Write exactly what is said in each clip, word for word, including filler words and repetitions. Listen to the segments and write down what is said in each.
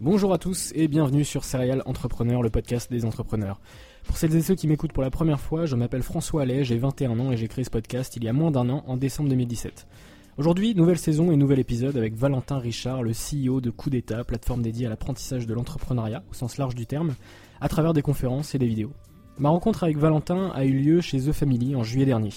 Bonjour à tous et bienvenue sur Serial Entrepreneur, le podcast des entrepreneurs. Pour celles et ceux qui m'écoutent pour la première fois, je m'appelle François Allais, j'ai vingt et un ans et j'ai créé ce podcast il y a moins d'un an, en décembre deux mille dix-sept. Aujourd'hui, nouvelle saison et nouvel épisode avec Valentin Richard, le C E O de Coup d'État, plateforme dédiée à l'apprentissage de l'entrepreneuriat, au sens large du terme, à travers des conférences et des vidéos. Ma rencontre avec Valentin a eu lieu chez The Family en juillet dernier.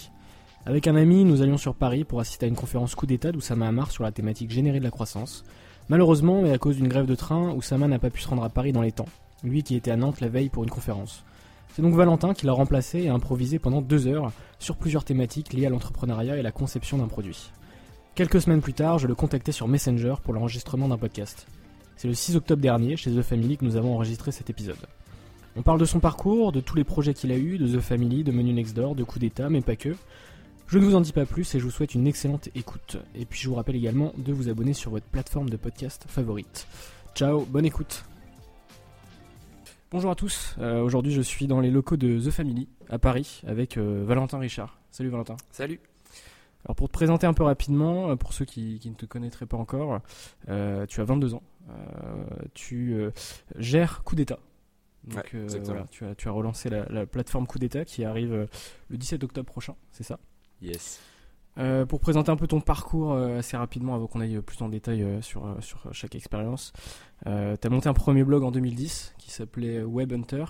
Avec un ami, nous allions sur Paris pour assister à une conférence Coup d'État d'Oussama Amar sur la thématique générée de la croissance. Malheureusement, et à cause d'une grève de train, Oussama n'a pas pu se rendre à Paris dans les temps, lui qui était à Nantes la veille pour une conférence. C'est donc Valentin qui l'a remplacé et a improvisé pendant deux heures sur plusieurs thématiques liées à l'entrepreneuriat et la conception d'un produit. Quelques semaines plus tard, je le contactais sur Messenger pour l'enregistrement d'un podcast. C'est le six octobre dernier, chez The Family, que nous avons enregistré cet épisode. On parle de son parcours, de tous les projets qu'il a eus, de The Family, de Menu Next Door, de Coup d'État, mais pas que. Je ne vous en dis pas plus et je vous souhaite une excellente écoute. Et puis je vous rappelle également de vous abonner sur votre plateforme de podcast favorite. Ciao, bonne écoute. Bonjour à tous, euh, aujourd'hui je suis dans les locaux de The Family à Paris avec euh, Valentin Richard. Salut Valentin. Salut. Alors pour te présenter un peu rapidement, pour ceux qui, qui ne te connaîtraient pas encore, euh, tu as vingt-deux ans, euh, tu euh, gères Coup d'État. Donc ouais, euh, voilà, tu, as, tu as relancé la, la plateforme Coup d'État qui arrive euh, le dix-sept octobre prochain, c'est ça ? Yes. Euh, pour présenter un peu ton parcours euh, assez rapidement avant qu'on aille plus en détail euh, sur, euh, sur chaque expérience, euh, tu as monté un premier blog en deux mille dix qui s'appelait Web Hunter,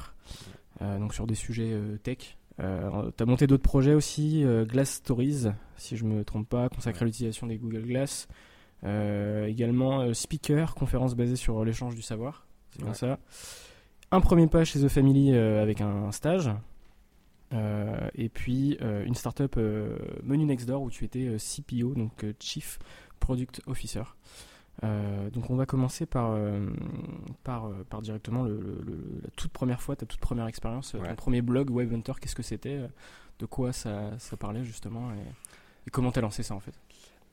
euh, donc sur des sujets euh, tech. Euh, tu as monté d'autres projets aussi, euh, Glass Stories, si je ne me trompe pas, consacré ouais. à l'utilisation des Google Glass. Euh, également euh, Speaker, conférence basée sur l'échange du savoir, c'est ouais. comme ça. Un premier pas chez The Family euh, avec un, un stage. Euh, et puis euh, une startup euh, Menu Next Door où tu étais euh, C P O, donc euh, Chief Product Officer. Euh, donc on va commencer par, euh, par, euh, par directement le, le, le, la toute première fois, ta toute première expérience, ouais. ton premier blog Web Hunter, qu'est-ce que c'était, de quoi ça, ça parlait justement, et, et comment t'as lancé ça en fait?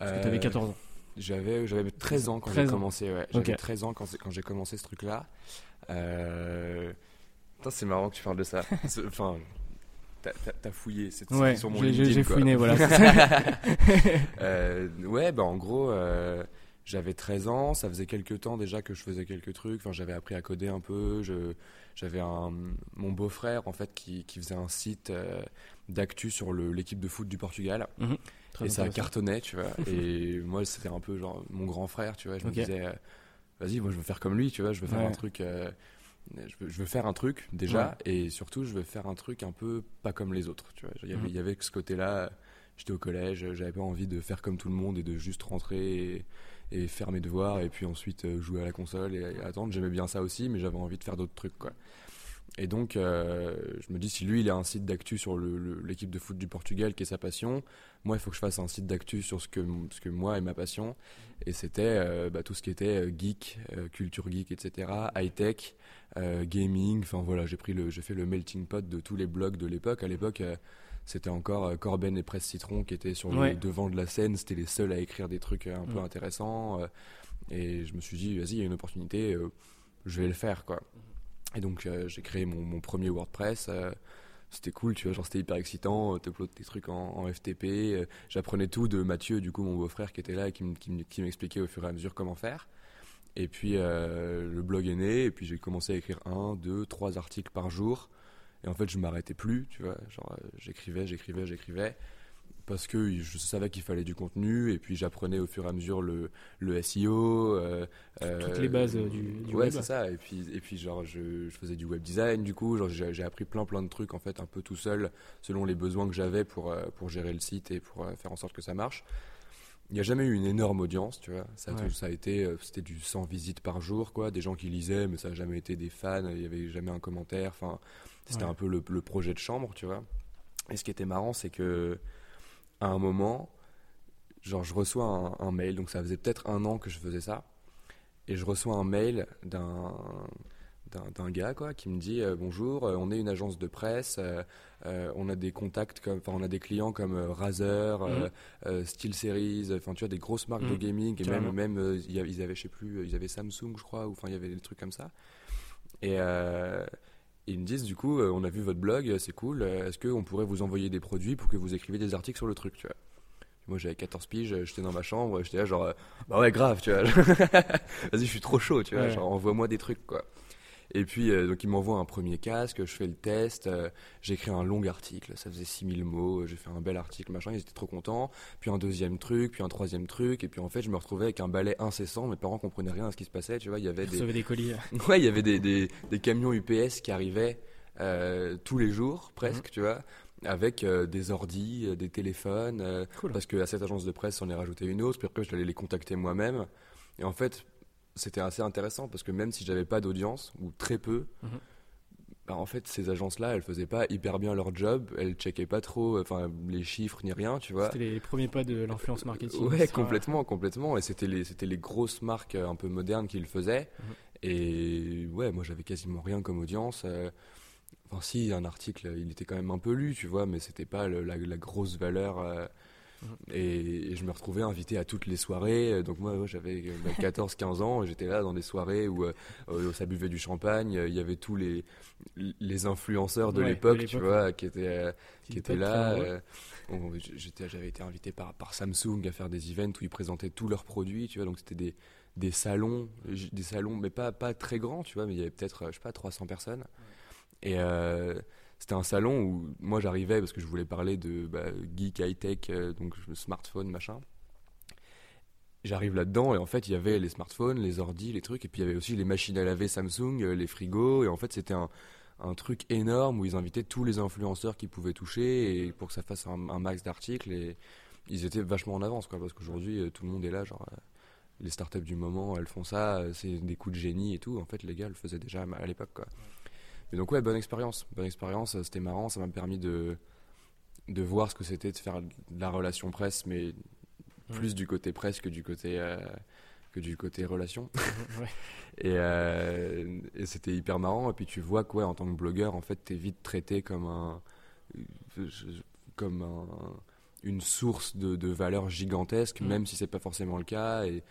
Parce que t'avais quatorze ans. J'avais, j'avais treize ans quand treize j'ai ans. commencé, ouais. J'avais okay. treize ans quand, quand j'ai commencé ce truc-là. Euh... Putain, c'est marrant que tu parles de ça. Enfin... T'as, t'as, t'as fouillé, c'est ouais, sur mon LinkedIn. J'ai quoi. fouiné, voilà. euh, ouais, bah en gros, euh, j'avais treize ans, ça faisait quelques temps déjà que je faisais quelques trucs. Enfin, j'avais appris à coder un peu. Je, j'avais un, mon beau-frère en fait qui, qui faisait un site euh, d'actu sur le, l'équipe de foot du Portugal. Mmh, et ça cartonnait, tu vois. Et moi, c'était un peu genre mon grand frère, tu vois. Je okay. me disais, euh, vas-y, moi je veux faire comme lui, tu vois. Je veux faire ouais. un truc. Euh, Je veux, je veux faire un truc déjà ouais. et surtout je veux faire un truc un peu pas comme les autres, tu vois. Il y avait, mmh. il y avait ce côté-là, j'étais au collège, j'avais pas envie de faire comme tout le monde et de juste rentrer et, et faire mes devoirs et puis ensuite jouer à la console et, et attendre. J'aimais bien ça aussi, mais j'avais envie de faire d'autres trucs, quoi. Et donc euh, je me dis, si lui il a un site d'actu sur le, le, l'équipe de foot du Portugal qui est sa passion, moi il faut que je fasse un site d'actu sur ce que, ce que moi est ma passion. Et c'était euh, bah, tout ce qui était geek, euh, culture geek, et cetera, high-tech, euh, gaming, enfin voilà, j'ai, pris le, j'ai fait le melting pot de tous les blogs de l'époque. À l'époque euh, c'était encore euh, Corben et Presse Citron qui étaient sur ouais. le devant de la scène, c'était les seuls à écrire des trucs euh, un mmh. peu intéressants. Euh, et je me suis dit, vas-y, il y a une opportunité, euh, je vais le faire, quoi. Et donc euh, j'ai créé mon, mon premier WordPress, euh, c'était cool, tu vois, genre c'était hyper excitant, t'uploades tes trucs en, en F T P, euh, j'apprenais tout de Mathieu, du coup mon beau-frère qui était là et qui, m- qui, m- qui m'expliquait au fur et à mesure comment faire. Et puis euh, le blog est né, et puis j'ai commencé à écrire un, deux, trois articles par jour, et en fait je m'arrêtais plus, tu vois, genre euh, j'écrivais, j'écrivais, j'écrivais, parce que je savais qu'il fallait du contenu, et puis j'apprenais au fur et à mesure le, le S E O. Euh, Toutes euh, les bases du, du ouais, web. Ouais, c'est ça. Et puis, et puis genre, je, je faisais du web design, du coup. Genre, j'ai, j'ai appris plein, plein de trucs, en fait, un peu tout seul, selon les besoins que j'avais pour, pour gérer le site et pour faire en sorte que ça marche. Il n'y a jamais eu une énorme audience, tu vois. Ça, ouais. ça a été, c'était du cent visites par jour, quoi. Des gens qui lisaient, mais ça n'a jamais été des fans. Il n'y avait jamais un commentaire. Enfin, c'était ouais. un peu le, le projet de chambre, tu vois. Et ce qui était marrant, c'est que... à un moment, genre je reçois un, un mail, donc ça faisait peut-être un an que je faisais ça, et je reçois un mail d'un, d'un, d'un gars quoi, qui me dit euh, bonjour, euh, on est une agence de presse, euh, euh, on a des contacts, comme, on a des clients comme euh, Razer, mm-hmm. euh, euh, SteelSeries, enfin tu vois des grosses marques mm-hmm. de gaming, et Carrément. même, même euh, ils avaient je sais plus, ils avaient Samsung je crois, ou enfin il y avait des trucs comme ça, et euh, ils me disent du coup, euh, on a vu votre blog, c'est cool, euh, est-ce qu'on pourrait vous envoyer des produits pour que vous écriviez des articles sur le truc, tu vois. Moi j'avais quatorze piges, j'étais dans ma chambre, j'étais là genre, euh, bah ouais grave, tu vois, vas-y je suis trop chaud, tu vois, ouais. genre envoie-moi des trucs quoi. Et puis euh, donc ils m'envoient un premier casque, je fais le test, euh, j'écris un long article, ça faisait six mille mots, j'ai fait un bel article, machin, ils étaient trop contents, puis un deuxième truc, puis un troisième truc, et puis en fait je me retrouvais avec un balai incessant, mes parents comprenaient rien à ce qui se passait, tu vois, il y avait des... Sauver des colis. Ouais, il y avait des, des, des camions U P S qui arrivaient euh, tous les jours, presque, mmh. tu vois, avec euh, des ordis, des téléphones, euh, cool. parce qu'à cette agence de presse on est rajouté une autre, puis après je allais les contacter moi-même, et en fait... c'était assez intéressant parce que même si j'avais pas d'audience ou très peu, mmh. bah en fait ces agences-là, elles faisaient pas hyper bien leur job, elles checkaient pas trop, enfin les chiffres ni rien, tu vois. C'était les premiers pas de l'influence marketing. Ouais, sera... complètement, complètement. Et c'était les, c'était les grosses marques un peu modernes qui le faisaient. Mmh. Et ouais, moi j'avais quasiment rien comme audience. Enfin si, un article, il était quand même un peu lu, tu vois, mais c'était pas le, la, la grosse valeur. Euh, Et, et je me retrouvais invité à toutes les soirées, donc moi ouais, j'avais quatorze quinze ans et j'étais là dans des soirées où, où ça buvait du champagne, il y avait tous les, les influenceurs de, ouais, l'époque, de l'époque tu vois, ouais. qui étaient, qui étaient là, euh, on, j'avais été invité par, par Samsung à faire des events où ils présentaient tous leurs produits, tu vois, donc c'était des, des salons, des salons mais pas, pas très grands, tu vois, mais il y avait peut-être, je sais pas, trois cents personnes, ouais. et euh, c'était un salon où moi j'arrivais parce que je voulais parler de bah, geek, high-tech, euh, donc smartphone, machin. J'arrive là-dedans et en fait il y avait les smartphones, les ordis, les trucs, et puis il y avait aussi les machines à laver Samsung, les frigos, et en fait c'était un, un truc énorme où ils invitaient tous les influenceurs qu'ils pouvaient toucher et pour que ça fasse un, un max d'articles, et ils étaient vachement en avance quoi, parce qu'aujourd'hui tout le monde est là, genre les startups du moment elles font ça, c'est des coups de génie et tout, en fait les gars le faisaient déjà à l'époque quoi. Et donc ouais, bonne expérience, bonne expérience, c'était marrant, ça m'a permis de, de voir ce que c'était de faire de la relation presse, mais mmh. plus du côté presse que du côté, euh, que du côté relation. Mmh, ouais. et, euh, et c'était hyper marrant, et puis tu vois qu'en ouais, tant que blogueur, en fait, t'es vite traité comme, un, comme un, une source de, de valeur gigantesque, mmh. même si c'est pas forcément le cas, et...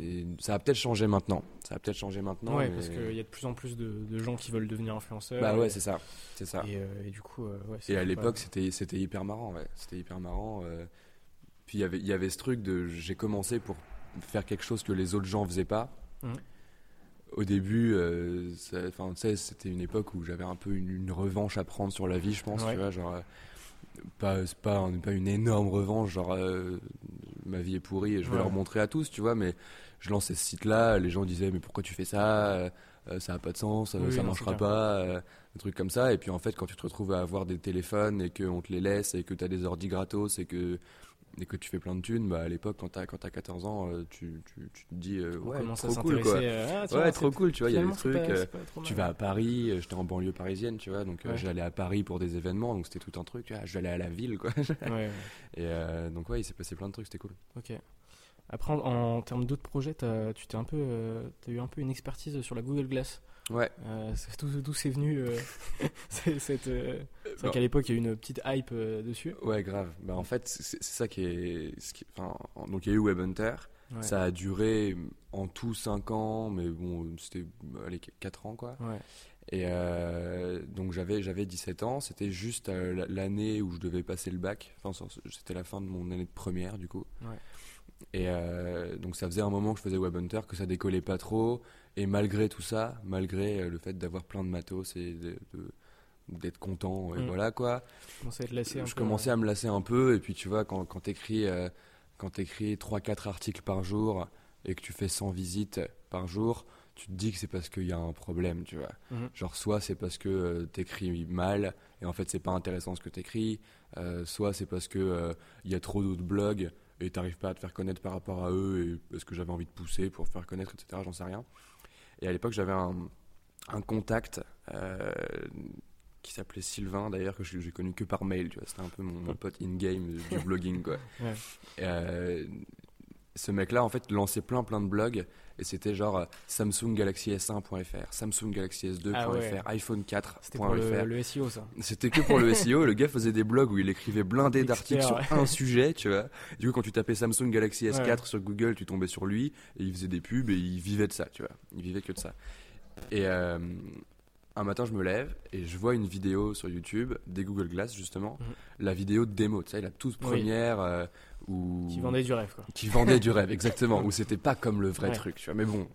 Et ça a peut-être changé maintenant. Ça a peut-être changé maintenant. Ouais, mais... parce qu'il y a de plus en plus de, de gens qui veulent devenir influenceurs. Bah ouais, et... c'est ça, c'est ça. Et, euh, et du coup, euh, ouais. Et à l'époque, pas... c'était c'était hyper marrant, ouais. C'était hyper marrant. Euh... Puis il y avait il y avait ce truc de j'ai commencé pour faire quelque chose que les autres gens faisaient pas. Mmh. Au début, euh, ça, enfin tu sais, c'était une époque où j'avais un peu une, une revanche à prendre sur la vie, je pense. Ouais. Tu vois, genre. Euh... Pas, c'est pas, un, pas une énorme revanche, genre euh, ma vie est pourrie et je vais ouais. leur montrer à tous, tu vois. Mais je lançais ce site-là, les gens disaient mais pourquoi tu fais ça, euh, ça n'a pas de sens, oui, ça ne marchera pas, euh, un truc comme ça. Et puis en fait, quand tu te retrouves à avoir des téléphones et qu'on te les laisse et que tu as des ordi gratos et que, et que tu fais plein de thunes, bah, à l'époque, quand tu as quand tu as quatorze ans, tu, tu, tu te dis euh, ouais, trop cool quoi. Euh, ah, ouais, vois, trop cool, tu vois, il y a des trucs. Pas, euh, tu vas à Paris, euh, j'étais en banlieue parisienne, tu vois, donc ouais. euh, j'allais à Paris pour des événements, donc c'était tout un truc, tu vois, j'allais à la ville quoi. ouais, ouais. Et euh, donc, ouais, il s'est passé plein de trucs, c'était cool. Ok. Après, en, en termes d'autres projets, tu t'es un peu, euh, t'as eu un peu une expertise sur la Google Glass. Ouais. Euh, c'est, d'où, d'où c'est venu euh, c'est, cette, euh, c'est vrai qu'à l'époque il y a eu une petite hype euh, dessus. Ouais, grave. Bah, en fait, c'est, c'est ça qui est. Qui, enfin, donc il y a eu Web Hunter. Ouais. Ça a duré en tout cinq ans, mais bon, c'était allez, quatre ans quoi. Ouais. Et euh, Donc j'avais, j'avais dix-sept ans, c'était juste l'année où je devais passer le bac, enfin, c'était la fin de mon année de première du coup. Ouais. Et euh, donc ça faisait un moment que je faisais Web Hunter, que ça décollait pas trop, et malgré tout ça, malgré le fait d'avoir plein de matos et de, de, d'être content, et mmh. voilà quoi, je, à te je peu, commençais ouais. à me lasser un peu, et puis tu vois, quand, quand t'écris, euh, quand t'écris trois quatre articles par jour, et que tu fais cent visites par jour, tu te dis que c'est parce qu'il y a un problème, tu vois. Mmh. Genre, soit c'est parce que euh, t'écris mal et en fait c'est pas intéressant ce que t'écris, euh, soit c'est parce que euh, y a trop d'autres blogs et t'arrives pas à te faire connaître par rapport à eux, et est-ce que j'avais envie de pousser pour faire connaître, et cetera. J'en sais rien. Et à l'époque, j'avais un, un contact euh, qui s'appelait Sylvain, d'ailleurs, que je, j'ai connu que par mail, tu vois. C'était un peu mon, mon pote in-game du blogging, quoi. Ouais. Euh, ce mec-là, en fait, lançait plein, plein de blogs. Et c'était genre Samsung Galaxy S un point F R, Samsung Galaxy S deux point F R, ah ouais. iPhone quatre point F R. C'était pour le, le S E O, ça. C'était que pour le S E O. Le gars faisait des blogs où il écrivait blindé d'articles sur un sujet, tu vois. Du coup, quand tu tapais Samsung Galaxy S quatre ouais. sur Google, tu tombais sur lui. Et il faisait des pubs et il vivait de ça, tu vois. Il vivait que de ça. Et euh, un matin, je me lève et je vois une vidéo sur YouTube des Google Glass, justement. Mmh. La vidéo de démo, tu sais, la toute première... Oui. Euh, Où... Qui vendait du rêve, quoi. Qui vendait du rêve, exactement. Où c'était pas comme le vrai ouais. truc, tu vois. Mais bon,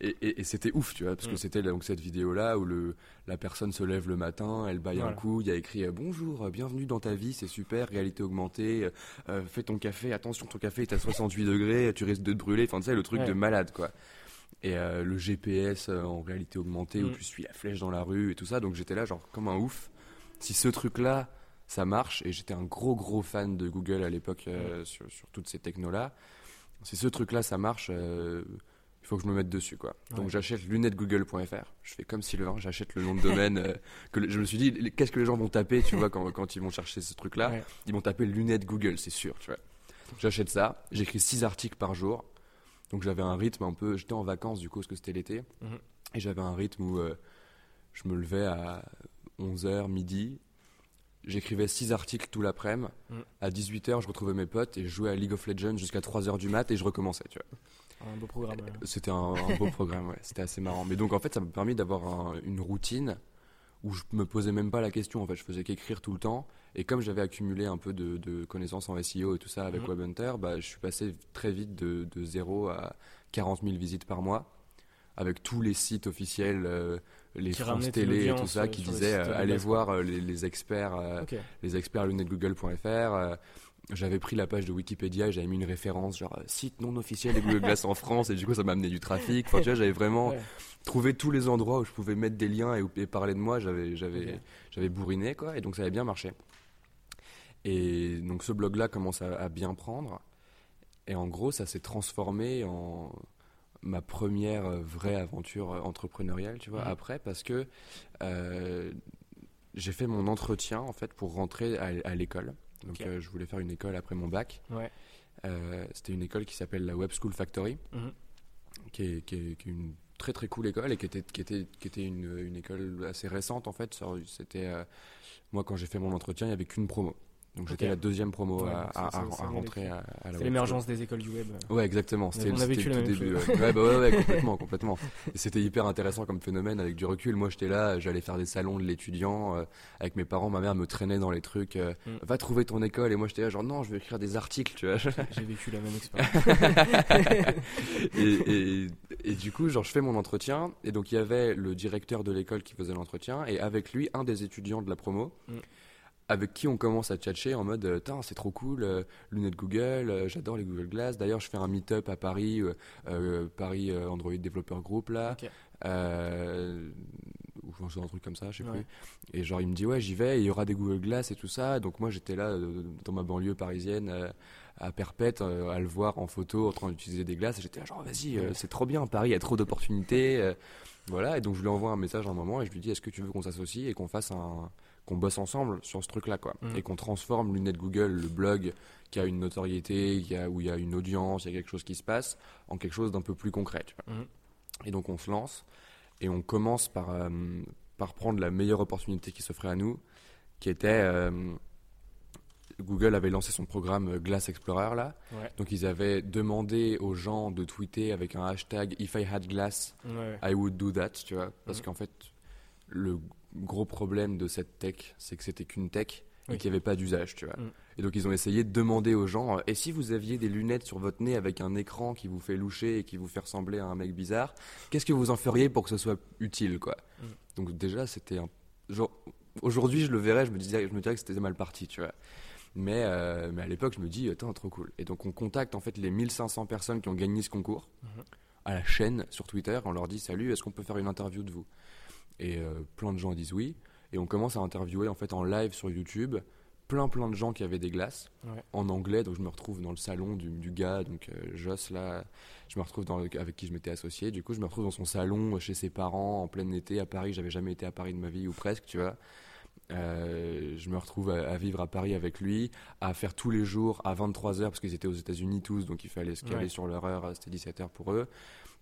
et, et, et c'était ouf, tu vois, parce mmh. que c'était donc cette vidéo-là où le, la personne se lève le matin, elle baille voilà. un coup, il y a écrit euh, bonjour, bienvenue dans ta vie, c'est super, réalité augmentée, euh, fais ton café, attention, ton café est à soixante-huit degrés, tu risques de te brûler, enfin tu sais, le truc ouais. de malade, quoi. Et euh, le G P S euh, en réalité augmentée mmh. où tu suis la flèche dans la rue et tout ça, donc j'étais là genre comme un ouf. Si ce truc-là ça marche, et j'étais un gros gros fan de Google à l'époque euh, mmh. sur, sur toutes ces technos là. Si ce truc là ça marche, il euh, faut que je me mette dessus, quoi. Ouais. Donc j'achète lunettes google point F R, je fais comme Sylvain, j'achète le nom de domaine euh, que le, je me suis dit les, qu'est-ce que les gens vont taper, tu vois, quand, quand ils vont chercher ce truc là, ouais. ils vont taper lunettes Google, c'est sûr, tu vois. J'achète ça, j'écris six articles par jour, donc j'avais un rythme un peu, j'étais en vacances du coup parce que c'était l'été, mmh. et j'avais un rythme où euh, je me levais à onze heures, midi. J'écrivais six articles tout l'après-midi. Mm. À dix-huit heures, je retrouvais mes potes et je jouais à League of Legends jusqu'à trois heures du mat et je recommençais, tu vois. Un beau programme. Ouais. C'était un, un beau programme, ouais. C'était assez marrant. Mais donc, en fait, ça m'a permis d'avoir un, une routine où je me posais même pas la question. En fait, je faisais qu'écrire tout le temps. Et comme j'avais accumulé un peu de, de connaissances en S E O et tout ça avec mm. Web Hunter, bah, je suis passé très vite de, de zéro à quarante mille visites par mois, avec tous les sites officiels, euh, les France Télé et tout ça, qui disaient euh, allez voir euh, les, les experts, euh, okay. les experts lunettes google point F R. Euh, j'avais pris la page de Wikipédia et j'avais mis une référence genre site non officiel de Google Glass en France, et du coup ça m'a amené du trafic. Enfin, tu vois, j'avais vraiment ouais. trouvé tous les endroits où je pouvais mettre des liens et, et parler de moi. J'avais, j'avais, okay. j'avais bourriné, quoi, et donc ça avait bien marché. Et donc ce blog-là commence à, à bien prendre, et en gros ça s'est transformé en ma première vraie aventure entrepreneuriale, tu vois, mmh. après, parce que euh, j'ai fait mon entretien, en fait, pour rentrer à, à l'école. Donc, okay. euh, je voulais faire une école après mon bac. Ouais. Euh, c'était une école qui s'appelle la Web School Factory, mmh. qui, est, qui, est, qui est une très, très cool école, et qui était, qui était, qui était une, une école assez récente, en fait. C'était, euh, moi, quand j'ai fait mon entretien, il n'y avait qu'une promo. Donc j'étais okay. la deuxième promo ouais, à, c'est, à, c'est, à, c'est à rentrer à, à la C'est l'émergence des écoles du web. Ouais, exactement. C'était, on a vécu le début. Ouais, ouais, bah ouais, ouais, complètement, complètement. Et c'était hyper intéressant comme phénomène, avec du recul. Moi, j'étais là, j'allais faire des salons de l'étudiant euh, avec mes parents. Ma mère me traînait dans les trucs. Euh, mm. Va trouver ton école. Et moi, j'étais là, genre non, je vais écrire des articles, tu vois. J'ai vécu la même expérience. et, et, et du coup, genre, je fais mon entretien. Et donc, il y avait le directeur de l'école qui faisait l'entretien, et avec lui, un des étudiants de la promo. Mm. Avec qui on commence à tchatcher en mode « Tain, c'est trop cool, euh, lunettes Google, euh, j'adore les Google Glass. D'ailleurs, je fais un meet-up à Paris, euh, euh, Paris euh, Android Developer Group, là. Okay. » euh, ou un truc comme ça, je sais ouais. plus. Et genre, il me dit « Ouais, j'y vais, il y aura des Google Glass et tout ça. » Donc moi, j'étais là, euh, dans ma banlieue parisienne, euh, à Perpète, euh, à le voir en photo, en train d'utiliser des glaces. Et j'étais là, genre « Vas-y, euh, c'est trop bien, Paris, il y a trop d'opportunités. Euh, » Voilà, et donc je lui envoie un message à un moment et je lui dis « Est-ce que tu veux qu'on s'associe et qu'on fasse un... qu'on bosse ensemble sur ce truc-là, quoi. Mmh. Et qu'on transforme Lunettes Google, le blog qui a une notoriété, qui a, où il y a une audience, il y a quelque chose qui se passe, en quelque chose d'un peu plus concret. Tu vois. Mmh. Et donc on se lance et on commence par, euh, par prendre la meilleure opportunité qui s'offrait à nous, qui était... Euh, Google avait lancé son programme Glass Explorer, là. Ouais. Donc ils avaient demandé aux gens de tweeter avec un hashtag « If I had glass, ouais. I would do that », tu vois. Parce mmh. qu'en fait, le... gros problème de cette tech, c'est que c'était qu'une tech et oui. qu'il n'y avait pas d'usage, tu vois. Mm. Et donc ils ont essayé de demander aux gens « Et si vous aviez des lunettes sur votre nez avec un écran qui vous fait loucher et qui vous fait ressembler à un mec bizarre, qu'est-ce que vous en feriez pour que ce soit utile, quoi ?» Mm. Donc déjà, c'était un... Genre, aujourd'hui, je le verrais, je me dirais, je me dirais que c'était mal parti, tu vois. Mais, euh, mais à l'époque, je me dis « Attends, trop cool ». Et donc on contacte en fait les mille cinq cents personnes qui ont gagné ce concours mm-hmm. à la chaîne, sur Twitter, on leur dit « Salut, est-ce qu'on peut faire une interview de vous ?» Et euh, plein de gens disent oui. Et on commence à interviewer en fait en live sur YouTube plein plein de gens qui avaient des glaces ouais. en anglais. Donc je me retrouve dans le salon du, du gars, donc euh, Joss là, je me retrouve dans le, avec qui je m'étais associé. Du coup, je me retrouve dans son salon chez ses parents en plein été à Paris. J'avais jamais été à Paris de ma vie ou presque, tu vois. Euh, je me retrouve à, à vivre à Paris avec lui, à faire tous les jours à vingt-trois heures parce qu'ils étaient aux États-Unis tous, donc il fallait se caler ouais. sur leur heure. C'était dix-sept heures pour eux.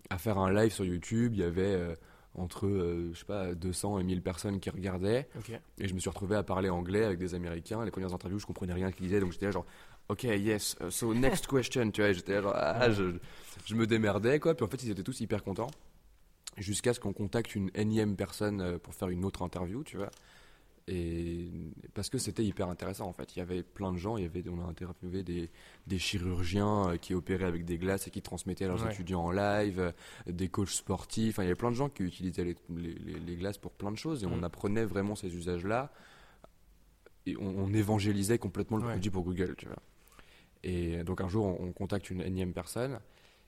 À faire un live sur YouTube, il y avait euh, entre euh, je sais pas deux cents et mille personnes qui regardaient okay. et je me suis retrouvé à parler anglais avec des Américains. Les premières interviews, je comprenais rien qu'ils disaient, donc j'étais là genre ok yes uh, so next question, tu vois, j'étais là genre ah, je, je me démerdais quoi. Puis en fait ils étaient tous hyper contents jusqu'à ce qu'on contacte une énième personne pour faire une autre interview, tu vois. Et parce que c'était hyper intéressant en fait, il y avait plein de gens, il y avait, on a interviewé des, des chirurgiens qui opéraient avec des glaces et qui transmettaient à leurs ouais. étudiants en live, des coachs sportifs, enfin, il y avait plein de gens qui utilisaient les, les, les glaces pour plein de choses et mmh. on apprenait vraiment ces usages-là et on, on évangélisait complètement le ouais. produit pour Google, tu vois. Et donc un jour on, on contacte une énième personne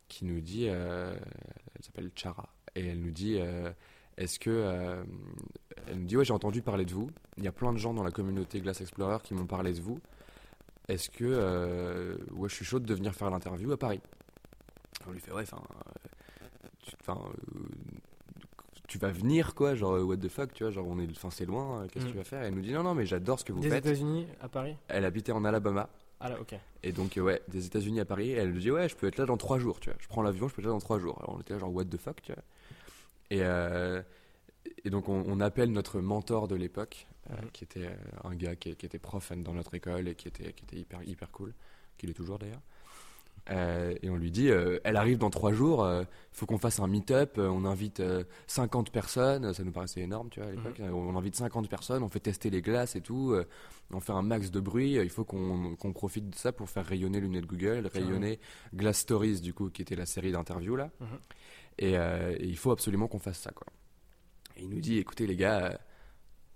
qui nous dit, euh, elle s'appelle Chara et elle nous dit... Euh, Est-ce que euh, elle me dit ouais j'ai entendu parler de vous. Il y a plein de gens dans la communauté Glass Explorer qui m'ont parlé de vous. Est-ce que euh, ouais je suis chaude de venir faire l'interview à Paris. On lui fait ouais enfin enfin euh, tu vas venir quoi genre what the fuck tu vois genre on est enfin c'est loin qu'est-ce que mm. tu vas faire. Elle nous dit non non mais j'adore ce que vous des faites. Des États-Unis à Paris. Elle habitait en Alabama. Ah là, ok. Et donc ouais des États-Unis à Paris. Et elle lui dit ouais je peux être là dans trois jours tu vois. Je prends l'avion je peux être là dans trois jours. Alors on était là genre what the fuck tu vois. Et, euh, et donc on, on appelle notre mentor de l'époque, mmh. euh, qui était un gars qui, qui était prof dans notre école et qui était, qui était hyper, hyper cool, qu'il est toujours d'ailleurs. Euh, et on lui dit, euh, elle arrive dans trois jours, il euh, faut qu'on fasse un meet-up, euh, on invite euh, cinquante personnes, ça nous paraissait énorme tu vois, à l'époque, mmh. on, on invite cinquante personnes, on fait tester les glaces et tout, euh, on fait un max de bruit, euh, il faut qu'on, qu'on profite de ça pour faire rayonner Lunettes Google, rayonner mmh. Glass Stories du coup, qui était la série d'interviews là. Mmh. Et, euh, et il faut absolument qu'on fasse ça quoi. Et il nous dit écoutez les gars euh,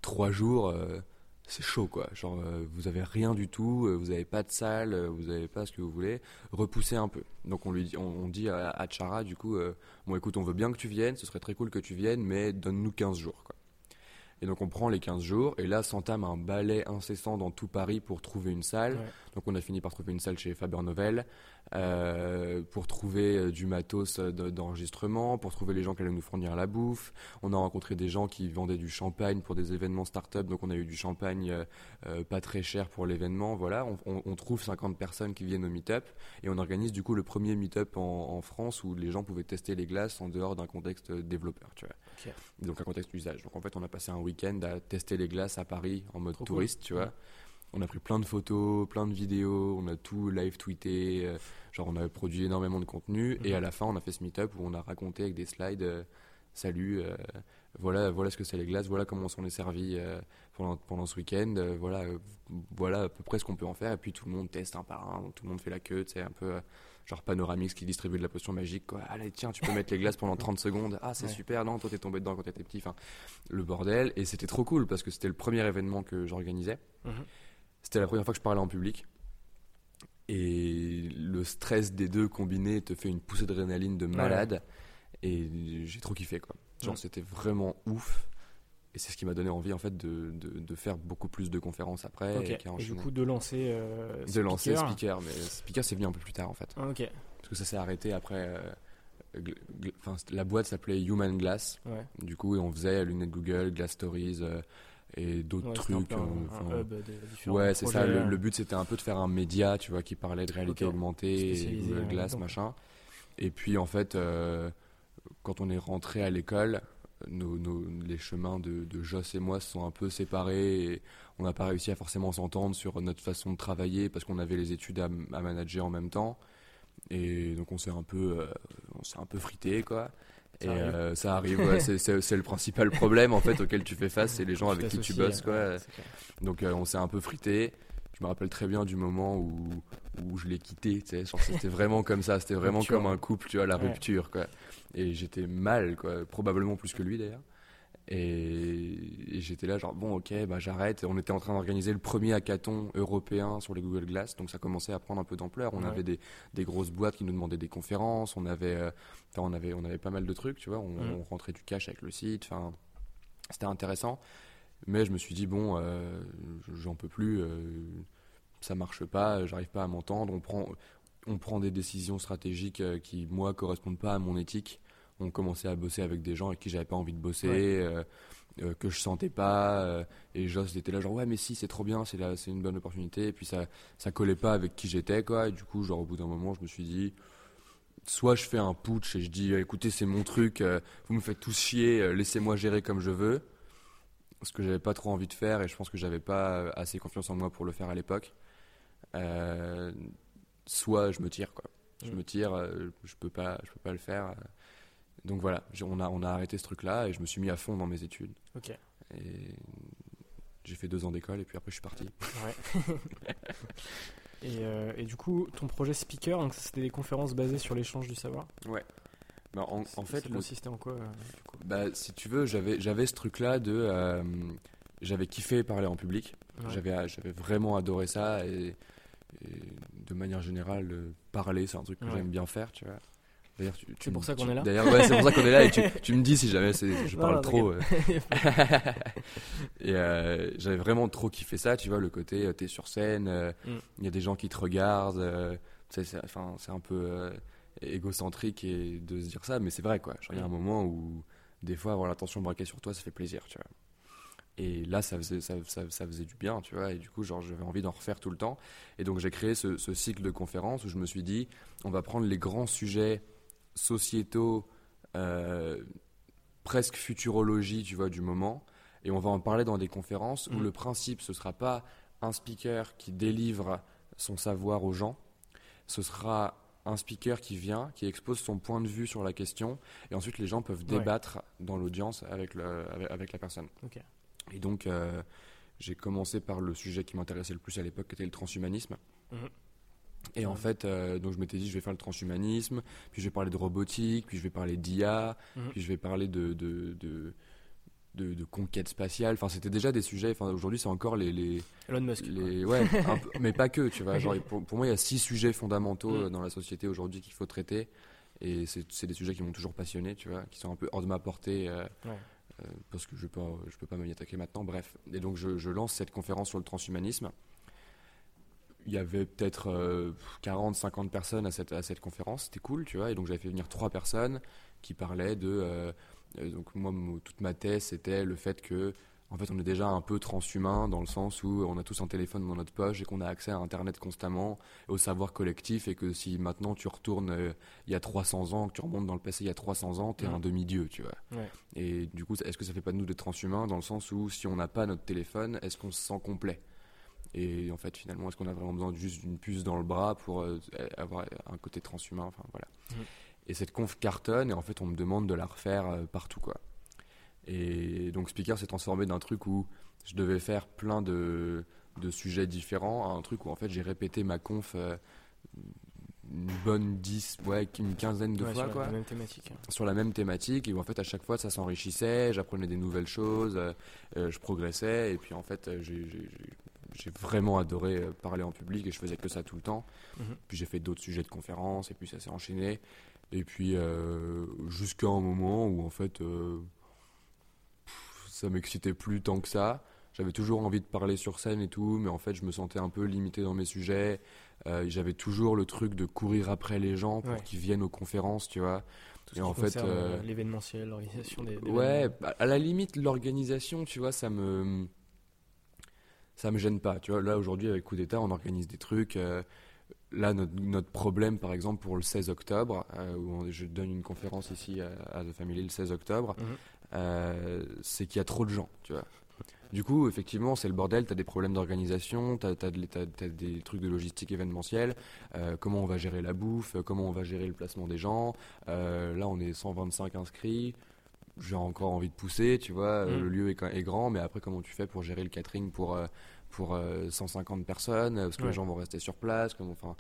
trois jours euh, c'est chaud quoi genre euh, vous avez rien du tout euh, vous avez pas de salle euh, vous avez pas ce que vous voulez repoussez un peu. Donc on lui dit on, on dit à, à Chara du coup euh, bon écoute on veut bien que tu viennes ce serait très cool que tu viennes mais donne-nous quinze jours quoi. Et donc on prend les quinze jours et là s'entame un balai incessant dans tout Paris pour trouver une salle. Ouais. Donc on a fini par trouver une salle chez Faber-Novel, euh, pour trouver du matos d'enregistrement, pour trouver les gens qui allaient nous fournir la bouffe. On a rencontré des gens qui vendaient du champagne pour des événements start-up, donc on a eu du champagne euh, pas très cher pour l'événement. Voilà, on, on, on trouve cinquante personnes qui viennent au meet-up et on organise du coup le premier meet-up en, en France où les gens pouvaient tester les glaces en dehors d'un contexte développeur, tu vois. Okay. Donc un contexte d'usage. Donc en fait on a passé un week-end à tester les glaces à Paris en mode trop touriste, cool. tu vois. On a pris plein de photos, plein de vidéos, on a tout live tweeté, euh, genre on a produit énormément de contenu mm-hmm. et à la fin on a fait ce meet-up où on a raconté avec des slides, euh, salut, euh, voilà, voilà ce que c'est les glaces, voilà comment on s'en est servi euh, pendant, pendant ce week-end, euh, voilà, euh, voilà à peu près ce qu'on peut en faire et puis tout le monde teste un par un, tout le monde fait la queue, c'est un peu euh, genre Panoramix qui distribue de la potion magique quoi. Allez tiens tu peux mettre les glaces pendant trente secondes ah c'est ouais. super non toi t'es tombé dedans quand t'étais petit enfin le bordel. Et c'était trop cool parce que c'était le premier événement que j'organisais mm-hmm. c'était la première fois que je parlais en public et le stress des deux combinés te fait une poussée d'adrénaline de malade ouais. et j'ai trop kiffé quoi genre mm. c'était vraiment ouf. Et c'est ce qui m'a donné envie en fait de, de, de faire beaucoup plus de conférences après. Okay. Et, et du coup de lancer euh, de Speaker. lancer Speaker, mais Speaker c'est venu un peu plus tard en fait. Okay. Parce que ça s'est arrêté après. Euh, gl- gl- la boîte s'appelait Human Glass. Ouais. Du coup et on faisait lunettes Google, Glass Stories euh, et d'autres ouais, trucs. Un, euh, un hub de différents ouais c'est projets. ça. Le, le but c'était un peu de faire un média tu vois qui parlait de réalité okay. augmentée, et Google Glass donc. machin. Et puis en fait euh, quand on est rentré à l'école. Nos, nos, les chemins de, de Joss et moi se sont un peu séparés et on n'a pas réussi à forcément s'entendre sur notre façon de travailler parce qu'on avait les études à, à manager en même temps et donc on s'est un peu euh, on s'est un peu frité quoi Et ça arrive, euh, ça arrive ouais, c'est, c'est, c'est le principal problème en fait auquel tu fais face, c'est les gens avec qui tu bosses quoi. Ouais, donc euh, on s'est un peu frité. Je me rappelle très bien du moment où où je l'ai quitté, tu sais, c'était vraiment comme ça, c'était vraiment rupture. Comme un couple, tu vois, la ouais. rupture quoi. Et j'étais mal quoi, probablement plus que lui d'ailleurs. Et, et j'étais là genre bon ok bah j'arrête. On était en train d'organiser le premier hackathon européen sur les Google Glass, donc ça commençait à prendre un peu d'ampleur. On ouais. avait des, des grosses boîtes qui nous demandaient des conférences, on avait, euh, on avait, on avait pas mal de trucs tu vois, on, mm. on rentrait du cash avec le site, c'était intéressant. Mais je me suis dit bon euh, j'en peux plus, euh, ça marche pas, j'arrive pas à m'entendre, on prend, on prend des décisions stratégiques qui moi correspondent pas à mon éthique. On commençait à bosser avec des gens avec qui j'avais pas envie de bosser, ouais. euh, euh, que je sentais pas. Euh, et Joss était là genre ouais mais si c'est trop bien, c'est là, c'est une bonne opportunité. Et puis ça ça collait pas avec qui j'étais quoi. Et du coup genre au bout d'un moment je me suis dit soit je fais un putsch et je dis écoutez c'est mon truc, euh, vous me faites tous chier, euh, laissez-moi gérer comme je veux. Ce que j'avais pas trop envie de faire et je pense que j'avais pas assez confiance en moi pour le faire à l'époque. Euh, soit je me tire quoi. Je mmh. me tire, euh, je peux pas je peux pas le faire. Euh, Donc voilà, on a, on a arrêté ce truc-là et je me suis mis à fond dans mes études. Ok. Et j'ai fait deux ans d'école et puis après je suis parti. Ouais. et, euh, et du coup, ton projet Speaker, donc c'était des conférences basées sur l'échange du savoir. Ouais. Bah en, en fait, ça consistait en quoi euh, du coup ? Bah si tu veux, j'avais, j'avais ce truc-là de, euh, j'avais kiffé parler en public. Ouais. J'avais, j'avais vraiment adoré ça et, et de manière générale, parler, c'est un truc que ouais. j'aime bien faire, tu vois. D'ailleurs, tu, tu c'est pour ça qu'on tu, est là. D'ailleurs, ouais, c'est pour ça qu'on est là. Et tu, tu me dis si jamais c'est, je parle non, non, trop. Euh. et euh, j'avais vraiment trop kiffé ça. Tu vois, le côté, t'es sur scène, euh, mm. y a des gens qui te regardent. Euh, c'est, c'est, enfin, c'est un peu euh, égocentrique et de se dire ça, mais c'est vrai quoi. Il y a un moment où des fois avoir l'attention braquée sur toi, ça fait plaisir, tu vois. Et là, ça faisait, ça, ça, ça faisait du bien, tu vois. Et du coup, genre, j'avais envie d'en refaire tout le temps. Et donc, j'ai créé ce, ce cycle de conférences où je me suis dit, on va prendre les grands sujets sociétaux, euh, presque futurologie, tu vois, du moment. Et on va en parler dans des conférences mmh. où le principe, ce ne sera pas un speaker qui délivre son savoir aux gens. Ce sera un speaker qui vient, qui expose son point de vue sur la question. Et ensuite, les gens peuvent débattre ouais. dans l'audience avec, le, avec, avec la personne. Okay. Et donc, euh, j'ai commencé par le sujet qui m'intéressait le plus à l'époque, qui était le transhumanisme. Mmh. Et en fait, euh, donc je m'étais dit, je vais faire le transhumanisme, puis je vais parler de robotique, puis je vais parler d'I A, mmh. puis je vais parler de, de, de, de, de conquête spatiale. Enfin, c'était déjà des sujets. Enfin, aujourd'hui, c'est encore les. les Elon Musk. Les, ouais, un peu, mais pas que, tu vois. Genre, pour, pour moi, il y a six sujets fondamentaux mmh. dans la société aujourd'hui qu'il faut traiter. Et c'est, c'est des sujets qui m'ont toujours passionné, tu vois, qui sont un peu hors de ma portée. Euh, ouais. euh, parce que je ne peux, je peux pas m'y attaquer maintenant. Bref. Et donc, je, je lance cette conférence sur le transhumanisme. Il y avait peut-être euh, quarante, cinquante personnes à cette, à cette conférence, c'était cool, tu vois. Et donc, j'avais fait venir trois personnes qui parlaient de... Euh, euh, donc, moi, m- toute ma thèse, c'était le fait que, en fait, on est déjà un peu transhumain dans le sens où on a tous un téléphone dans notre poche et qu'on a accès à Internet constamment, au savoir collectif, et que si maintenant tu retournes euh, il y a trois cents ans, que tu remontes dans le passé il y a trois cents ans, t'es mmh. un demi-dieu, tu vois. Ouais. Et du coup, est-ce que ça fait pas de nous des transhumains dans le sens où si on n'a pas notre téléphone, est-ce qu'on se sent complet ? Et en fait, finalement, est-ce qu'on a vraiment besoin juste d'une puce dans le bras pour euh, avoir un côté transhumain, enfin, voilà. Mmh. Et cette conf cartonne, et en fait, on me demande de la refaire euh, partout, quoi. Et donc, Speaker s'est transformé d'un truc où je devais faire plein de, de sujets différents à un truc où, en fait, j'ai répété ma conf euh, une bonne dix, ouais, une quinzaine de ouais, fois, sur quoi. Sur la même thématique. Hein. Sur la même thématique, et où, en fait, à chaque fois, ça s'enrichissait, j'apprenais des nouvelles choses, euh, euh, je progressais, et puis, en fait, euh, j'ai... j'ai, j'ai... j'ai vraiment adoré parler en public et je faisais que ça tout le temps. Mmh. Puis j'ai fait d'autres sujets de conférences et puis ça s'est enchaîné. Et puis euh, jusqu'à un moment où en fait euh, ça m'excitait plus tant que ça. J'avais toujours envie de parler sur scène et tout, mais en fait je me sentais un peu limité dans mes sujets. Euh, j'avais toujours le truc de courir après les gens pour ouais. qu'ils viennent aux conférences, tu vois. Tout ce et qui en fait euh, l'événementiel, l'organisation des, des ouais, bah, à la limite l'organisation, tu vois, ça me ça me gêne pas, tu vois. Là aujourd'hui avec Coup d'État, on organise des trucs. Euh, là notre, notre problème, par exemple pour le seize octobre, euh, où on, je donne une conférence ici à, à The Family le seize octobre, mm-hmm. euh, c'est qu'il y a trop de gens, tu vois. Du coup, effectivement, c'est le bordel, tu as des problèmes d'organisation, tu as des trucs de logistique événementielle, euh, comment on va gérer la bouffe, comment on va gérer le placement des gens. Euh, là, on est cent vingt-cinq inscrits, j'ai encore envie de pousser, tu vois, mmh. le lieu est, est grand, mais après, comment tu fais pour gérer le catering pour, pour euh, cent cinquante personnes, parce que ouais. les gens vont rester sur place, comme, enfin...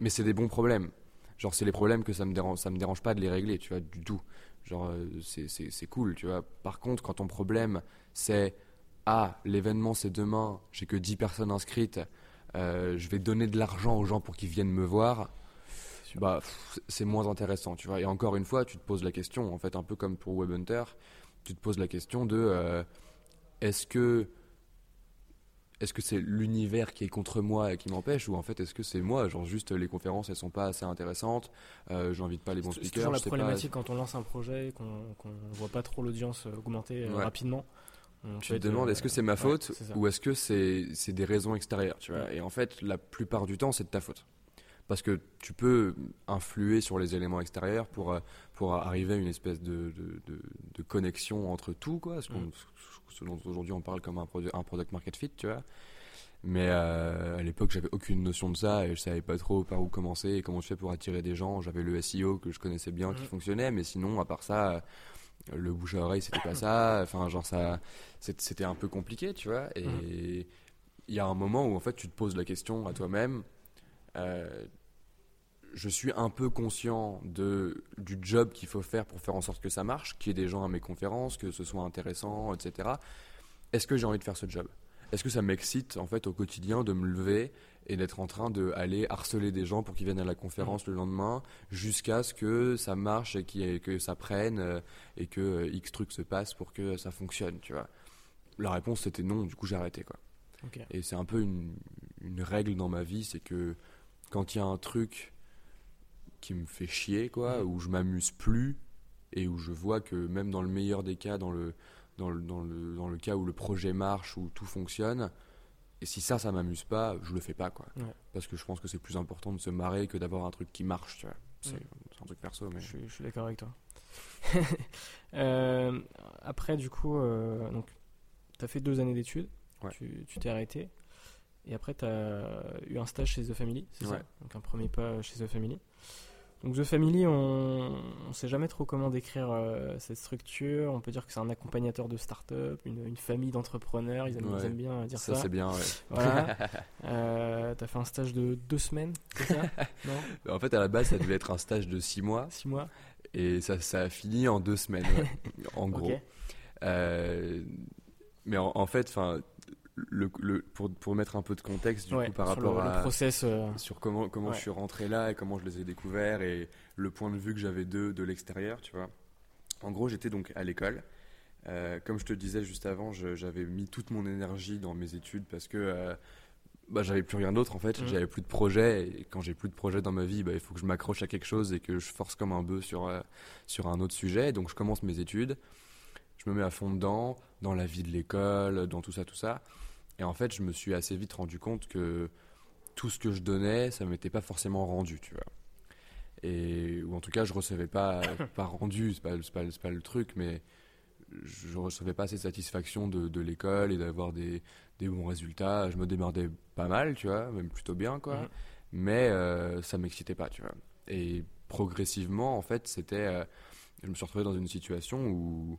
Mais c'est des bons problèmes. Genre, c'est les problèmes que ça me dérange, ça me dérange pas de les régler, tu vois, du tout. Genre, c'est, c'est, c'est cool, tu vois. Par contre, quand ton problème, c'est ah, l'événement c'est demain, j'ai que dix personnes inscrites, euh, je vais donner de l'argent aux gens pour qu'ils viennent me voir, bah, pff, c'est moins intéressant, tu vois. Et encore une fois, tu te poses la question, en fait, un peu comme pour Web Hunter, tu te poses la question de euh, est-ce que. Est-ce que c'est l'univers qui est contre moi et qui m'empêche, ou en fait est-ce que c'est moi, genre juste les conférences elles sont pas assez intéressantes, euh, j'invite pas les bons speakers. C'est toujours la problématique pas... quand on lance un projet, qu'on, qu'on voit pas trop l'audience augmenter ouais. rapidement. On tu te demandes euh, est-ce que c'est ma ouais, faute c'est ou est-ce que c'est, c'est des raisons extérieures, tu vois. Et en fait la plupart du temps c'est de ta faute. Parce que tu peux influer sur les éléments extérieurs pour, pour arriver à une espèce de, de, de, de connexion entre tout, quoi. Ce, qu'on, ce dont aujourd'hui on parle comme un, produ- un product market fit, tu vois. Mais euh, à l'époque, j'avais aucune notion de ça et je savais pas trop par où commencer et comment je fais pour attirer des gens. J'avais le S E O que je connaissais bien mmh. qui fonctionnait, mais sinon, à part ça, le bouche à oreille, c'était pas ça. Enfin, genre, ça, c'était un peu compliqué, tu vois. Et il mmh. y a un moment où en fait, tu te poses la question à toi-même. Euh, je suis un peu conscient de, du job qu'il faut faire pour faire en sorte que ça marche, qu'il y ait des gens à mes conférences, que ce soit intéressant, et cetera. Est-ce que j'ai envie de faire ce job ? Est-ce que ça m'excite en fait au quotidien de me lever et d'être en train d'aller harceler des gens pour qu'ils viennent à la conférence mmh. le lendemain jusqu'à ce que ça marche et qu'il, que ça prenne et que X trucs se passent pour que ça fonctionne, tu vois ? La réponse c'était non, du coup j'ai arrêté, quoi. Okay. Et c'est un peu une, une règle dans ma vie, c'est que quand il y a un truc qui me fait chier, quoi, mmh. où je m'amuse plus et où je vois que même dans le meilleur des cas, dans le, dans le, dans le, dans le cas où le projet marche, où tout fonctionne, et si ça, ça m'amuse pas, je le fais pas, quoi. Ouais. Parce que je pense que c'est plus important de se marrer que d'avoir un truc qui marche, tu vois. C'est, mmh. c'est un truc perso, mais... Je, je suis d'accord avec toi. euh, après, du coup, euh, donc, t'as fait deux années d'études, ouais. tu, tu t'es arrêté. Et après, tu as eu un stage chez The Family, c'est ouais. ça ? Donc un premier pas chez The Family. Donc The Family, on ne sait jamais trop comment décrire euh, cette structure. On peut dire que c'est un accompagnateur de start-up, une, une famille d'entrepreneurs. Ils aiment, ouais. ils aiment bien dire ça. Ça, c'est bien, ouais. Voilà. euh, tu as fait un stage de deux semaines, c'est ça ? Non ? En fait, à la base, ça devait être un stage de six mois. Six mois. Et ça, ça a fini en deux semaines, ouais. en gros. Okay. Euh, mais en, en fait, enfin... Le, le, pour, pour mettre un peu de contexte du ouais, coup, par rapport le, à le process, euh... sur comment, comment ouais. je suis rentré là et comment je les ai découverts et le point de vue que j'avais d'eux de l'extérieur, tu vois. En gros, j'étais donc à l'école. Euh, comme je te disais juste avant, je, j'avais mis toute mon énergie dans mes études parce que euh, bah, j'avais plus rien d'autre en fait. Mmh. J'avais plus de projet et quand j'ai plus de projet dans ma vie, bah, il faut que je m'accroche à quelque chose et que je force comme un bœuf sur, euh, sur un autre sujet. Donc je commence mes études, je me mets à fond dedans, dans la vie de l'école, dans tout ça, tout ça. Et en fait, je me suis assez vite rendu compte que tout ce que je donnais, ça ne m'était pas forcément rendu, tu vois. Et, ou en tout cas, je ne recevais pas, pas rendu, ce n'est pas, c'est pas, c'est pas le truc, mais je ne recevais pas assez de satisfaction de, de l'école et d'avoir des, des bons résultats. Je me démerdais pas mal, tu vois, même plutôt bien, quoi. Mmh. Mais euh, ça ne m'excitait pas, tu vois. Et progressivement, en fait, c'était, euh, je me suis retrouvé dans une situation où,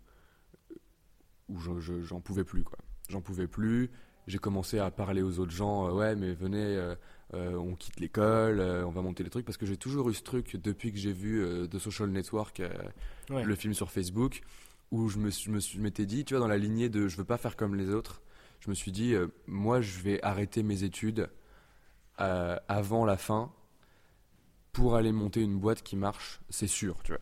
où je, je, j'en pouvais plus, quoi. J'en pouvais plus. J'ai commencé à parler aux autres gens, euh, ouais, mais venez, euh, euh, on quitte l'école, euh, on va monter les trucs. Parce que j'ai toujours eu ce truc depuis que j'ai vu euh, The Social Network, euh, ouais. le film sur Facebook, où je me, je me suis, je m'étais dit, tu vois, dans la lignée de je veux pas faire comme les autres, je me suis dit, euh, moi, je vais arrêter mes études euh, avant la fin pour aller monter une boîte qui marche, c'est sûr, tu vois.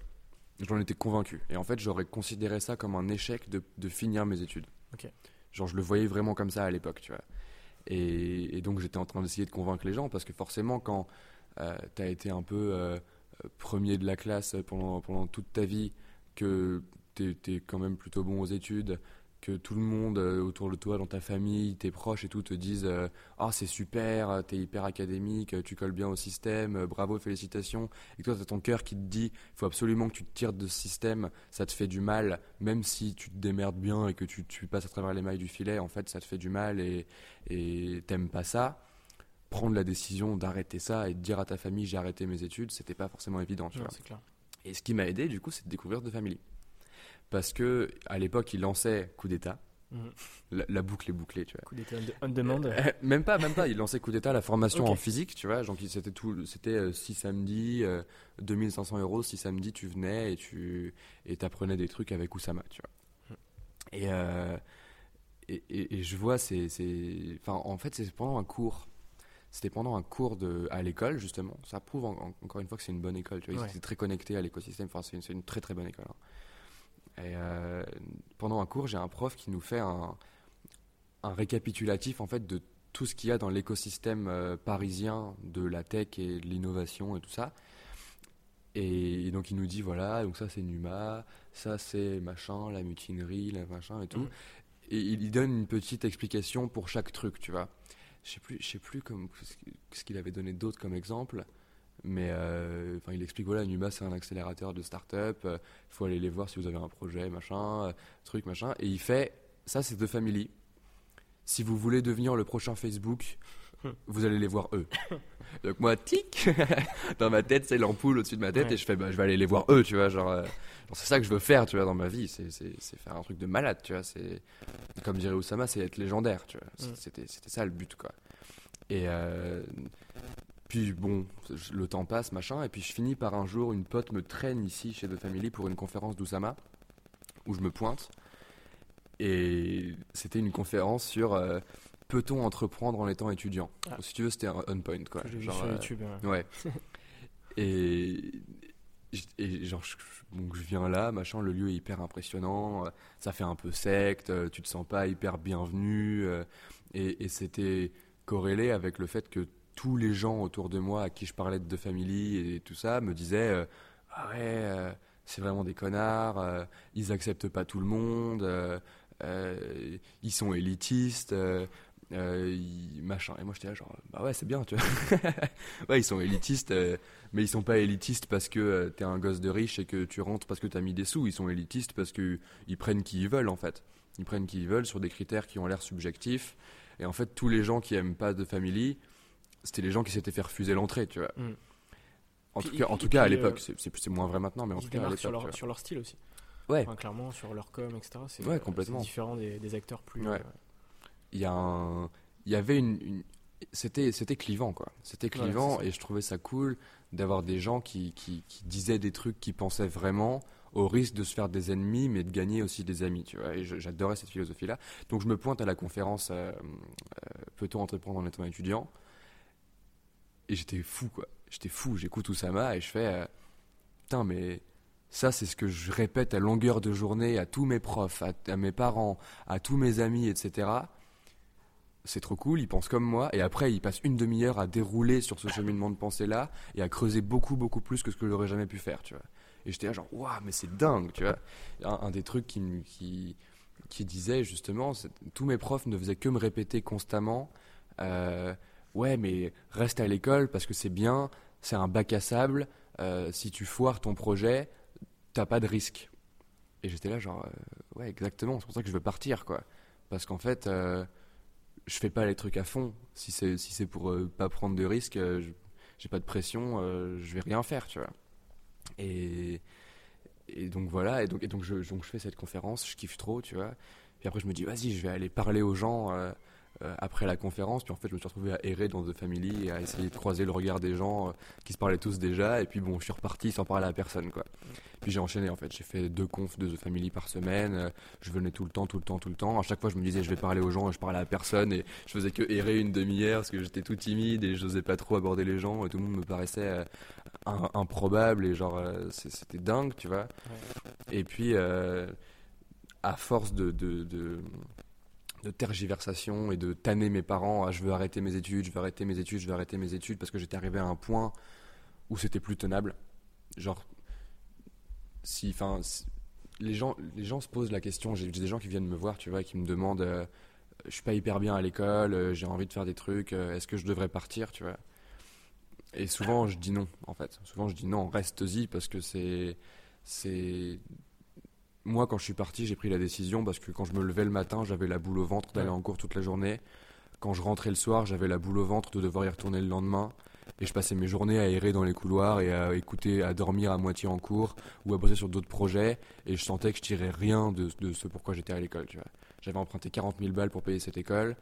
J'en étais convaincu. Et en fait, j'aurais considéré ça comme un échec de, de finir mes études. Ok. Genre, je le voyais vraiment comme ça à l'époque, tu vois. Et, et donc, j'étais en train d'essayer de convaincre les gens parce que forcément, quand euh, tu as été un peu euh, premier de la classe pendant, pendant toute ta vie, que tu es quand même plutôt bon aux études, que tout le monde autour de toi, dans ta famille, tes proches et tout, te disent euh, « Ah, oh, c'est super, t'es hyper académique, tu colles bien au système, bravo, félicitations ». Et toi, t'as ton cœur qui te dit « Il faut absolument que tu te tires de ce système, ça te fait du mal, même si tu te démerdes bien et que tu, tu passes à travers les mailles du filet, en fait, ça te fait du mal et, et t'aimes pas ça ». Prendre la décision d'arrêter ça et de dire à ta famille « J'ai arrêté mes études », c'était pas forcément évident. Tu non, vois. C'est clair. Et ce qui m'a aidé, du coup, c'est de découvrir The Family. Parce que à l'époque, ils lançaient Coup d'État. Mmh. La, la boucle est bouclée, tu vois. Coup d'État on demande. Même pas, même pas. Ils lançaient Coup d'État, la formation okay. en physique, tu vois. Donc c'était tout, c'était six samedis, euh, deux mille cinq cents euros. Six samedis, tu venais et tu et t'apprenais des trucs avec Oussama, tu vois. Mmh. Et, euh, et, et et je vois, c'est c'est. Enfin, en fait, c'est pendant un cours. C'était pendant un cours de, à l'école, justement. Ça prouve en, en, encore une fois que c'est une bonne école. Tu vois, ouais. C'est très connecté à l'écosystème. Enfin, c'est une, c'est une très très bonne école. Hein. Et euh, pendant un cours, j'ai un prof qui nous fait un, un récapitulatif en fait de tout ce qu'il y a dans l'écosystème euh, parisien de la tech et de l'innovation et tout ça. Et, et donc il nous dit voilà, donc ça c'est Numa, ça c'est machin, la mutinerie, la machin et tout. Mmh. Et il, il donne une petite explication pour chaque truc, tu vois. Je sais plus, je sais plus comme, ce qu'il avait donné d'autre comme exemple. Mais euh, enfin, il explique voilà, Numa c'est un accélérateur de start-up, il euh, faut aller les voir si vous avez un projet, machin, euh, truc, machin. Et il fait ça, c'est The Family. Si vous voulez devenir le prochain Facebook, vous allez les voir eux. Donc moi, tic, dans ma tête, c'est l'ampoule au-dessus de ma tête ouais. et je fais bah, je vais aller les voir eux, tu vois. Genre, euh, genre, c'est ça que je veux faire, tu vois, dans ma vie. C'est, c'est, c'est faire un truc de malade, tu vois. C'est, comme dirait Oussama, c'est être légendaire, tu vois. Ouais. C'était, c'était ça le but, quoi. Et. Euh, Puis bon, le temps passe, machin, et puis je finis par un jour, une pote me traîne ici chez The Family pour une conférence d'Oussama, où je me pointe, et c'était une conférence sur euh, peut-on entreprendre en étant étudiant. Ah. Donc, si tu veux, c'était un on point, quoi. Je l'ai vu sur euh, YouTube. Hein. Ouais. et, et genre, je, donc je viens là, machin, le lieu est hyper impressionnant, ça fait un peu secte, tu te sens pas hyper bienvenu, et, et c'était corrélé avec le fait que tous les gens autour de moi à qui je parlais de The Family et tout ça me disaient euh, « Ah ouais, euh, c'est vraiment des connards, euh, ils acceptent pas tout le monde, euh, euh, ils sont élitistes, euh, euh, ils, machin. » Et moi, j'étais là genre « Bah ouais, c'est bien, tu vois. ouais, ils sont élitistes, euh, mais ils sont pas élitistes parce que euh, t'es un gosse de riche et que tu rentres parce que t'as mis des sous. Ils sont élitistes parce qu'ils prennent qui ils veulent, en fait. Ils prennent qui ils veulent sur des critères qui ont l'air subjectifs. Et en fait, tous les gens qui aiment pas The Family... C'était les gens qui s'étaient fait refuser l'entrée, tu vois. Mm. En, puis, tout cas, puis, en tout cas, à l'époque, euh, c'est, c'est moins vrai maintenant, mais en tout cas, à l'époque. Sur leur, sur leur style aussi. Ouais. Enfin, clairement, sur leur com, et cetera. C'est, ouais, complètement. C'est différent des, des acteurs plus. Ouais. Euh... Il y a un, il y avait une, une... c'était, c'était clivant, quoi. C'était clivant, ouais, et je trouvais ça cool d'avoir des gens qui, qui, qui disaient des trucs qu'ils pensaient vraiment, au risque de se faire des ennemis, mais de gagner aussi des amis, tu vois. Et je, j'adorais cette philosophie-là. Donc, je me pointe à la conférence. Euh, euh, peut-on entreprendre en étant étudiant? Et j'étais fou, quoi. J'étais fou. J'écoute Oussama et je fais euh, putain, mais ça, c'est ce que je répète à longueur de journée à tous mes profs, à, à mes parents, à tous mes amis, et cetera. C'est trop cool, ils pensent comme moi. Et après, ils passent une demi-heure à dérouler sur ce cheminement de pensée-là et à creuser beaucoup, beaucoup plus que ce que j'aurais jamais pu faire, tu vois. Et j'étais là, genre, waouh, mais c'est dingue, tu vois. Un, un des trucs qui, qui, qui disait justement, c'est, tous mes profs ne faisaient que me répéter constamment. Euh, Ouais, mais reste à l'école parce que c'est bien, c'est un bac à sable. Euh, si tu foires ton projet, t'as pas de risque. Et j'étais là, genre, euh, ouais, exactement, c'est pour ça que je veux partir, quoi. Parce qu'en fait, euh, je fais pas les trucs à fond. Si c'est, si c'est pour euh, pas prendre de risques, euh, j'ai pas de pression, euh, je vais rien faire, tu vois. Et, et donc voilà, et donc, et donc, je, donc je fais cette conférence, je kiffe trop, tu vois. Puis après, je me dis, vas-y, je vais aller parler aux gens. Euh, Euh, après la conférence, puis en fait je me suis retrouvé à errer dans The Family et à essayer de croiser le regard des gens euh, qui se parlaient tous déjà, et puis bon, je suis reparti sans parler à personne, quoi. Puis j'ai enchaîné, en fait, j'ai fait deux confs de The Family par semaine, euh, je venais tout le temps, tout le temps, tout le temps, à chaque fois je me disais je vais parler aux gens et je parlais à personne, et je faisais que errer une demi-heure parce que j'étais tout timide et je n'osais pas trop aborder les gens, et tout le monde me paraissait euh, un, improbable, et genre euh, c'était dingue, tu vois. Et puis euh, à force de... de, de de tergiversation et de tanner mes parents, ah, je veux arrêter mes études, je veux arrêter mes études, je veux arrêter mes études, parce que j'étais arrivé à un point où c'était plus tenable. Genre, si, enfin, si, les gens, les gens se posent la question. J'ai, j'ai des gens qui viennent me voir, tu vois, et qui me demandent euh, « Je suis pas hyper bien à l'école, euh, j'ai envie de faire des trucs, euh, est-ce que je devrais partir ?» tu vois. Et souvent, je dis non, en fait. Souvent, je dis non, reste-y, parce que c'est... c'est... Moi, quand je suis parti, j'ai pris la décision parce que quand je me levais le matin, j'avais la boule au ventre d'aller en cours toute la journée. Quand je rentrais le soir, j'avais la boule au ventre de devoir y retourner le lendemain. Et je passais mes journées à errer dans les couloirs et à écouter, à dormir à moitié en cours ou à bosser sur d'autres projets. Et je sentais que je tirais rien de, de ce pourquoi j'étais à l'école, tu vois. J'avais emprunté quarante mille balles pour payer cette école.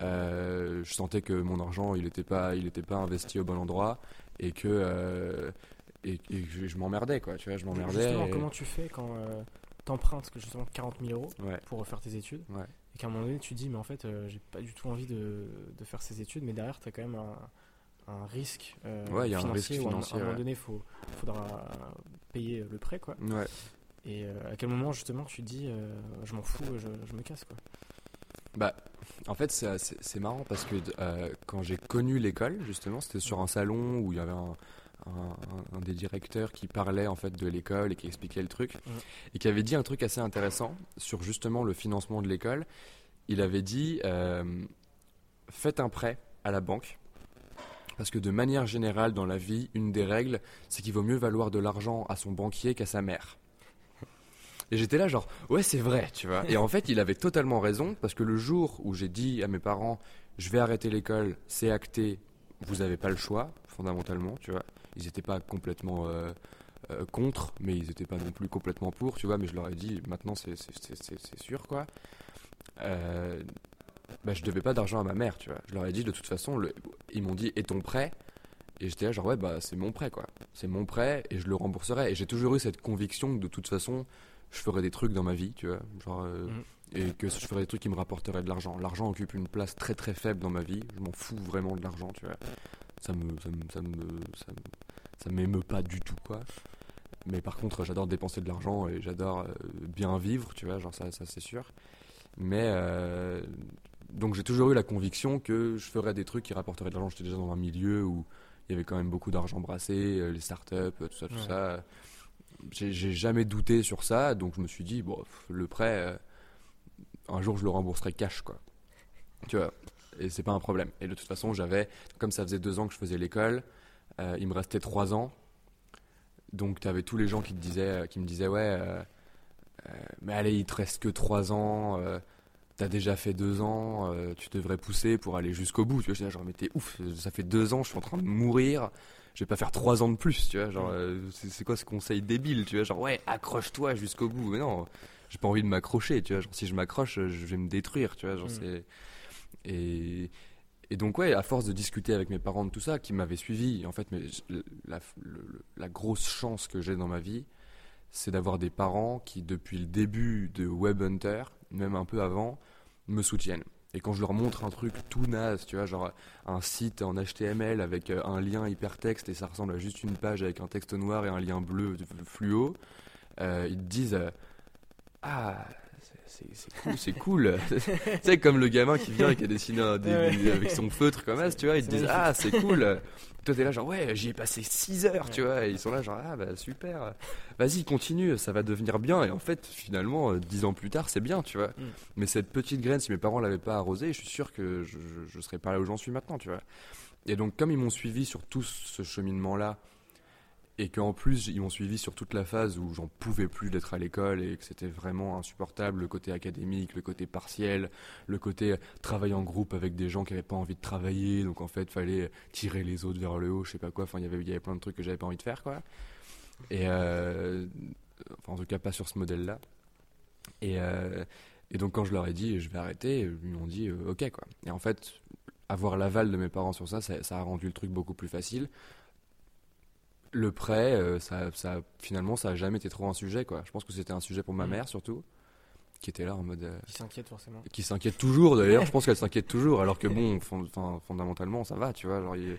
Euh, je sentais que mon argent, il n'était pas, il était pas investi au bon endroit et que euh, et, et je, je m'emmerdais, quoi. Tu vois, je m'emmerdais. Justement, et... comment tu fais quand euh, t'empruntes justement quarante mille euros ouais. pour faire tes études ouais. et qu'à un moment donné, tu te dis, mais en fait, euh, j'ai pas du tout envie de, de faire ces études, mais derrière, t'as quand même un... un risque, euh, ouais, y a un risque financier. À un moment donné, il faudra payer le prêt, quoi. Ouais. Et euh, à quel moment, justement, tu te dis euh, je m'en fous, je, je me casse, quoi. Bah, en fait, c'est, c'est, c'est marrant parce que euh, quand j'ai connu l'école, justement, c'était sur un salon où il y avait un, un, un des directeurs qui parlait en fait de l'école et qui expliquait le truc ouais. et qui avait dit un truc assez intéressant sur justement le financement de l'école. Il avait dit euh, faites un prêt à la banque. Parce que de manière générale dans la vie, une des règles, c'est qu'il vaut mieux valoir de l'argent à son banquier qu'à sa mère. Et j'étais là genre, ouais c'est vrai, tu vois. Et en fait, il avait totalement raison, parce que le jour où j'ai dit à mes parents, je vais arrêter l'école, c'est acté, vous n'avez pas le choix, fondamentalement, tu vois. Ils n'étaient pas complètement euh, euh, contre, mais ils n'étaient pas non plus complètement pour, tu vois. Mais je leur ai dit, maintenant c'est, c'est, c'est, c'est, c'est sûr, quoi. Euh... Bah, je devais pas d'argent à ma mère, tu vois. Je leur ai dit, de toute façon, le... ils m'ont dit, et ton prêt ? Et j'étais là, genre, ouais, bah, c'est mon prêt, quoi. C'est mon prêt, et je le rembourserai. Et j'ai toujours eu cette conviction que, de toute façon, je ferais des trucs dans ma vie, tu vois. Genre, euh... mmh. Et que je ferais des trucs qui me rapporteraient de l'argent. L'argent occupe une place très très faible dans ma vie. Je m'en fous vraiment de l'argent, tu vois. Ça me. Ça me. Ça me. Ça, me... ça m'émeut pas du tout, quoi. Mais par contre, j'adore dépenser de l'argent et j'adore bien vivre, tu vois. Genre, ça, ça c'est sûr. Mais. Euh... Donc j'ai toujours eu la conviction que je ferais des trucs qui rapporteraient de l'argent. J'étais déjà dans un milieu où il y avait quand même beaucoup d'argent brassé, les startups, tout ça, tout ouais. ça. J'ai, j'ai jamais douté sur ça, donc je me suis dit, bon, le prêt, un jour je le rembourserai cash, quoi. Tu vois, et c'est pas un problème. Et de toute façon, j'avais, comme ça faisait deux ans que je faisais l'école, euh, il me restait trois ans. Donc t'avais tous les gens qui te disaient, qui me disaient, ouais, euh, euh, mais allez, il te reste que trois ans. Euh, T'as déjà fait deux ans, euh, tu devrais pousser pour aller jusqu'au bout. Tu vois, genre, mais t'es ouf, ça fait deux ans, je suis en train de mourir, je vais pas faire trois ans de plus, tu vois. Genre, euh, c'est, c'est quoi ce conseil débile, tu vois, genre, ouais, accroche-toi jusqu'au bout. Mais non, j'ai pas envie de m'accrocher, tu vois. Genre, si je m'accroche, je vais me détruire, tu vois. Genre, mm. c'est... Et... et donc, ouais, à force de discuter avec mes parents de tout ça, qui m'avaient suivi, en fait, mais la, le, la grosse chance que j'ai dans ma vie, c'est d'avoir des parents qui, depuis le début de Web Hunter, même un peu avant, me soutiennent. Et quand je leur montre un truc tout naze, tu vois, genre un site en H T M L avec un lien hypertexte et ça ressemble à juste une page avec un texte noir et un lien bleu fluo, euh, ils te disent euh, « Ah, c'est, c'est, c'est cool, c'est cool !» Tu sais, comme le gamin qui vient et qui a dessiné un, des, avec son feutre comme ça, tu vois, ils te disent « Ah, c'est cool !» Toi, t'es là genre « Ouais, j'y ai passé six heures, tu vois !» Et ils sont là genre « Ah, bah super, vas-y, continue, ça va devenir bien !» Et en fait, finalement, dix ans plus tard, c'est bien, tu vois. Mm. Mais cette petite graine, si mes parents l'avaient pas arrosée, je suis sûr que je, je, je serais pas là où j'en suis maintenant, tu vois. Et donc, comme ils m'ont suivi sur tout ce cheminement-là, et qu'en plus, ils m'ont suivi sur toute la phase où j'en pouvais plus d'être à l'école et que c'était vraiment insupportable, le côté académique, le côté partiel, le côté travailler en groupe avec des gens qui n'avaient pas envie de travailler, donc en fait, il fallait tirer les autres vers le haut, je sais pas quoi, enfin, y avait, y avait plein de trucs que j'avais pas envie de faire, quoi. Et euh, enfin, en tout cas, pas sur ce modèle-là. Et, euh, et donc, quand je leur ai dit, je vais arrêter, ils m'ont dit, euh, ok, quoi. Et en fait, avoir l'aval de mes parents sur ça, ça, ça a rendu le truc beaucoup plus facile. Le prêt, euh, ça, ça, finalement, ça n'a jamais été trop un sujet, quoi. Je pense que c'était un sujet pour ma mère, surtout, qui était là en mode... Euh, qui s'inquiète forcément. Qui s'inquiète toujours, d'ailleurs. Je pense qu'elle s'inquiète toujours, alors que bon, fond, fondamentalement, ça va, tu vois. Genre, il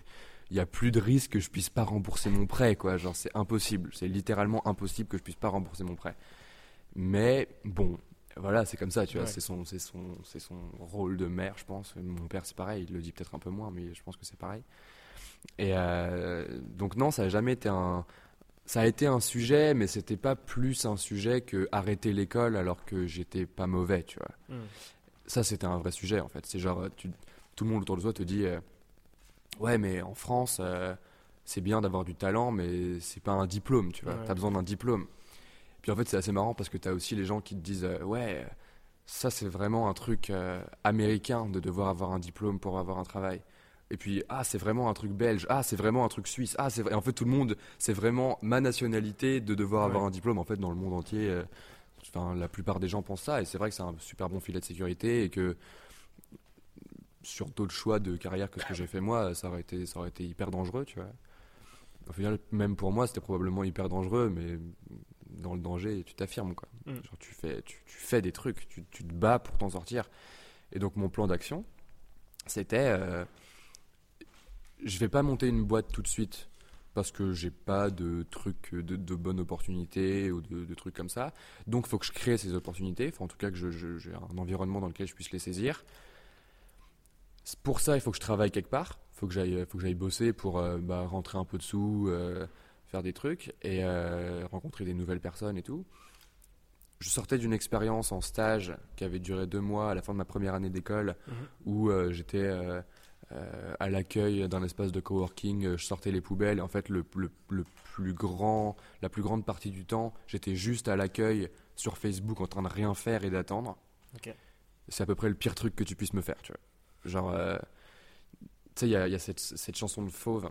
n'y a plus de risque que je ne puisse pas rembourser mon prêt, quoi. Genre, c'est impossible. C'est littéralement impossible que je ne puisse pas rembourser mon prêt. Mais bon, voilà, c'est comme ça, tu vois. Ouais. C'est son, c'est son, c'est son rôle de mère, je pense. Mon père, c'est pareil. Il le dit peut-être un peu moins, mais je pense que c'est pareil. Et euh, donc non, ça n'a jamais été un, Ça a été un sujet, mais c'était pas plus un sujet que arrêter l'école alors que j'étais pas mauvais, tu vois. Mmh. Ça, c'était un vrai sujet, en fait. C'est genre, tu, tout le monde autour de toi te dit euh, « Ouais, mais en France, euh, c'est bien d'avoir du talent, mais c'est pas un diplôme, tu vois. Ouais. T'as besoin d'un diplôme. » Puis en fait, c'est assez marrant parce que t'as aussi les gens qui te disent euh, « Ouais, ça, c'est vraiment un truc euh, américain de devoir avoir un diplôme pour avoir un travail. » Et puis, ah, c'est vraiment un truc belge, ah, c'est vraiment un truc suisse, ah, c'est vrai. Et en fait, tout le monde, c'est vraiment ma nationalité de devoir ouais. avoir un diplôme. En fait, dans le monde entier, euh, enfin, la plupart des gens pensent ça. Et c'est vrai que c'est un super bon filet de sécurité et que sur d'autres choix de carrière que ce que j'ai fait moi, ça aurait été, ça aurait été hyper dangereux, tu vois. Au final, même pour moi, c'était probablement hyper dangereux, mais dans le danger, tu t'affirmes, quoi. Mm. Genre, tu fais, tu, tu fais des trucs, tu, tu te bats pour t'en sortir. Et donc, mon plan d'action, c'était... Euh, je vais pas monter une boîte tout de suite parce que j'ai pas de trucs, de, de bonnes opportunités ou de, de trucs comme ça. Donc, il faut que je crée ces opportunités. Enfin, en tout cas, que je, je, j'ai un environnement dans lequel je puisse les saisir. Pour ça, il faut que je travaille quelque part. Il faut que j'aille, faut que j'aille bosser pour euh, bah, rentrer un peu de sous, euh, faire des trucs et euh, rencontrer des nouvelles personnes et tout. Je sortais d'une expérience en stage qui avait duré deux mois à la fin de ma première année d'école mmh. où euh, j'étais... Euh, Euh, à l'accueil d'un espace de coworking, euh, je sortais les poubelles. Et en fait, le, le, le plus grand, la plus grande partie du temps, j'étais juste à l'accueil sur Facebook en train de rien faire et d'attendre. Okay. C'est à peu près le pire truc que tu puisses me faire, tu vois. Genre, euh, tu sais, il y a, y a cette, cette chanson de Fauve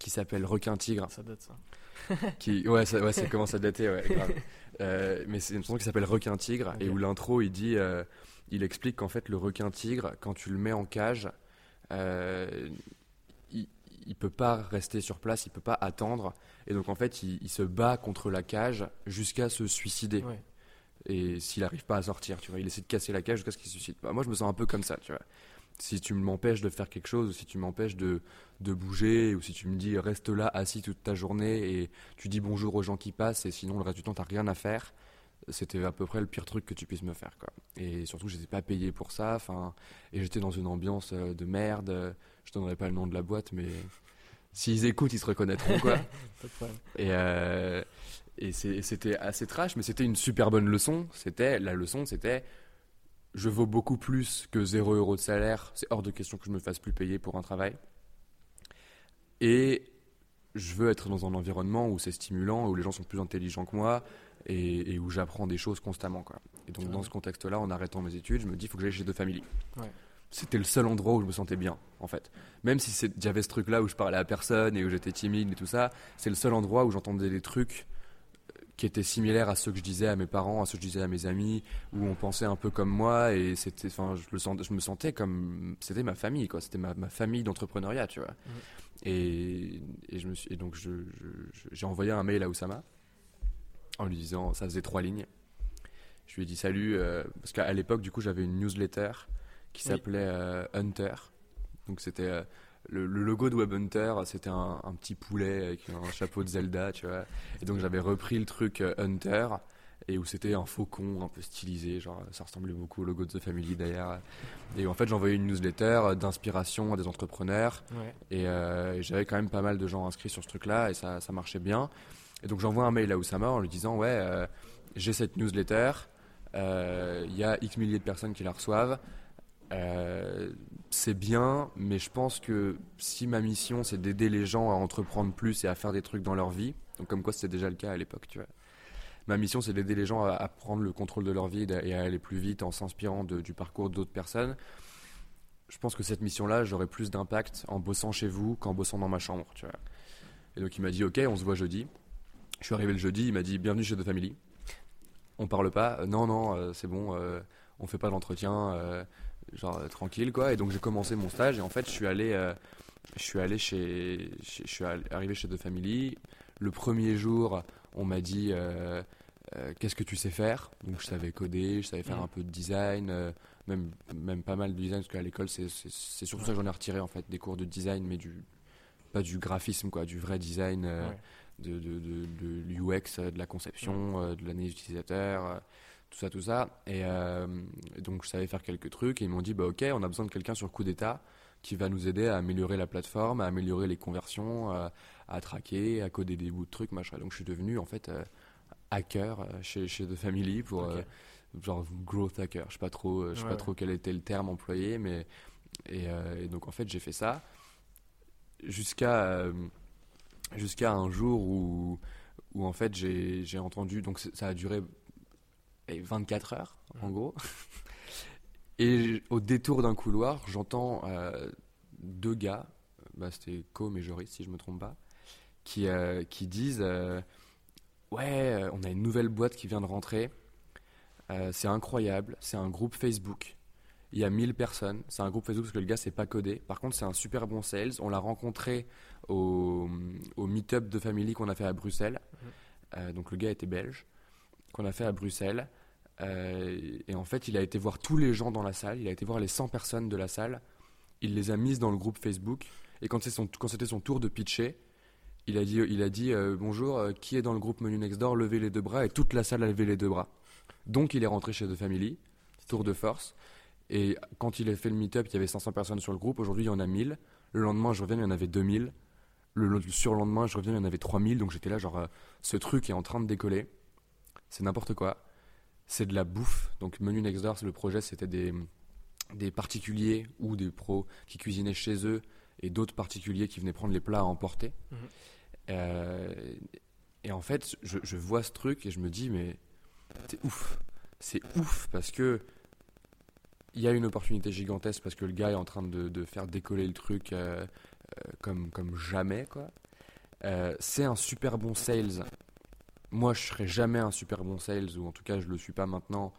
qui s'appelle Requin Tigre. Ça date ça. qui, ouais, ça, ouais, ça commence à dater, ouais. Grave. Euh, mais c'est une chanson qui s'appelle Requin Tigre okay. et où l'intro, il dit, euh, il explique qu'en fait, le requin tigre, quand tu le mets en cage. Euh, il, il peut pas rester sur place, il peut pas attendre, et donc en fait il, il se bat contre la cage jusqu'à se suicider. Ouais. Et s'il arrive pas à sortir, tu vois, il essaie de casser la cage jusqu'à ce qu'il se suicide. Bah, moi je me sens un peu comme ça, tu vois. Si tu m'empêches de faire quelque chose, ou si tu m'empêches de de bouger, ou si tu me dis reste là assis toute ta journée et tu dis bonjour aux gens qui passent et sinon le reste du temps t'as rien à faire. C'était à peu près le pire truc que tu puisses me faire, quoi. Et surtout, j'étais pas payé pour ça. Enfin, et j'étais dans une ambiance de merde. Je donnerai pas le nom de la boîte, mais s'ils écoutent, ils se reconnaîtront, quoi. Pas de problème. Et, euh, et, c'est, et c'était assez trash, mais c'était une super bonne leçon. C'était la leçon, c'était je vaux beaucoup plus que zéro euro de salaire. C'est hors de question que je me fasse plus payer pour un travail. Et je veux être dans un environnement où c'est stimulant, où les gens sont plus intelligents que moi. Et, et où j'apprends des choses constamment, quoi. Et donc, ouais. dans ce contexte-là, en arrêtant mes études, je me dis, il faut que j'aille chez The Family. Ouais. C'était le seul endroit où je me sentais bien, en fait. Même si c'est, j'avais ce truc-là où je parlais à personne et où j'étais timide et tout ça, c'est le seul endroit où j'entendais des trucs qui étaient similaires à ceux que je disais à mes parents, à ceux que je disais à mes amis, où on pensait un peu comme moi. Et c'était, enfin, je, le sent, je me sentais comme... C'était ma famille, quoi. C'était ma, ma famille d'entrepreneuriat, tu vois. Ouais. Et, et, je me suis, et donc, je, je, je, j'ai envoyé un mail à Oussama. En lui disant, ça faisait trois lignes. Je lui ai dit salut, euh, parce qu'à l'époque, du coup, j'avais une newsletter qui oui. s'appelait euh, Hunter. Donc, c'était euh, le, le logo de Web Hunter, c'était un, un petit poulet avec un chapeau de Zelda, tu vois. Et donc, j'avais repris le truc euh, Hunter, et où c'était un faucon un peu stylisé, genre ça ressemblait beaucoup au logo de The Family d'ailleurs. Et en fait, j'envoyais une newsletter d'inspiration à des entrepreneurs, ouais. et, euh, et j'avais quand même pas mal de gens inscrits sur ce truc-là, et ça, ça marchait bien. Et donc, j'envoie un mail à Oussama en lui disant « Ouais, euh, j'ai cette newsletter, il euh, y a X milliers de personnes qui la reçoivent. Euh, c'est bien, mais je pense que si ma mission, c'est d'aider les gens à entreprendre plus et à faire des trucs dans leur vie, donc comme quoi c'était déjà le cas à l'époque, tu vois. Ma mission, c'est d'aider les gens à, à prendre le contrôle de leur vie et à aller plus vite en s'inspirant de, du parcours d'autres personnes. Je pense que cette mission-là, j'aurai plus d'impact en bossant chez vous qu'en bossant dans ma chambre, tu vois. » Et donc, il m'a dit « Ok, on se voit jeudi. » Je suis arrivé le jeudi, il m'a dit « Bienvenue chez The Family. On parle pas. Euh, non, non, euh, c'est bon, euh, on fait pas d'entretien, euh, genre euh, tranquille quoi. » Et donc j'ai commencé mon stage et en fait je suis allé, euh, je suis allé chez, chez, je suis arrivé chez The Family. Le premier jour, on m'a dit euh, euh, qu'est-ce que tu sais faire. Donc je savais coder, je savais faire un peu de design, euh, même même pas mal de design parce qu'à l'école c'est c'est, c'est surtout ça que j'en ai retiré en fait, des cours de design mais du pas du graphisme quoi, du vrai design. Euh, ouais. De, de, de, de l'U X, de la conception, euh, de l'analyse utilisateur, euh, tout ça, tout ça. Et euh, donc, je savais faire quelques trucs. Et ils m'ont dit, bah, ok, on a besoin de quelqu'un sur Coup d'État qui va nous aider à améliorer la plateforme, à améliorer les conversions, à, à traquer, à coder des bouts de trucs, machin. Donc je suis devenu en fait euh, hacker chez, chez The Family, pour okay. euh, genre growth hacker. Je sais pas trop, je sais ouais, pas ouais. trop quel était le terme employé, mais et, euh, et donc en fait j'ai fait ça jusqu'à euh, jusqu'à un jour où où en fait j'ai j'ai entendu, donc ça a duré vingt-quatre heures en gros. Et au détour d'un couloir, j'entends euh, deux gars, bah c'était Com et Joris si je me trompe pas, qui euh, qui disent euh, ouais, on a une nouvelle boîte qui vient de rentrer, euh, c'est incroyable, c'est un groupe Facebook, il y a mille personnes, c'est un groupe Facebook parce que le gars c'est pas codé, par contre c'est un super bon sales, on l'a rencontré au au meet-up de Family qu'on a fait à Bruxelles, mmh. euh, donc le gars était belge, qu'on a fait à Bruxelles. Euh, et en fait il a été voir tous les gens dans la salle, il a été voir les cent personnes de la salle, il les a mises dans le groupe Facebook, et quand, c'est son, quand c'était son tour de pitcher, il a dit, il a dit euh, bonjour, euh, qui est dans le groupe Menu Next Door, levez les deux bras, et toute la salle a levé les deux bras. Donc il est rentré chez The Family, tour de force, et quand il a fait le meet-up, il y avait cinq cents personnes sur le groupe, aujourd'hui il y en a mille, le lendemain je reviens, il y en avait deux mille, le, le surlendemain je reviens, il y en avait trois mille, donc j'étais là genre euh, ce truc est en train de décoller, c'est n'importe quoi. C'est de la bouffe. Donc Menu Next Door, le projet, c'était des, des particuliers ou des pros qui cuisinaient chez eux et d'autres particuliers qui venaient prendre les plats à emporter. Mmh. Euh, et en fait, je, je vois ce truc et je me dis, mais c'est ouf. C'est ouf parce que il y a une opportunité gigantesque parce que le gars est en train de, de faire décoller le truc euh, euh, comme, comme jamais, quoi. Euh, c'est un super bon sales. Moi, je ne serai jamais un super bon sales, ou en tout cas, je ne le suis pas maintenant.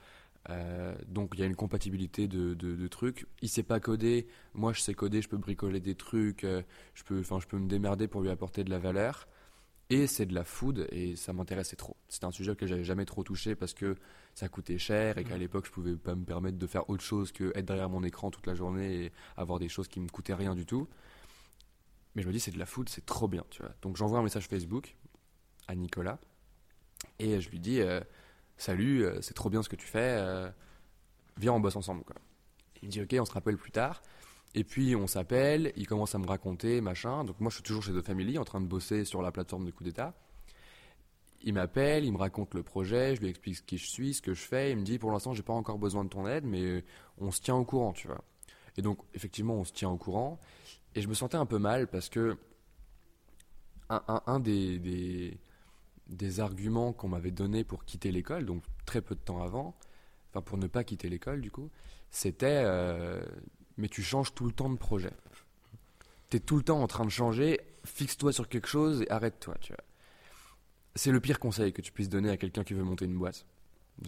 Euh, donc, il y a une compatibilité de, de, de trucs. Il ne sait pas coder. Moi, je sais coder, je peux bricoler des trucs. Euh, je peux, enfin, je peux me démerder pour lui apporter de la valeur. Et c'est de la food, et ça m'intéressait trop. C'était un sujet que je n'avais jamais trop touché parce que ça coûtait cher et qu'à l'époque, je ne pouvais pas me permettre de faire autre chose qu'être derrière mon écran toute la journée et avoir des choses qui ne me coûtaient rien du tout. Mais je me dis, c'est de la food, c'est trop bien, tu vois. Donc, j'envoie un message Facebook à Nicolas. Et je lui dis euh, salut, euh, c'est trop bien ce que tu fais, euh, viens on bosse ensemble, quoi. Il me dit ok, on se rappelle plus tard. Et puis on s'appelle, il commence à me raconter machin. Donc moi je suis toujours chez The Family en train de bosser sur la plateforme de Coup d'État. Il m'appelle, il me raconte le projet, je lui explique ce qui je suis, ce que je fais. Il me dit pour l'instant j'ai pas encore besoin de ton aide, mais on se tient au courant, tu vois. Et donc effectivement on se tient au courant. Et je me sentais un peu mal parce que un, un, un des, des des arguments qu'on m'avait donnés pour quitter l'école, donc très peu de temps avant, enfin pour ne pas quitter l'école du coup, c'était euh, mais tu changes tout le temps de projet. T'es tout le temps en train de changer, fixe-toi sur quelque chose et arrête-toi, tu vois. C'est le pire conseil que tu puisses donner à quelqu'un qui veut monter une boîte.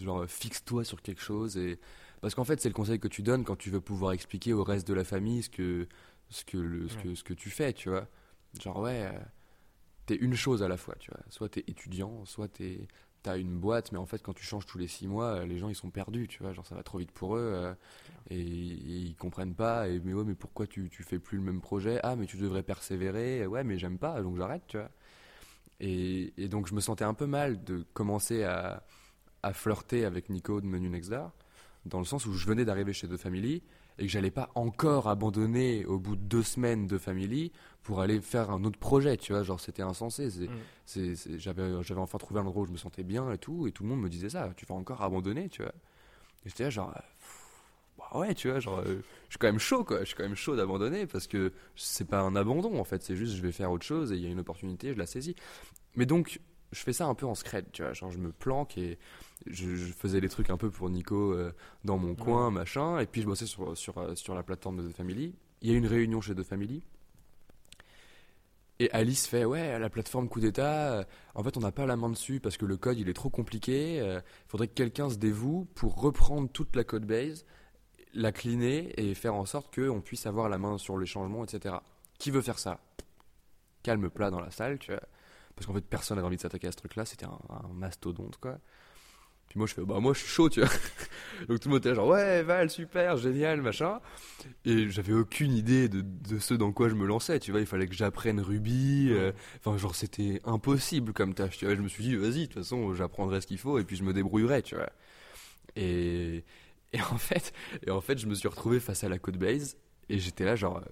Genre euh, fixe-toi sur quelque chose et... Parce qu'en fait c'est le conseil que tu donnes quand tu veux pouvoir expliquer au reste de la famille ce que, ce que, le, ce que, ce que tu fais, tu vois. Genre ouais... Euh... t'es une chose à la fois, tu vois. Soit t'es étudiant, soit t'es, t'as une boîte, mais en fait, quand tu changes tous les six mois, les gens, ils sont perdus, tu vois. Genre, ça va trop vite pour eux euh, et, et ils comprennent pas. Et, mais ouais, mais pourquoi tu, tu fais plus le même projet ? Ah, mais tu devrais persévérer. Ouais, mais j'aime pas, donc j'arrête, tu vois. Et, et donc, je me sentais un peu mal de commencer à, à flirter avec Nico de Menu Next Door, dans le sens où je venais d'arriver chez The Family et que j'allais pas encore abandonner au bout de deux semaines de Family pour aller faire un autre projet, tu vois, genre c'était insensé. C'est, mmh. c'est, c'est, j'avais, j'avais enfin trouvé un endroit où je me sentais bien et tout, et tout le monde me disait ça, tu vas encore abandonner, tu vois. Et j'étais là genre, pff, bah ouais, tu vois, genre, euh, je suis quand même chaud, quoi, je suis quand même chaud d'abandonner parce que c'est pas un abandon en fait, c'est juste je vais faire autre chose et il y a une opportunité, je la saisis. Mais donc, je fais ça un peu en scred, tu vois, genre je me planque et je, je faisais des trucs un peu pour Nico euh, dans mon coin, machin, et puis je bossais sur, sur, sur la plateforme de The Family. Il y a une réunion chez The Family, et Alice fait « Ouais, la plateforme Coup d'État, en fait on n'a pas la main dessus parce que le code il est trop compliqué, il euh, faudrait que quelqu'un se dévoue pour reprendre toute la code base, la cleaner et faire en sorte qu'on puisse avoir la main sur les changements, et cetera. Qui veut faire ça ?» Calme plat dans la salle, tu vois. Parce qu'en fait, personne n'avait envie de s'attaquer à ce truc-là. C'était un, un mastodonte, quoi. Puis moi, je fais, bah moi, je suis chaud, tu vois. Donc tout le monde était genre, ouais, Val, super, génial, machin. Et j'avais aucune idée de, de ce dans quoi je me lançais, tu vois. Il fallait que j'apprenne Ruby. Euh, enfin, genre, c'était impossible comme tâche, tu vois. Je me suis dit, vas-y, de toute façon, j'apprendrai ce qu'il faut et puis je me débrouillerai, tu vois. Et, et, en, fait, et en fait, je me suis retrouvé face à la codebase et j'étais là, genre... Euh,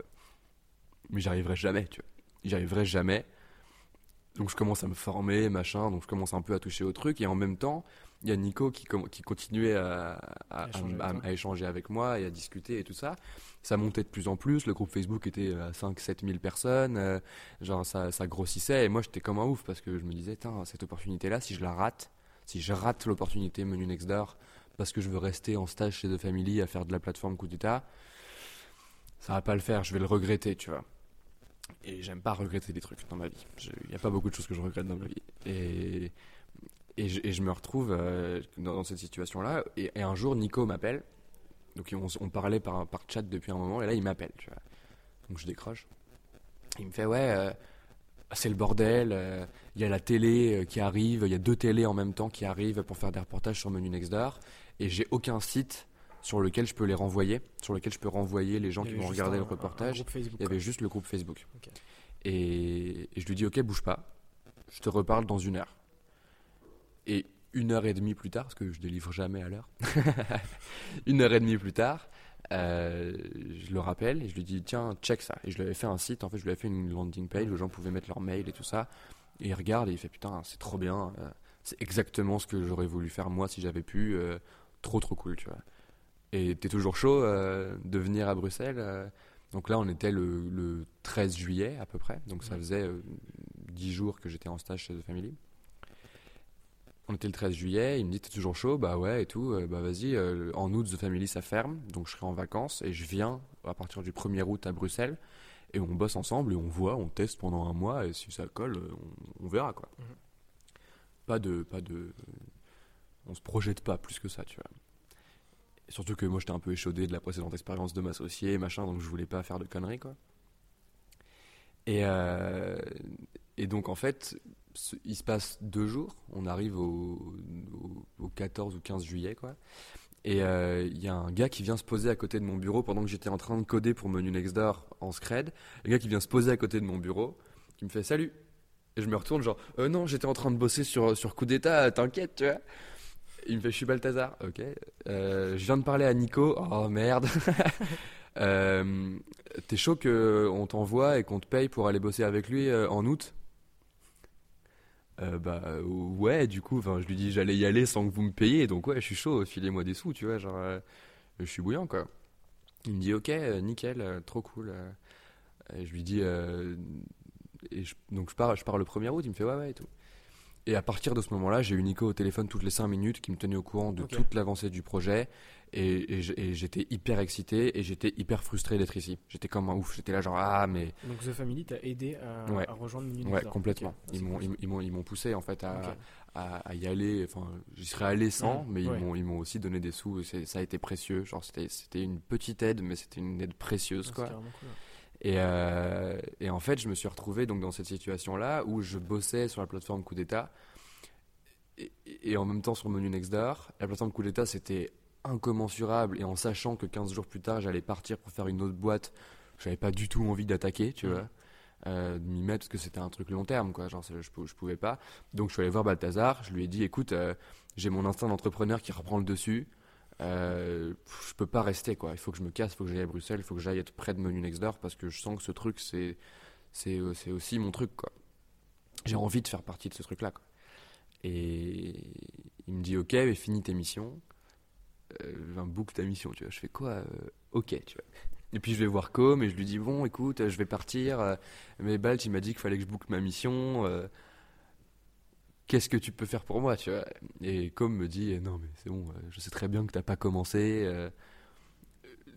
mais j'y arriverai jamais, tu vois. J'y arriverai jamais. Donc je commence à me former, machin, donc je commence un peu à toucher au truc. Et en même temps, il y a Nico qui, qui continuait à, à, à, échanger à, à échanger avec moi et à discuter et tout ça. Ça montait de plus en plus. Le groupe Facebook était à cinq à sept mille personnes. Euh, genre ça, ça grossissait. Et moi, j'étais comme un ouf parce que je me disais, tiens, cette opportunité-là, si je la rate, si je rate l'opportunité Menu Next Door parce que je veux rester en stage chez The Family à faire de la plateforme Coup d'État, ça va pas le faire. Je vais le regretter, tu vois. Et j'aime pas regretter des trucs dans ma vie. Il n'y a pas beaucoup de choses que je regrette dans ma vie. Et, et, je, et je me retrouve euh, dans, dans cette situation-là. Et, et un jour, Nico m'appelle. Donc on, on parlait par, par chat depuis un moment. Et là, il m'appelle. Tu vois. Donc je décroche. Il me fait, ouais, euh, c'est le bordel. Il euh, y a la télé euh, qui arrive. Il y a deux télés en même temps qui arrivent pour faire des reportages sur Menu Next Door. Et j'ai aucun site sur lequel je peux les renvoyer, sur lequel je peux renvoyer les gens qui vont regarder un, le reportage. Facebook, il y avait juste le groupe Facebook. Okay. Et, et je lui dis, ok, bouge pas, je te reparle dans une heure. Et une heure et demie plus tard, parce que je délivre jamais à l'heure, une heure et demie plus tard, euh, je le rappelle et je lui dis, tiens, check ça. Et je lui avais fait un site, en fait, je lui avais fait une landing page où les gens pouvaient mettre leur mail et tout ça. Et il regarde et il fait, putain, c'est trop bien, euh, c'est exactement ce que j'aurais voulu faire moi si j'avais pu, euh, trop trop cool, tu vois. Et t'es toujours chaud euh, de venir à Bruxelles. Euh. Donc là, on était le, le treize juillet à peu près. Donc ouais. Ça faisait euh, dix jours que j'étais en stage chez The Family. On était le treize juillet. Il me dit, t'es toujours chaud? Bah ouais, et tout. Euh, bah vas-y, euh, en août, The Family, ça ferme. Donc je serai en vacances et je viens à partir du premier août à Bruxelles. Et on bosse ensemble et on voit, on teste pendant un mois. Et si ça colle, on, on verra, quoi. Mm-hmm. Pas de, pas de... On se projette pas plus que ça, tu vois. Surtout que moi j'étais un peu échaudé de la précédente expérience de m'associer, machin, donc je voulais pas faire de conneries, quoi. Et, euh, et donc en fait, ce, il se passe deux jours, on arrive au, au, au quatorze ou quinze juillet, quoi. Et il euh, y a un gars qui vient se poser à côté de mon bureau pendant que j'étais en train de coder pour Menu Next Door en Scred. Le gars qui vient se poser à côté de mon bureau, qui me fait salut. Et je me retourne, genre, euh, non, j'étais en train de bosser sur, sur Coup d'État, t'inquiète, tu vois. Il me fait, je suis Balthazar, ok. Euh, je viens de parler à Nico, oh merde. euh, t'es chaud qu'on t'envoie et qu'on te paye pour aller bosser avec lui en août? euh, Bah ouais, du coup, je lui dis, j'allais y aller sans que vous me payiez, donc ouais, je suis chaud, filez-moi des sous, tu vois, genre, euh, je suis bouillant, quoi. Il me dit, ok, nickel, euh, trop cool. Euh, et je lui dis, euh, et je, donc je pars, je pars le premier août, il me fait, ouais, ouais, et tout. Et à partir de ce moment-là, j'ai eu Nico au téléphone toutes les cinq minutes qui me tenait au courant de okay. toute l'avancée du projet. Et, et, et j'étais hyper excité et j'étais hyper frustré d'être ici. J'étais comme un ouf. J'étais là genre, ah mais... Donc The Family t'a aidé à, ouais. à rejoindre Menu Next Door. Ouais, complètement. Okay. Ils, m'ont, ils, ils, m'ont, ils m'ont poussé en fait à, okay. à, à y aller. Enfin, j'y serais allé sans, ouais. mais ils, ouais. m'ont, ils m'ont aussi donné des sous. C'est, ça a été précieux. Genre, c'était, c'était une petite aide, mais c'était une aide précieuse. Ah, quoi. C'est carrément cool. Et, euh, et en fait, je me suis retrouvé donc dans cette situation-là où je bossais sur la plateforme Coup d'État et, et en même temps sur Menu Next Door. La plateforme Coup d'État, c'était incommensurable. Et en sachant que quinze jours plus tard, j'allais partir pour faire une autre boîte, je n'avais pas du tout envie d'attaquer, tu vois, euh, de m'y mettre parce que c'était un truc long terme, quoi. Genre, je ne pouvais pas. Donc, je suis allé voir Balthazar. Je lui ai dit, écoute, euh, j'ai mon instinct d'entrepreneur qui reprend le dessus. Euh, je peux pas rester, quoi. Il faut que je me casse, il faut que j'aille à Bruxelles, il faut que j'aille être près de Menu Next Door parce que je sens que ce truc c'est, c'est, c'est aussi mon truc, quoi. J'ai envie de faire partie de ce truc là, quoi. Et il me dit ok, mais finis tes missions, euh, boucle ta mission, tu vois. Je fais quoi? euh, ok, tu vois. Et puis je vais voir Com et je lui dis bon écoute, je vais partir, euh, mais Balt il m'a dit qu'il fallait que je boucle ma mission, euh, qu'est-ce que tu peux faire pour moi, tu vois? Et Com me dit, non mais c'est bon, je sais très bien que t'as pas commencé, euh,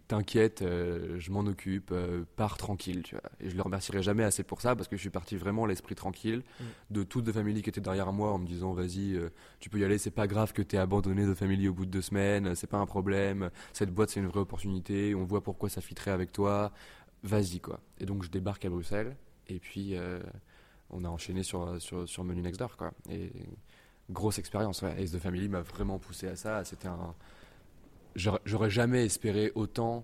t'inquiète, euh, je m'en occupe, euh, pars tranquille, tu vois. Et je le remercierai jamais assez pour ça, parce que je suis parti vraiment l'esprit tranquille mmh. de toute The Family qui était derrière moi en me disant, vas-y, euh, tu peux y aller, c'est pas grave que t'aies abandonné The Family au bout de deux semaines, c'est pas un problème, cette boîte c'est une vraie opportunité, on voit pourquoi ça fitterait avec toi, vas-y, quoi. Et donc je débarque à Bruxelles, et puis... Euh, on a enchaîné sur, sur, sur Menu Next Door, quoi. Et grosse expérience, ouais. Et The Family m'a vraiment poussé à ça. C'était un... J'aurais, j'aurais jamais espéré autant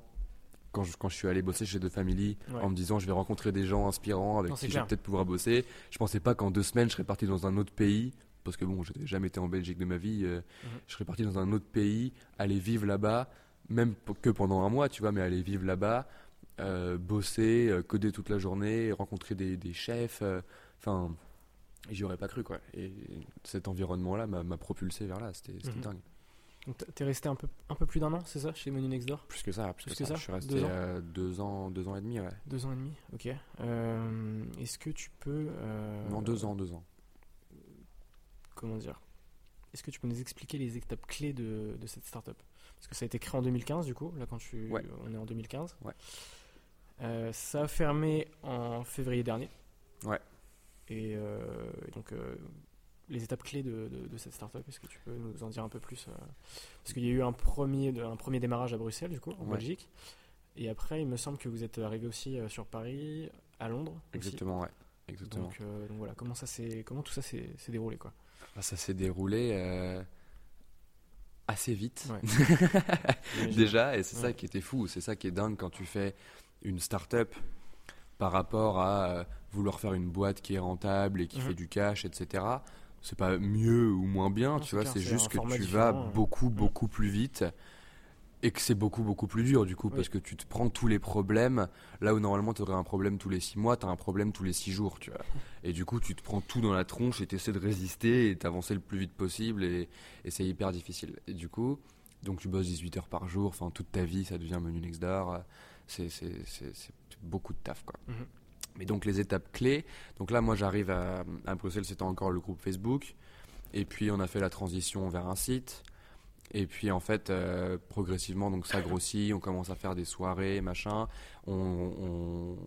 quand je, quand je suis allé bosser chez The Family, ouais. en me disant je vais rencontrer des gens inspirants avec non, qui clair. Je vais peut-être pouvoir bosser. Je pensais pas qu'en deux semaines je serais parti dans un autre pays, parce que bon, je n'ai jamais été en Belgique de ma vie. Euh, mm-hmm. Je serais parti dans un autre pays, aller vivre là-bas, même que pendant un mois, tu vois, mais aller vivre là-bas. euh, bosser, euh, coder toute la journée, rencontrer des, des chefs. Enfin, euh, j'y aurais pas cru, quoi. Et cet environnement-là m'a, m'a propulsé vers là. C'était, c'était mmh. dingue. Donc t'es resté un peu, un peu plus d'un an, c'est ça, chez Menu Next Door ? Plus que ça, plus, plus que, que ça. ça. Je suis resté deux ans, euh, deux, ans deux ans et demi, ouais. Deux ans et demi, ok. Euh, est-ce que tu peux... Euh, non, deux ans, deux ans. Comment dire ? Est-ce que tu peux nous expliquer les étapes clés de, de cette start-up ? Parce que ça a été créé en deux mille quinze, du coup. Là, quand tu, ouais. on est en deux mille quinze. Ouais. Euh, ça a fermé en février dernier. Ouais. Et euh, donc... Euh, les étapes clés de, de, de cette start-up, est-ce que tu peux nous en dire un peu plus ? Parce qu'il y a eu un premier, un premier démarrage à Bruxelles, du coup, en ouais. Belgique. Et après, il me semble que vous êtes arrivé aussi sur Paris, à Londres. Exactement, aussi. ouais. Exactement. Donc, euh, donc voilà, comment, ça s'est, comment tout ça s'est, s'est déroulé, quoi ? Ça s'est déroulé euh, assez vite, ouais. déjà. Et c'est ouais. ça qui était fou, c'est ça qui est dingue quand tu fais une start-up par rapport à euh, vouloir faire une boîte qui est rentable et qui mmh. fait du cash, et cetera. C'est pas mieux ou moins bien, non, tu c'est vois, clair, c'est, c'est juste que tu vas beaucoup, beaucoup ouais. plus vite et que c'est beaucoup, beaucoup plus dur du coup, oui. parce que tu te prends tous les problèmes, là où normalement tu aurais un problème tous les six mois, tu as un problème tous les six jours, tu vois. Et du coup, tu te prends tout dans la tronche et tu essaies de résister et d'avancer le plus vite possible et, et c'est hyper difficile. Et du coup, donc tu bosses dix-huit heures par jour, enfin toute ta vie, ça devient Menu Next Door, c'est, c'est, c'est, c'est beaucoup de taf, quoi. Mm-hmm. Mais donc les étapes clés, donc là moi j'arrive à, à Bruxelles, c'était encore le groupe Facebook, et puis on a fait la transition vers un site, et puis en fait euh, progressivement donc ça grossit, on commence à faire des soirées, machin, on, on,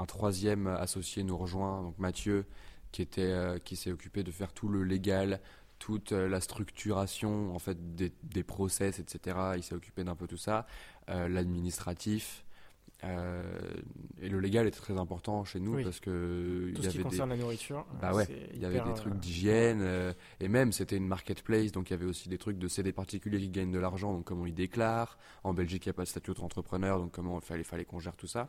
un troisième associé nous rejoint, donc Mathieu, qui, était, euh, qui s'est occupé de faire tout le légal, toute la structuration en fait des, des process, et cetera, il s'est occupé d'un peu tout ça, euh, l'administratif, Euh, et le légal était très important chez nous oui. parce que tout il y ce avait qui concerne des... la nourriture, bah ouais, il y avait des trucs d'hygiène euh, et même c'était une marketplace donc il y avait aussi des trucs de c'est des particuliers qui gagnent de l'argent donc comment ils déclarent, en Belgique il n'y a pas de statut d'entrepreneur donc comment il fallait, fallait qu'on gère tout ça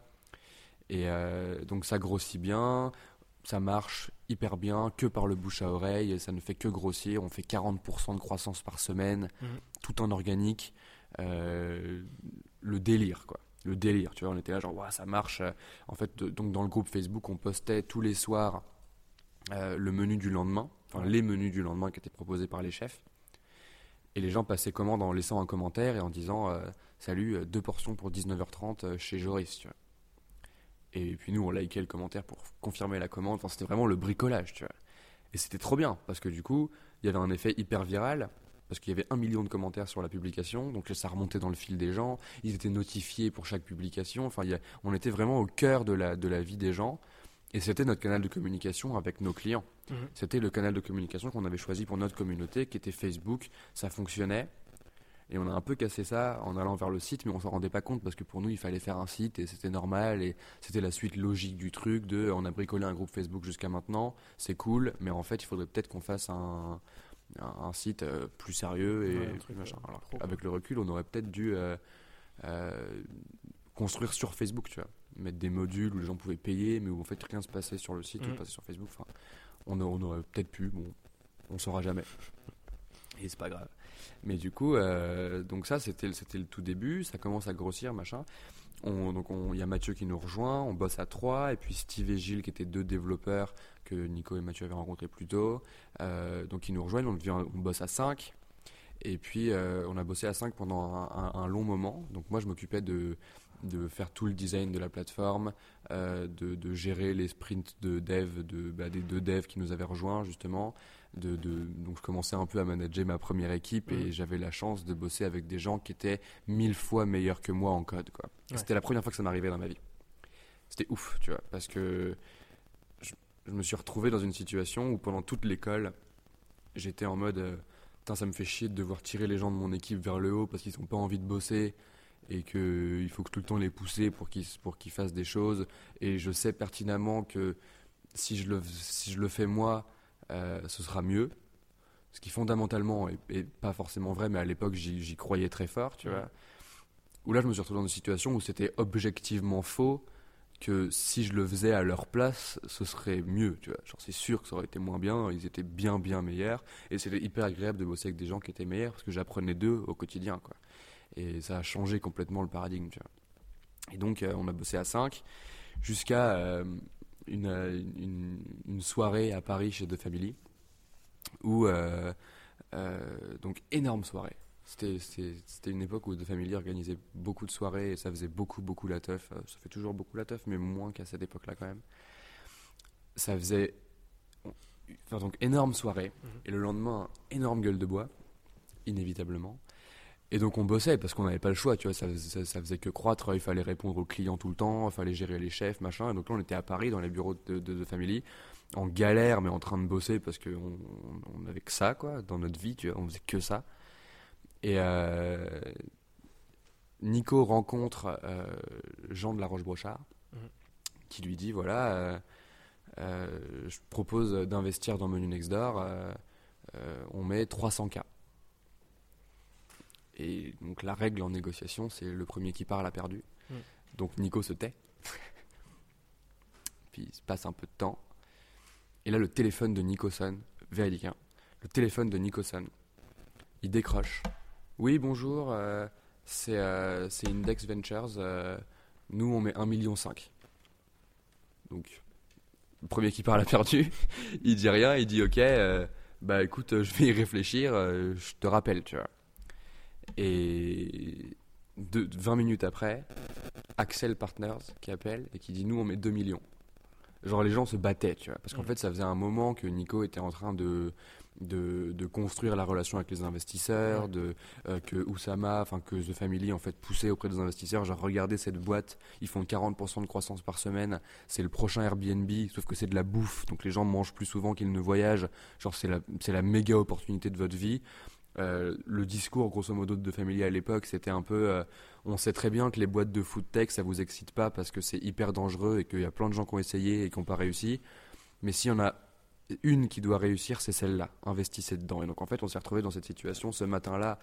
et euh, donc ça grossit bien, ça marche hyper bien que par le bouche à oreille et ça ne fait que grossir, on fait quarante pour cent de croissance par semaine mmh. tout en organique, euh, le délire quoi. Le délire, tu vois, on était là genre, ouais, ça marche. En fait, de, donc dans le groupe Facebook, on postait tous les soirs euh, le menu du lendemain, enfin les menus du lendemain qui étaient proposés par les chefs. Et les gens passaient commande en laissant un commentaire et en disant euh, « Salut, deux portions pour dix-neuf heures trente chez Joris, tu vois. » Et puis nous, on likait le commentaire pour confirmer la commande. Enfin, c'était vraiment le bricolage, tu vois. Et c'était trop bien parce que du coup, il y avait un effet hyper viral. Parce qu'il y avait un million de commentaires sur la publication, donc ça remontait dans le fil des gens. Ils étaient notifiés pour chaque publication. Enfin, il y a, on était vraiment au cœur de la, de la vie des gens. Et c'était notre canal de communication avec nos clients. Mmh. C'était le canal de communication qu'on avait choisi pour notre communauté, qui était Facebook. Ça fonctionnait. Et on a un peu cassé ça en allant vers le site, mais on s'en rendait pas compte parce que pour nous, il fallait faire un site et c'était normal. Et c'était la suite logique du truc de on a bricolé un groupe Facebook jusqu'à maintenant, c'est cool. Mais en fait, il faudrait peut-être qu'on fasse un... un site euh, plus sérieux et ouais, truc, machin. Alors, avec le recul, on aurait peut-être dû euh, euh, construire sur Facebook, tu vois, mettre des modules où les gens pouvaient payer, mais où en fait rien se passait sur le site mmh. ou passait sur Facebook. Enfin, on, on aurait peut-être pu, bon, on saura jamais. Et c'est pas grave. Mais du coup, euh, donc ça, c'était, c'était le tout début. Ça commence à grossir, machin. On, donc il y a Mathieu qui nous rejoint, on bosse à trois, et puis Steve et Gilles qui étaient deux développeurs que Nico et Mathieu avaient rencontrés plus tôt, euh, donc ils nous rejoignent, on, on bosse à cinq, et puis euh, on a bossé à cinq pendant un, un, un long moment, donc moi je m'occupais de, de faire tout le design de la plateforme, euh, de, de gérer les sprints de dev, de, bah, des deux devs qui nous avaient rejoints justement, De, de, donc je commençais un peu à manager ma première équipe et mmh. j'avais la chance de bosser avec des gens qui étaient mille fois meilleurs que moi en code, quoi. Ouais. C'était la première fois que ça m'arrivait dans ma vie. C'était ouf, tu vois, parce que je, je me suis retrouvé dans une situation où pendant toute l'école, j'étais en mode euh, putain, ça me fait chier de devoir tirer les gens de mon équipe vers le haut parce qu'ils n'ont pas envie de bosser et qu'il faut que tout le temps les pousser pour qu'ils, pour qu'ils fassent des choses. Et je sais pertinemment que si je le, si je le fais moi, Euh, ce sera mieux, ce qui fondamentalement est, est pas forcément vrai, mais à l'époque j'y, j'y croyais très fort, tu vois. Où là je me suis retrouvé dans une situation où c'était objectivement faux, que si je le faisais à leur place ce serait mieux, tu vois. Genre c'est sûr que ça aurait été moins bien, ils étaient bien bien meilleurs et c'était hyper agréable de bosser avec des gens qui étaient meilleurs parce que j'apprenais d'eux au quotidien, quoi. Et ça a changé complètement le paradigme, tu vois. Et donc, euh, on a bossé à cinq jusqu'à euh, une, une, une soirée à Paris chez The Family, où, euh, euh, donc, énorme soirée. C'était, c'était, c'était une époque où The Family organisait beaucoup de soirées et ça faisait beaucoup, beaucoup la teuf. Ça fait toujours beaucoup la teuf, mais moins qu'à cette époque-là quand même. Ça faisait enfin, donc énorme soirée mmh. et le lendemain, énorme gueule de bois, inévitablement. Et donc on bossait parce qu'on n'avait pas le choix, tu vois, ça, ça, ça faisait que croître, il fallait répondre aux clients tout le temps, il fallait gérer les chefs, machin. Et donc là, on était à Paris dans les bureaux de, de, de Family, en galère, mais en train de bosser parce qu'on on avait que ça, quoi, dans notre vie, tu vois, on faisait que ça. Et euh, Nico rencontre euh, Jean de la Rochebrochard mmh. qui lui dit voilà, euh, euh, je propose d'investir dans Menu Next Door, euh, euh, on met trois cents K. Et donc la règle en négociation, c'est le premier qui parle a perdu. Mmh. Donc Nico se tait. Puis il se passe un peu de temps. Et là, le téléphone de Nico sonne, véridique, hein. Le téléphone de Nico sonne. Il décroche. Oui, bonjour, euh, c'est, euh, c'est Index Ventures. Euh, nous, on met un virgule cinq million. Donc, le premier qui parle a perdu. Il dit rien, il dit ok, euh, bah écoute, je vais y réfléchir, euh, je te rappelle, tu vois. Et de, vingt minutes après, Axel Partners qui appelle et qui dit nous, on met deux millions. Genre, les gens se battaient, tu vois. Parce qu'en mmh. fait, ça faisait un moment que Nico était en train de. De, de construire la relation avec les investisseurs, de, euh, que Oussama, enfin que The Family en fait poussait auprès des investisseurs, genre regardez cette boîte, ils font quarante pour cent de croissance par semaine, c'est le prochain Airbnb, sauf que c'est de la bouffe, donc les gens mangent plus souvent qu'ils ne voyagent, genre c'est la, c'est la méga opportunité de votre vie. Euh, le discours grosso modo de The Family à l'époque, c'était un peu euh, on sait très bien que les boîtes de food tech ça vous excite pas parce que c'est hyper dangereux et qu'il y a plein de gens qui ont essayé et qui n'ont pas réussi, mais s'il y en a une qui doit réussir, c'est celle-là, investissez dedans. Et donc en fait on s'est retrouvé dans cette situation ce matin-là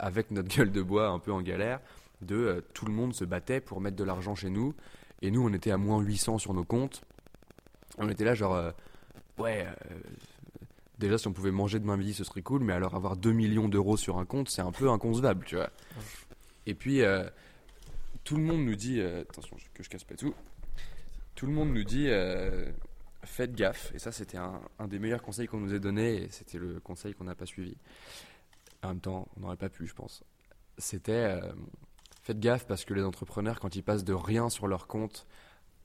avec notre gueule de bois un peu en galère, de euh, tout le monde se battait pour mettre de l'argent chez nous et nous on était à moins huit cents sur nos comptes, on était là genre euh, ouais euh, déjà si on pouvait manger demain midi ce serait cool, mais alors avoir deux millions d'euros sur un compte c'est un peu inconcevable, tu vois. Et puis euh, tout le monde nous dit euh, attention que je casse pas tout tout le monde nous dit euh, faites gaffe, et ça c'était un, un des meilleurs conseils qu'on nous ait donné, et c'était le conseil qu'on n'a pas suivi. En même temps, on n'aurait pas pu, je pense. C'était euh, faites gaffe parce que les entrepreneurs, quand ils passent de rien sur leur compte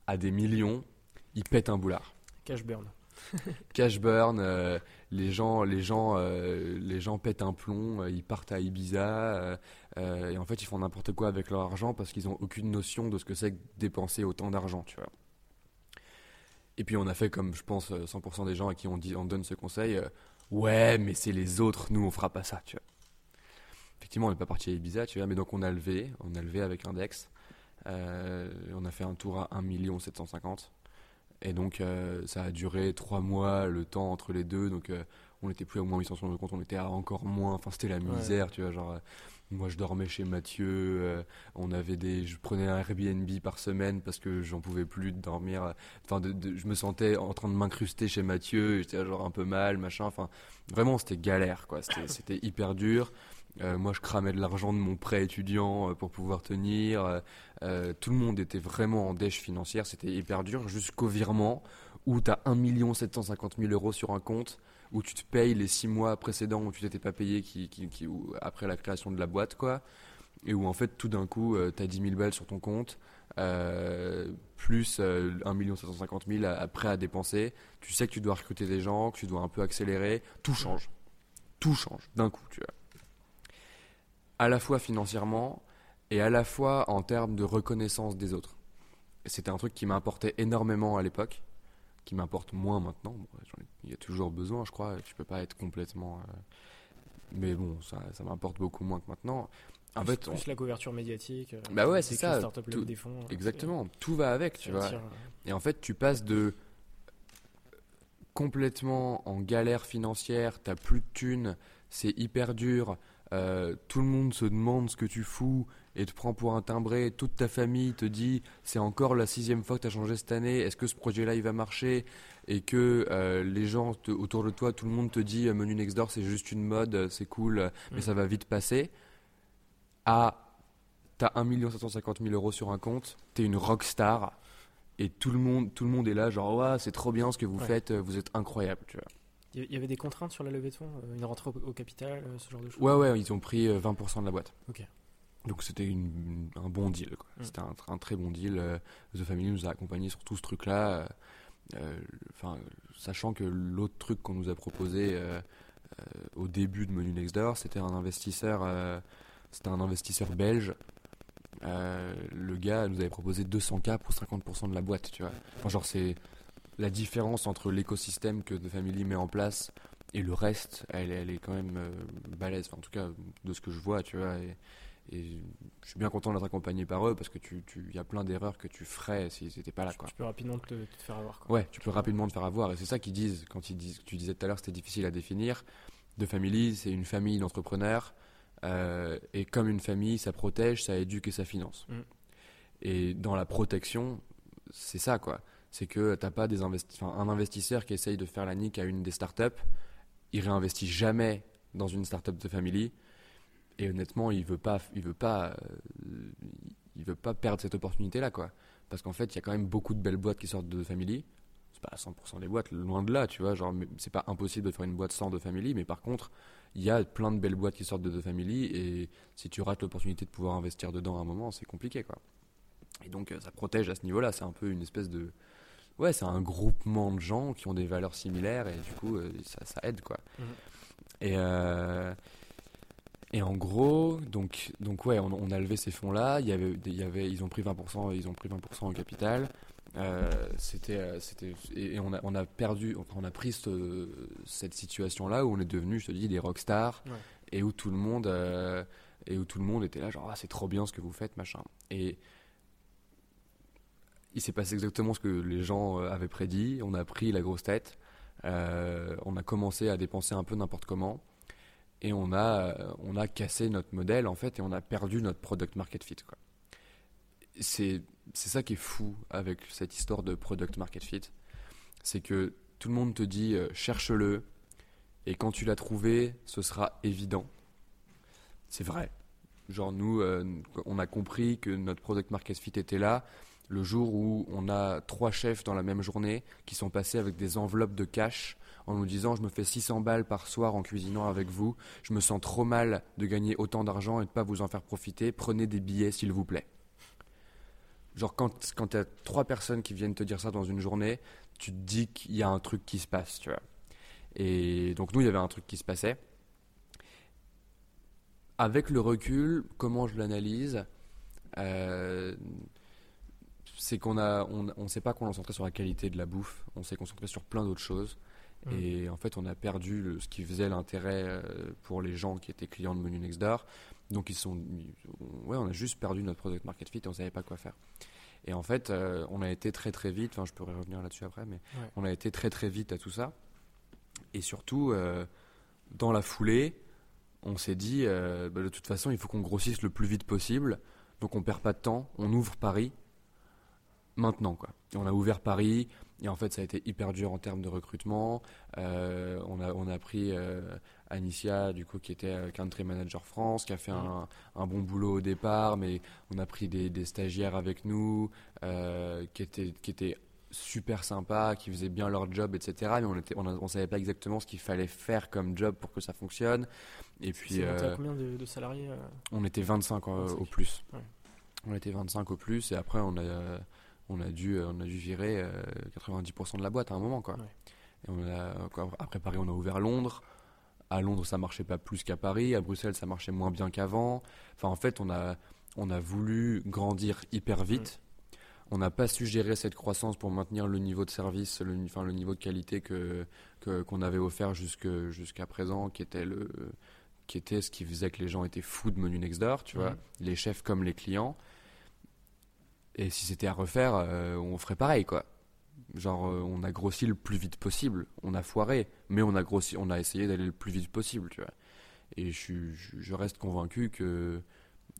à des millions, ils pètent un boulard. Cash burn. Cash burn, euh, les gens, les gens, euh, les gens pètent un plomb, euh, ils partent à Ibiza, euh, euh, et en fait ils font n'importe quoi avec leur argent parce qu'ils n'ont aucune notion de ce que c'est que dépenser autant d'argent, tu vois. Et puis on a fait comme je pense cent pour cent des gens à qui on, dit, on donne ce conseil, euh, ouais mais c'est les autres, nous on fera pas ça, tu vois. Effectivement on n'est pas parti à Ibiza, tu vois, mais donc on a levé, on a levé avec Index, euh, on a fait un tour à un million sept cent cinquante mille et donc euh, ça a duré trois mois le temps entre les deux, donc euh, on n'était plus à moins huit cents sur nos comptes, on était à encore moins, enfin c'était la misère, ouais. Tu vois, genre... Euh, moi, je dormais chez Mathieu, euh, on avait des, je prenais un Airbnb par semaine parce que j'en pouvais plus de dormir. Enfin, de, de, je me sentais en train de m'incruster chez Mathieu, et j'étais genre un peu mal, machin. Enfin, vraiment, c'était galère, quoi. C'était, c'était hyper dur. Euh, moi, je cramais de l'argent de mon prêt étudiant pour pouvoir tenir. Euh, tout le monde était vraiment en dèche financière. C'était hyper dur jusqu'au virement où tu as un million sept cent cinquante mille euros sur un compte, où tu te payes les six mois précédents où tu t'étais pas payé qui, qui, qui, après la création de la boîte, quoi, et où en fait tout d'un coup euh, t'as dix mille balles sur ton compte, euh, plus euh, un million sept cent cinquante mille à, à prêt à dépenser, tu sais que tu dois recruter des gens, que tu dois un peu accélérer, tout change, tout change d'un coup, tu vois. À la fois financièrement et à la fois en termes de reconnaissance des autres. Et c'était un truc qui m'importait énormément à l'époque, qui m'importe moins maintenant. Bon, j'en ai, il y a toujours besoin, je crois, je peux pas être complètement euh, mais bon, ça ça m'importe beaucoup moins que maintenant. En plus, fait, plus on... la couverture médiatique. Bah ouais, c'est ça. Tout, des fonds, exactement, c'est... tout va avec, ça tu vois. Tire, ouais. Et en fait, tu passes de complètement en galère financière, t'as plus de thunes, c'est hyper dur, euh, tout le monde se demande ce que tu fous et te prend pour un timbré, toute ta famille te dit c'est encore la sixième fois que tu as changé cette année, est-ce que ce projet-là il va marcher, et que euh, les gens te, autour de toi, tout le monde te dit Menu Next Door c'est juste une mode, c'est cool, mais mmh. ça va vite passer, à t'as un million sept cent cinquante mille euros sur un compte, t'es une rockstar et tout le monde, tout le monde est là genre ouais, c'est trop bien ce que vous ouais. faites, vous êtes incroyable, tu vois. Il y avait des contraintes sur la levée de fonds, une rentrée au capital, ce genre de choses. Ouais, ouais, ils ont pris vingt pour cent de la boîte. Ok. Donc c'était une, un bon deal, quoi. Mmh. C'était un, un très bon deal. The Family nous a accompagnés sur tout ce truc-là, euh, enfin, sachant que l'autre truc qu'on nous a proposé euh, euh, au début de Menu Next Door, c'était un investisseur, euh, c'était un investisseur belge. Euh, le gars nous avait proposé deux cents mille pour cinquante pour cent de la boîte, tu vois. Enfin, genre c'est la différence entre l'écosystème que The Family met en place et le reste, elle, elle est quand même euh, balèze. Enfin, en tout cas, de ce que je vois, tu vois. Et, et je suis bien content d'être accompagné par eux parce que tu, tu y a plein d'erreurs que tu ferais s'ils n'étaient pas là, quoi. Tu peux rapidement te, te faire avoir, quoi. Ouais, tu peux rapidement te faire avoir. Et c'est ça qu'ils disent. Quand ils disent, tu disais tout à l'heure, c'était difficile à définir. The Family, c'est une famille d'entrepreneurs. Euh, et comme une famille, ça protège, ça éduque et ça finance. Mm. Et dans la protection, c'est ça, quoi. C'est que t'as pas des investi- enfin, un investisseur qui essaye de faire la nique à une des startups, il réinvestit jamais dans une startup de family. Et honnêtement, il veut pas, il veut pas, euh, il veut pas perdre cette opportunité-là, quoi. Parce qu'en fait, il y a quand même beaucoup de belles boîtes qui sortent de family. C'est pas cent pour cent des boîtes, loin de là, tu vois. Genre, c'est pas impossible de faire une boîte sans de family, mais par contre, il y a plein de belles boîtes qui sortent de de family. Et si tu rates l'opportunité de pouvoir investir dedans à un moment, c'est compliqué, quoi. Et donc, ça protège à ce niveau-là. C'est un peu une espèce de ouais, c'est un groupement de gens qui ont des valeurs similaires et du coup, euh, ça, ça aide, quoi. Mmh. Et, euh, et en gros, donc, donc ouais, on, on a levé ces fonds-là. Il y avait, il y avait, ils ont pris vingt pour cent, ils ont pris vingt pour cent en capital. Euh, c'était, c'était, et, et on a, on a perdu, on a pris ce, cette situation-là où on est devenu, je te dis, des rockstars ouais. et où tout le monde, euh, et où tout le monde était là, genre, ah, c'est trop bien ce que vous faites, machin. Et il s'est passé exactement ce que les gens avaient prédit. On a pris la grosse tête. Euh, on a commencé à dépenser un peu n'importe comment. Et on a, on a cassé notre modèle, en fait, et on a perdu notre product market fit, quoi. C'est, c'est ça qui est fou avec cette histoire de product market fit. C'est que tout le monde te dit euh, « cherche-le » et quand tu l'as trouvé, ce sera évident. C'est vrai. Genre nous, euh, on a compris que notre product market fit était là. Le jour où on a trois chefs dans la même journée qui sont passés avec des enveloppes de cash en nous disant « je me fais six cents balles par soir en cuisinant avec vous, je me sens trop mal de gagner autant d'argent et de ne pas vous en faire profiter, prenez des billets s'il vous plaît ». Genre quand, quand tu as trois personnes qui viennent te dire ça dans une journée, tu te dis qu'il y a un truc qui se passe, tu vois. Et donc nous, il y avait un truc qui se passait. Avec le recul, comment je l'analyse euh, c'est qu'on a, on, on s'est pas concentré sur la qualité de la bouffe, on s'est concentré sur plein d'autres choses. Mmh. Et en fait, on a perdu le, ce qui faisait l'intérêt pour les gens qui étaient clients de Menu Next Door. Donc, ils sont, ouais, on a juste perdu notre product market fit et on savait pas quoi faire. Et en fait, euh, on a été très très vite, enfin, je pourrais revenir là-dessus après, mais ouais. on a été très très vite à tout ça. Et surtout, euh, dans la foulée, on s'est dit, euh, bah, de toute façon, il faut qu'on grossisse le plus vite possible. Donc, on perd pas de temps, on ouvre Paris. Maintenant, quoi. Et on a ouvert Paris et en fait, ça a été hyper dur en termes de recrutement. Euh, on a on a pris euh, Anicia, du coup, qui était euh, Country Manager France, qui a fait un, un bon boulot au départ, mais on a pris des, des stagiaires avec nous, euh, qui étaient qui étaient super sympas, qui faisaient bien leur job, et cetera. Mais on était on, a, on savait pas exactement ce qu'il fallait faire comme job pour que ça fonctionne. Et puis, c'est monté à combien de, de salariés ? On était vingt-cinq, vingt-cinq. Au plus. Ouais. On était vingt-cinq au plus et après on a On a dû, on a dû virer euh, quatre-vingt-dix pour cent de la boîte à un moment, quoi. Ouais. Et on a, quoi, après Paris, on a ouvert Londres. À Londres, ça marchait pas plus qu'à Paris. À Bruxelles, ça marchait moins bien qu'avant. Enfin, en fait, on a, on a voulu grandir hyper vite. Mmh. On n'a pas su gérer cette croissance pour maintenir le niveau de service, le, enfin, le niveau de qualité que, que, qu'on avait offert jusque, jusqu'à présent, qui était le, qui était ce qui faisait que les gens étaient fous de Menu Next Door, tu mmh. vois, les chefs comme les clients. Et si c'était à refaire, euh, on ferait pareil, quoi. Genre, euh, on a grossi le plus vite possible. On a foiré, mais on a grossi, on a essayé d'aller le plus vite possible, tu vois. Et je, je, je reste convaincu que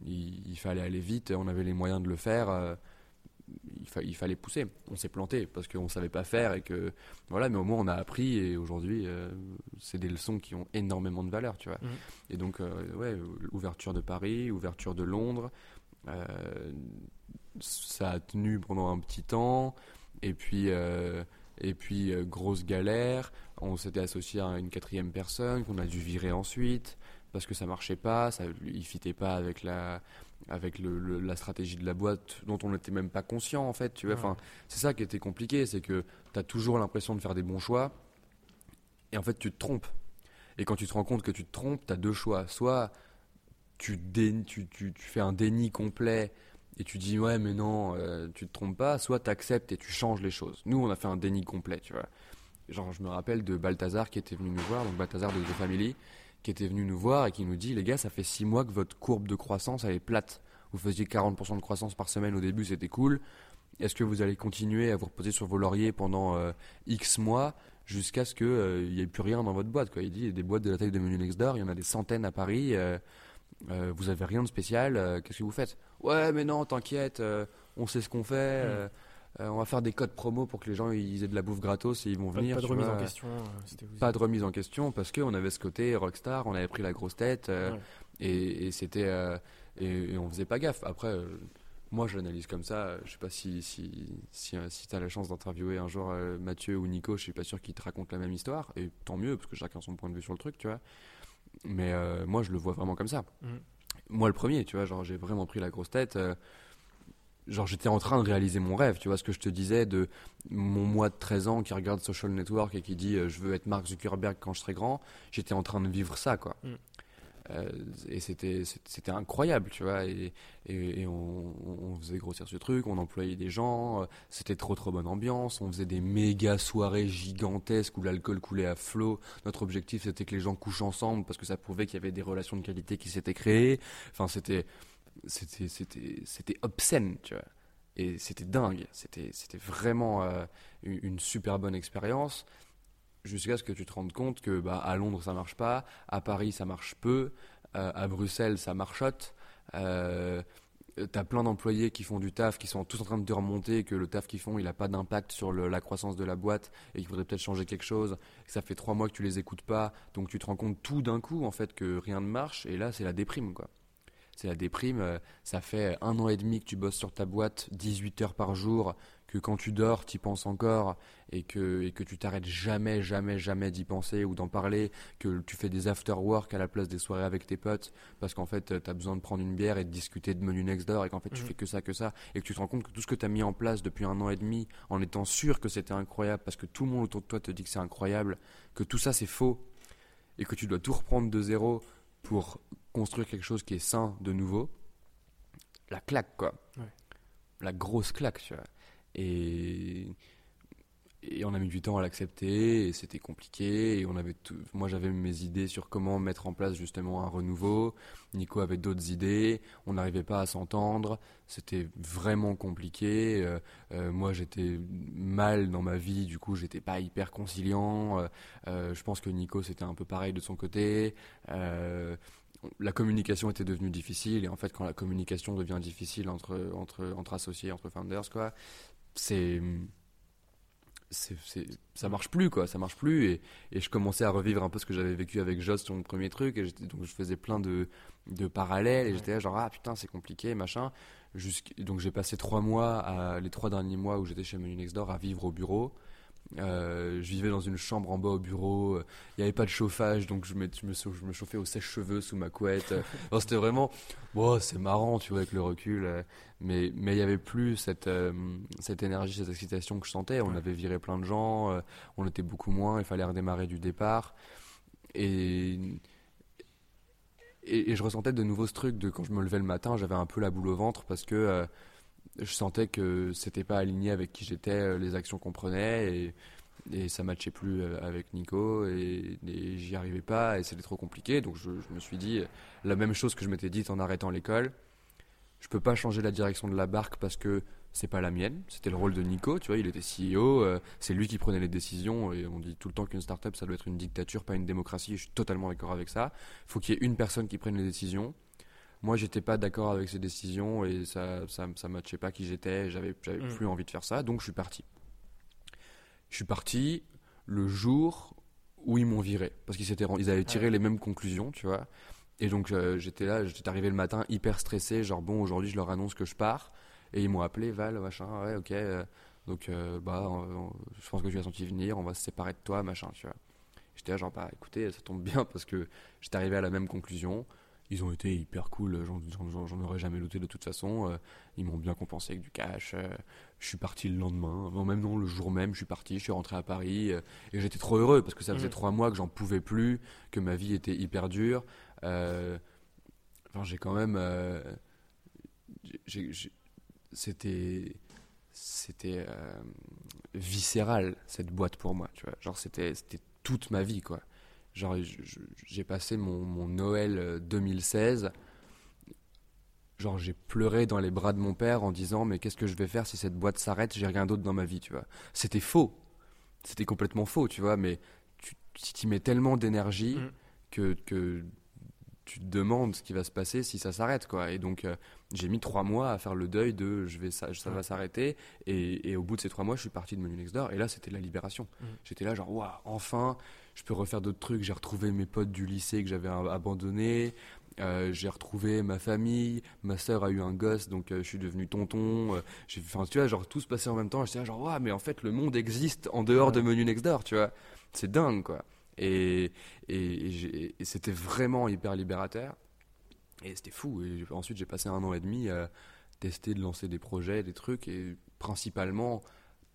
il, il fallait aller vite. On avait les moyens de le faire. Euh, il, fa- il fallait pousser. On s'est planté parce qu'on savait pas faire et que voilà. Mais au moins, on a appris et aujourd'hui, euh, c'est des leçons qui ont énormément de valeur, tu vois. Mmh. Et donc, euh, ouais, ouverture de Paris, ouverture de Londres. Euh, ça a tenu pendant un petit temps, et puis, euh, et puis euh, grosse galère. On s'était associé à une quatrième personne qu'on a dû virer ensuite parce que ça marchait pas, ça il fitait pas avec la avec le, le, la stratégie de la boîte dont on n'était même pas conscient en fait, tu vois. Enfin, ouais. C'est ça qui était compliqué, c'est que t'as toujours l'impression de faire des bons choix et en fait tu te trompes. Et quand tu te rends compte que tu te trompes, t'as deux choix, soit tu, dé, tu, tu, tu fais un déni complet et tu dis ouais mais non, euh, tu te trompes pas, soit t'acceptes et tu changes les choses. Nous on a fait un déni complet, tu vois. Genre je me rappelle de Balthazar qui était venu nous voir, donc Balthazar de The Family, qui était venu nous voir et qui nous dit les gars, ça fait six mois que votre courbe de croissance elle est plate, vous faisiez quarante pour cent de croissance par semaine au début, c'était cool, est-ce que vous allez continuer à vous reposer sur vos lauriers pendant euh, X mois jusqu'à ce qu'il n'y euh, ait plus rien dans votre boîte quoi. Il dit des boîtes de la taille de Menu Next Door, il y en a des centaines à Paris, euh, euh, vous avez rien de spécial, euh, qu'est-ce que vous faites? Ouais mais non t'inquiète, euh, on sait ce qu'on fait, euh, Euh, on va faire des codes promo pour que les gens ils aient de la bouffe gratos et ils vont pas, venir. Pas de remise vois, en question. C'était pas de remise en question parce qu'on avait ce côté rockstar, on avait pris la grosse tête euh, ouais. et, et c'était euh, et, et on faisait pas gaffe. Après, euh, moi j'analyse comme ça. Je sais pas si si si, euh, si t'as la chance d'interviewer un jour euh, Mathieu ou Nico, je suis pas sûr qu'ils te racontent la même histoire et tant mieux parce que chacun a son point de vue sur le truc, tu vois. Mais euh, moi je le vois vraiment comme ça. Mm. Moi le premier, tu vois, genre j'ai vraiment pris la grosse tête. Euh, Genre j'étais en train de réaliser mon rêve, tu vois ce que je te disais de mon moi de treize ans qui regarde Social Network et qui dit euh, je veux être Mark Zuckerberg quand je serai grand, j'étais en train de vivre ça quoi. Mm. Euh, et c'était, c'était incroyable tu vois et, et, et on, on faisait grossir ce truc, on employait des gens, euh, c'était trop trop bonne ambiance, on faisait des méga soirées gigantesques où l'alcool coulait à flot, notre objectif c'était que les gens couchent ensemble parce que ça prouvait qu'il y avait des relations de qualité qui s'étaient créées, enfin c'était... C'était, c'était, c'était obscène, tu vois. Et c'était dingue. C'était, c'était vraiment euh, une super bonne expérience jusqu'à ce que tu te rendes compte que bah, à Londres, ça marche pas. À Paris, ça marche peu. Euh, à Bruxelles, ça marchote. Euh, t'as plein d'employés qui font du taf, qui sont tous en train de te remonter, que le taf qu'ils font, il a pas d'impact sur le, la croissance de la boîte et qu'il faudrait peut-être changer quelque chose. Ça fait trois mois que tu les écoutes pas. Donc, tu te rends compte tout d'un coup, en fait, que rien ne marche. Et là, c'est la déprime, quoi. C'est la déprime, ça fait un an et demi que tu bosses sur ta boîte, dix-huit heures par jour, que quand tu dors, t'y penses encore et que, et que tu t'arrêtes jamais, jamais, jamais d'y penser ou d'en parler, que tu fais des after-work à la place des soirées avec tes potes parce qu'en fait, t'as besoin de prendre une bière et de discuter de Menu Next Door et qu'en fait, mmh. tu fais que ça, que ça et que tu te rends compte que tout ce que t'as mis en place depuis un an et demi en étant sûr que c'était incroyable parce que tout le monde autour de toi te dit que c'est incroyable, que tout ça, c'est faux et que tu dois tout reprendre de zéro pour... construire quelque chose qui est sain de nouveau, la claque quoi, ouais. La grosse claque tu vois, et et on a mis du temps à l'accepter et c'était compliqué et on avait tout... moi j'avais mes idées sur comment mettre en place justement un renouveau, Nico avait d'autres idées, on n'arrivait pas à s'entendre, c'était vraiment compliqué, euh, euh, moi j'étais mal dans ma vie, du coup j'étais pas hyper conciliant, euh, euh, je pense que Nico c'était un peu pareil de son côté, euh, la communication était devenue difficile et en fait quand la communication devient difficile entre entre entre associés, entre founders quoi, c'est c'est c'est ça marche plus quoi, ça marche plus et et je commençais à revivre un peu ce que j'avais vécu avec Joss sur mon premier truc et j'étais, donc je faisais plein de de parallèles et j'étais là genre ah putain c'est compliqué machin. Jusqu'... donc j'ai passé trois mois à, les trois derniers mois où j'étais chez Menu Next Door à vivre au bureau. Euh, je vivais dans une chambre en bas au bureau, il euh, n'y avait pas de chauffage donc je me, je me, je me chauffais au sèche-cheveux sous ma couette, euh, alors c'était vraiment oh, c'est marrant tu vois avec le recul, euh, mais il mais n'y avait plus cette, euh, cette énergie, cette excitation que je sentais, on ouais. avait viré plein de gens, euh, on était beaucoup moins, il fallait redémarrer du départ et, et, et je ressentais de nouveau ce truc de quand je me levais le matin j'avais un peu la boule au ventre parce que euh, je sentais que c'était pas aligné avec qui j'étais, les actions qu'on prenait et, et ça matchait plus avec Nico et, et j'y arrivais pas et c'était trop compliqué donc je, je me suis dit la même chose que je m'étais dit en arrêtant l'école, je peux pas changer la direction de la barque parce que c'est pas la mienne, c'était le rôle de Nico, tu vois il était C E O, euh, c'est lui qui prenait les décisions et on dit tout le temps qu'une startup ça doit être une dictature pas une démocratie, je suis totalement d'accord avec ça, faut qu'il y ait une personne qui prenne les décisions. Moi, j'étais pas d'accord avec ces décisions et ça, ça, ça matchait pas qui j'étais. J'avais, j'avais mmh. plus envie de faire ça, donc je suis parti. Je suis parti le jour où ils m'ont viré parce qu'ils s'étaient, ils avaient tiré ah ouais. les mêmes conclusions, tu vois. Et donc euh, j'étais là, j'étais arrivé le matin hyper stressé, genre bon aujourd'hui je leur annonce que je pars, et ils m'ont appelé Val, machin, ouais ok, euh, donc euh, bah on, je pense que tu as senti venir, on va se séparer de toi, machin, tu vois. J'étais là genre bah écoutez ça tombe bien parce que j'étais arrivé à la même conclusion, ils ont été hyper cool, j'en, j'en, j'en aurais jamais douté de toute façon, euh, ils m'ont bien compensé avec du cash, euh, je suis parti le lendemain, non, même non le jour même je suis parti, je suis rentré à Paris, euh, et j'étais trop heureux parce que ça faisait mmh. trois mois que j'en pouvais plus, que ma vie était hyper dure. Euh, enfin, j'ai quand même. Euh, j'ai, j'ai, c'était, c'était euh, viscéral cette boîte pour moi. Tu vois, genre c'était, c'était toute ma vie quoi. Genre, j'ai passé mon, mon Noël deux mille seize. Genre, j'ai pleuré dans les bras de mon père en disant mais qu'est-ce que je vais faire si cette boîte s'arrête? J'ai rien d'autre dans ma vie, tu vois. C'était faux. C'était complètement faux, tu vois. Mais tu, tu y mets tellement d'énergie mmh. que que tu te demandes ce qui va se passer si ça s'arrête quoi. Et donc euh, j'ai mis trois mois à faire le deuil de je vais ça, ça va s'arrêter et, et au bout de ces trois mois je suis parti de Menu Next Door et là c'était la libération. Mmh. J'étais là genre waouh enfin je peux refaire d'autres trucs, j'ai retrouvé mes potes du lycée que j'avais abandonné, euh, j'ai retrouvé ma famille, ma sœur a eu un gosse donc euh, je suis devenu tonton, euh, j'ai enfin tu vois genre tout se passait en même temps, j'étais là genre waouh mais en fait le monde existe en dehors ouais. de Menu Next Door, tu vois. C'est dingue quoi. Et, et, j'ai, et c'était vraiment hyper libérateur et c'était fou. Et ensuite j'ai passé un an et demi à tester de lancer des projets, des trucs et principalement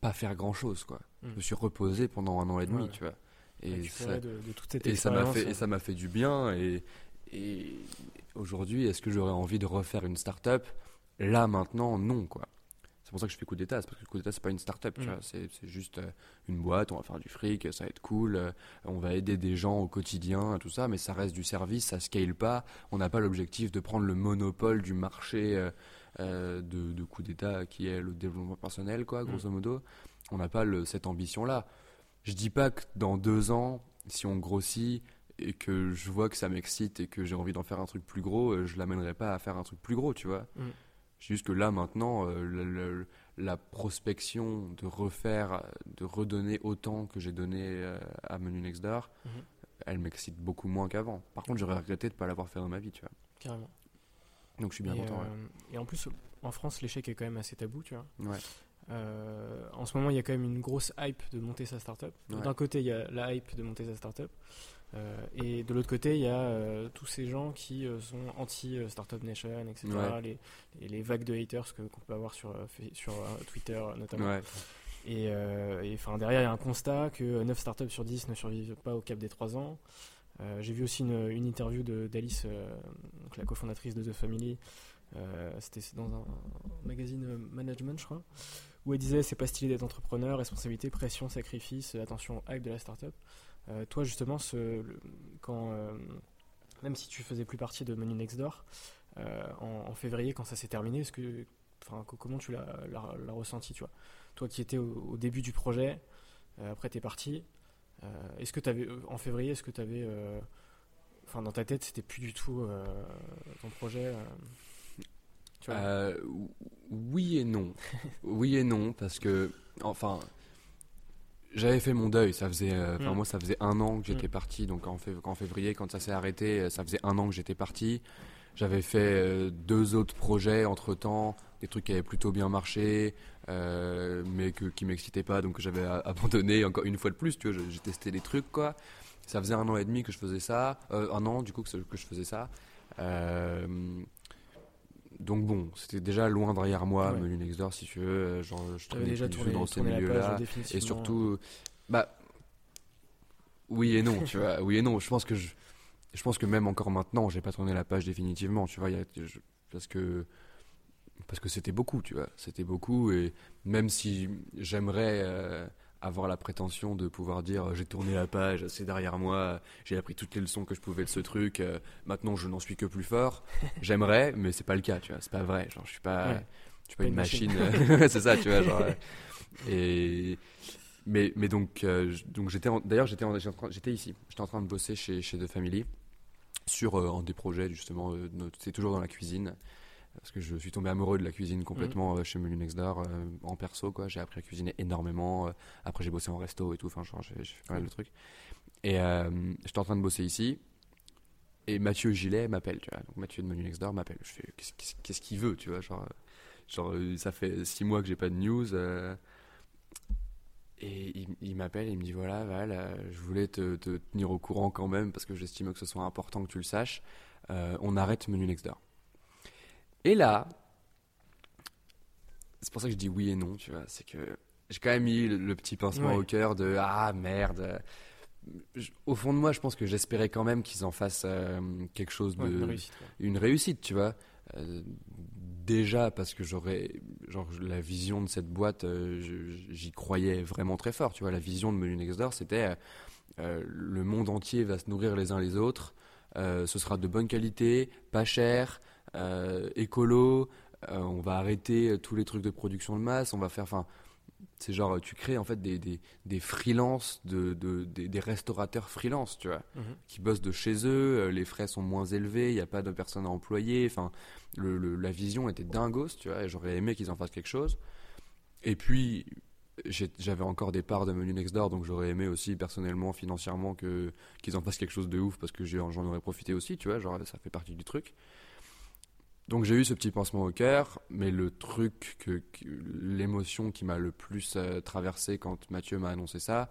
pas faire grand chose quoi. Mmh. Je me suis reposé pendant un an et demi ouais. tu vois et, tu ça, de, de toute cette et ça m'a fait hein. et ça m'a fait du bien et, et aujourd'hui est-ce que j'aurais envie de refaire une start-up là maintenant non quoi. C'est pour ça que je fais Coup d'État, c'est parce que Coup d'État c'est pas une start-up, mmh. tu vois, c'est, c'est juste une boîte, on va faire du fric, ça va être cool, on va aider des gens au quotidien, tout ça, mais ça reste du service, ça scale pas, on n'a pas l'objectif de prendre le monopole du marché euh, de, de Coup d'État qui est le développement personnel, quoi, grosso mmh. modo, on n'a pas le, cette ambition-là. Je dis pas que dans deux ans, si on grossit et que je vois que ça m'excite et que j'ai envie d'en faire un truc plus gros, je l'amènerai pas à faire un truc plus gros, tu vois. Mmh. C'est juste que là, maintenant, euh, le, le, la prospection de refaire, de redonner autant que j'ai donné euh, à Menu Next Door, mm-hmm. elle m'excite beaucoup moins qu'avant. Par contre, j'aurais regretté de ne pas l'avoir fait dans ma vie, tu vois. Carrément. Donc, je suis bien et content. Euh, ouais. Et en plus, en France, l'échec est quand même assez tabou, tu vois. Ouais. Euh, en ce moment, il y a quand même une grosse hype de monter sa start-up. Donc, ouais. D'un côté, il y a la hype de monter sa start-up. Euh, et de l'autre côté, il y a euh, tous ces gens qui euh, sont anti-Startup euh, Nation, et cetera. Ouais. Les, les, les vagues de haters que, qu'on peut avoir sur, sur euh, Twitter notamment. Ouais. Et, euh, et derrière, il y a un constat que neuf startups sur dix ne survivent pas au cap des trois ans. Euh, j'ai vu aussi une, une interview de, d'Alice, euh, donc la cofondatrice de The Family. Euh, c'était dans un, un magazine Management, je crois, où elle disait « C'est pas stylé d'être entrepreneur, responsabilité, pression, sacrifice, attention, hype de la startup ». Euh, toi justement, ce, le, quand, euh, même si tu faisais plus partie de Menu Next Door, euh, en, en février, quand ça s'est terminé, est-ce que, enfin, comment tu l'as, l'as, l'as ressenti, tu vois ? Toi qui étais au, au début du projet, euh, après t'es parti, euh, est-ce que t'avais, en février, est-ce que t'avais, enfin, euh, dans ta tête, c'était plus du tout euh, ton projet euh, tu vois ? euh, Oui et non, oui et non, parce que, enfin. J'avais fait mon deuil, ça faisait, euh, mmh. moi ça faisait un an que j'étais mmh. parti, donc en, fév- en février quand ça s'est arrêté, ça faisait un an que j'étais parti, j'avais fait euh, deux autres projets entre temps, des trucs qui avaient plutôt bien marché, euh, mais que, qui ne m'excitaient pas, donc j'avais abandonné encore une fois de plus, tu vois, j'ai testé des trucs quoi, ça faisait un an et demi que je faisais ça, euh, un an du coup que, que je faisais ça, euh, donc bon, c'était déjà loin derrière moi, ouais. Menu Next Door, si tu veux. Genre, je traînais déjà tourné, dans ces milieux-là. Et surtout, bah, oui et non, tu vois. Oui et non. Je pense que je, je pense que même encore maintenant, j'ai pas tourné la page définitivement, tu vois. Y a, je, parce que, parce que c'était beaucoup, tu vois. C'était beaucoup, et même si j'aimerais euh, avoir la prétention de pouvoir dire j'ai tourné la page, c'est derrière moi, j'ai appris toutes les leçons que je pouvais de ce truc, euh, maintenant je n'en suis que plus fort, j'aimerais, mais c'est pas le cas, tu vois, c'est pas vrai, genre je suis pas, ouais. je suis pas, pas une, une machine, machine. C'est ça, tu vois, genre, et, mais, mais donc, euh, donc j'étais en, d'ailleurs j'étais, en, j'étais ici, j'étais en train de bosser chez, chez The Family, sur euh, un des projets justement, euh, c'est toujours dans la cuisine, parce que je suis tombé amoureux de la cuisine complètement mmh. chez Menu Next Door, euh, en perso quoi. J'ai appris à cuisiner énormément, euh, après j'ai bossé en resto et tout, enfin j'ai, j'ai fait pas mal de trucs et euh, j'étais en train de bosser ici Et Mathieu Gillet m'appelle, tu vois. Donc Mathieu de Menu Next Door m'appelle. Je fais qu'est-ce, qu'est-ce qu'il veut, tu vois, genre, genre ça fait six mois que j'ai pas de news. Euh, et il, il m'appelle, il me dit voilà Val, euh, je voulais te, te tenir au courant quand même parce que j'estime que ce soit important que tu le saches. Euh, on arrête Menu Next Door. Et là, c'est pour ça que je dis oui et non, tu vois. C'est que j'ai quand même mis le, le petit pincement ouais. au cœur de ah merde. Au fond de moi, je pense que j'espérais quand même qu'ils en fassent euh, quelque chose de ouais, une, réussite, ouais. une réussite, tu vois. Euh, déjà parce que j'aurais genre la vision de cette boîte, euh, je, j'y croyais vraiment très fort, tu vois. La vision de Menu Next Door, c'était euh, le monde entier va se nourrir les uns les autres. Euh, ce sera de bonne qualité, pas cher, euh, écolo. Euh, on va arrêter tous les trucs de production de masse. On va faire, enfin. C'est genre, tu crées en fait des, des, des freelances, de, de, des, des restaurateurs freelance, tu vois, mmh. qui bossent de chez eux, les frais sont moins élevés, il n'y a pas de personnes à employer, enfin, le, le, la vision était dingos, tu vois, et j'aurais aimé qu'ils en fassent quelque chose. Et puis, j'ai, j'avais encore des parts de Menu Next Door, donc j'aurais aimé aussi personnellement, financièrement, que, qu'ils en fassent quelque chose de ouf, parce que j'ai, j'en aurais profité aussi, tu vois, genre ça fait partie du truc. Donc j'ai eu ce petit pansement au cœur, mais le truc, que, que, l'émotion qui m'a le plus euh, traversé quand Mathieu m'a annoncé ça,